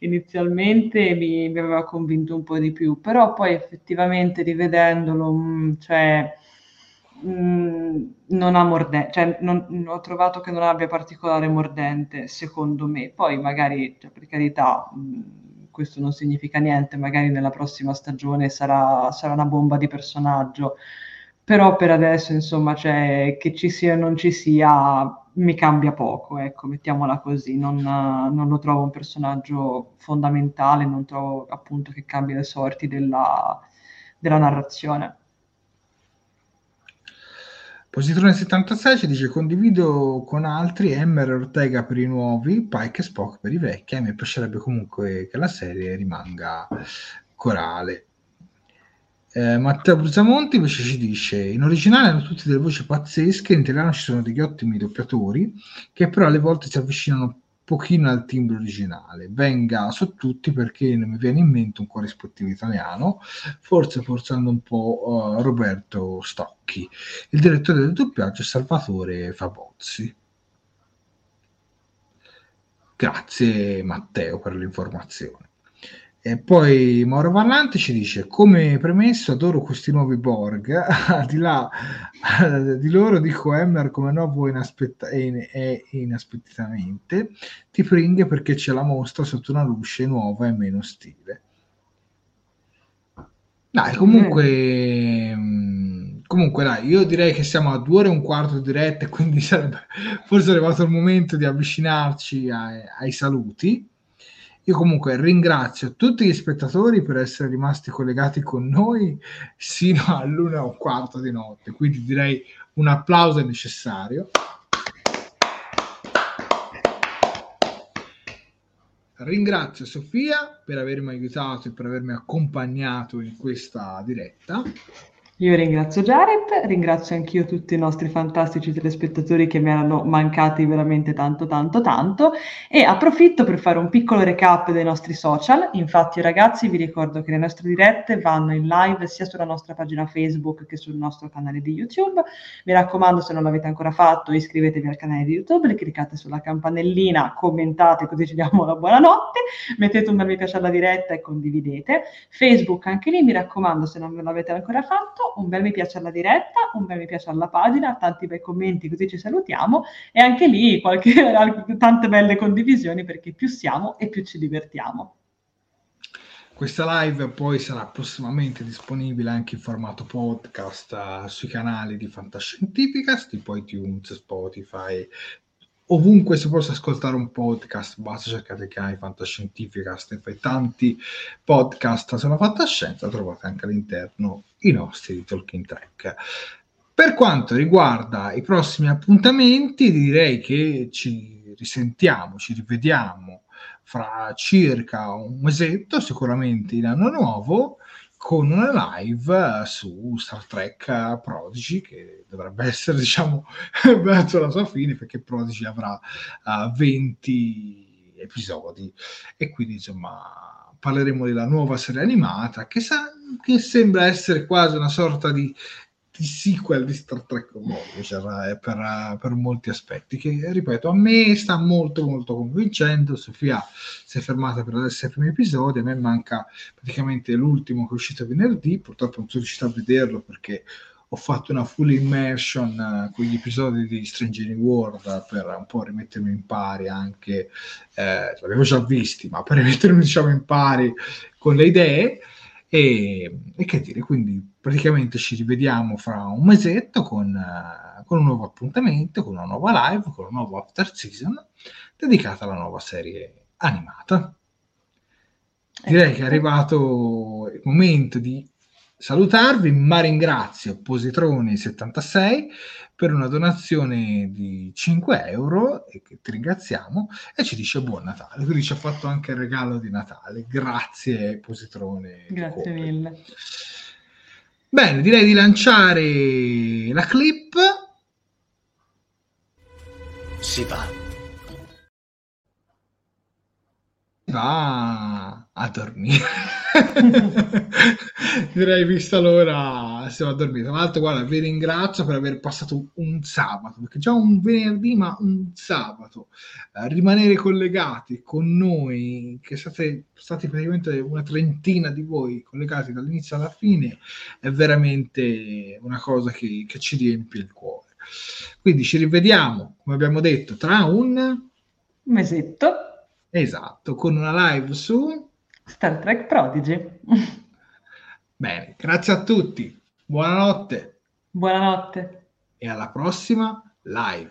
inizialmente, mi, mi aveva convinto un po' di più. Però poi effettivamente, rivedendolo, mh, cioè... Mm, non ha mordente, cioè non, ho trovato che non abbia particolare mordente, secondo me. Poi magari, cioè, per carità, mh, questo non significa niente, magari nella prossima stagione sarà, sarà una bomba di personaggio, però per adesso, insomma, cioè, che ci sia o non ci sia mi cambia poco, ecco, mettiamola così. Non, non lo trovo un personaggio fondamentale, non trovo, appunto, che cambi le sorti della, della narrazione. Positrone settantasei ci dice: condivido con altri Hemmer e Ortega per i nuovi, Pike e Spock per i vecchi. A me piacerebbe comunque che la serie rimanga corale. Eh, Matteo Brusamonti invece ci dice: in originale hanno tutti delle voci pazzesche, in italiano ci sono degli ottimi doppiatori che però alle volte si avvicinano un pochino al timbro originale. Venga su tutti perché non mi viene in mente un corrispettivo italiano, forse forzando un po' uh, Roberto Stock. Il direttore del doppiaggio è Salvatore Fabozzi. Grazie Matteo per l'informazione. E poi Mauro Parlante ci dice: come premesso adoro questi nuovi Borg, al di là di loro dico Hemmer come nuovo inaspetta- e inaspettatamente, T'Pring perché ce la mostra sotto una luce nuova e meno stile. Dai, comunque... Mm. Comunque, dai, io direi che siamo a due ore e un quarto di diretta, quindi sarebbe forse arrivato il momento di avvicinarci ai, ai saluti. Io comunque ringrazio tutti gli spettatori per essere rimasti collegati con noi sino all'una e un quarto di notte, quindi direi un applauso è necessario. Ringrazio Sofia per avermi aiutato e per avermi accompagnato in questa diretta. Io ringrazio Jared, ringrazio anch'io tutti i nostri fantastici telespettatori che mi erano mancati veramente tanto tanto tanto, e approfitto per fare un piccolo recap dei nostri social. Infatti, ragazzi, vi ricordo che le nostre dirette vanno in live sia sulla nostra pagina Facebook che sul nostro canale di YouTube. Mi raccomando, se non l'avete ancora fatto, iscrivetevi al canale di YouTube, cliccate sulla campanellina, commentate così ci diamo la buonanotte, mettete un bel mi piace alla diretta e condividete. Facebook anche lì, mi raccomando, se non l'avete ancora fatto, un bel mi piace alla diretta, un bel mi piace alla pagina, tanti bei commenti così ci salutiamo, e anche lì qualche, tante belle condivisioni, perché più siamo e più ci divertiamo. Questa live poi sarà prossimamente disponibile anche in formato podcast uh, sui canali di Fantascientificast, tipo iTunes, Spotify, ovunque si possa ascoltare un podcast. Basta cercate il canale Fantascientificast e fai tanti podcast sulla fantascienza, trovate anche all'interno i nostri di Talking Trek. Per quanto riguarda i prossimi appuntamenti, direi che ci risentiamo, ci rivediamo fra circa un mesetto, sicuramente in anno nuovo, con una live su Star Trek Prodigy, che dovrebbe essere, diciamo, verso la sua fine, perché Prodigy avrà uh, venti episodi, e quindi, insomma, parleremo della nuova serie animata che, sa- che sembra essere quasi una sorta di, di sequel di Star Trek Voyager per, per molti aspetti, che, ripeto, a me sta molto molto convincendo. Sofia si è fermata per adesso ai primi episodi, a me manca praticamente l'ultimo che è uscito venerdì, purtroppo non sono riuscito a vederlo perché ho fatto una full immersion uh, con gli episodi di Strange New World uh, per un po' rimettermi in pari anche, eh, l'avevo già visti, ma per rimettermi, diciamo, in pari con le idee, E, e che dire, quindi praticamente ci rivediamo fra un mesetto con, uh, con un nuovo appuntamento, con una nuova live, con un nuovo after season dedicata alla nuova serie animata. Direi che è arrivato il momento di salutarvi, ma ringrazio Positroni settantasei per una donazione di cinque euro e che ti ringraziamo, e ci dice buon Natale, quindi ci ha fatto anche il regalo di Natale. Grazie Positrone, grazie Coppe. Mille bene, direi di lanciare la clip. Si va va a dormire. Direi, vista l'ora, stiamo a dormire. Tra l'altro, guarda, vi ringrazio per aver passato un sabato, perché già un venerdì, ma un sabato, eh, rimanere collegati con noi, che siete stati praticamente una trentina di voi collegati dall'inizio alla fine, è veramente una cosa che, che ci riempie il cuore. Quindi ci rivediamo, come abbiamo detto, tra un mesetto, esatto, con una live su Star Trek Prodigy. Bene, grazie a tutti, buonanotte. Buonanotte. E alla prossima live.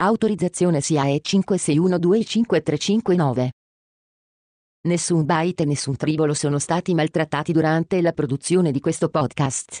Autorizzazione S I A E cinque sei uno due cinque tre cinque nove. Nessun byte e nessun tribolo sono stati maltrattati durante la produzione di questo podcast.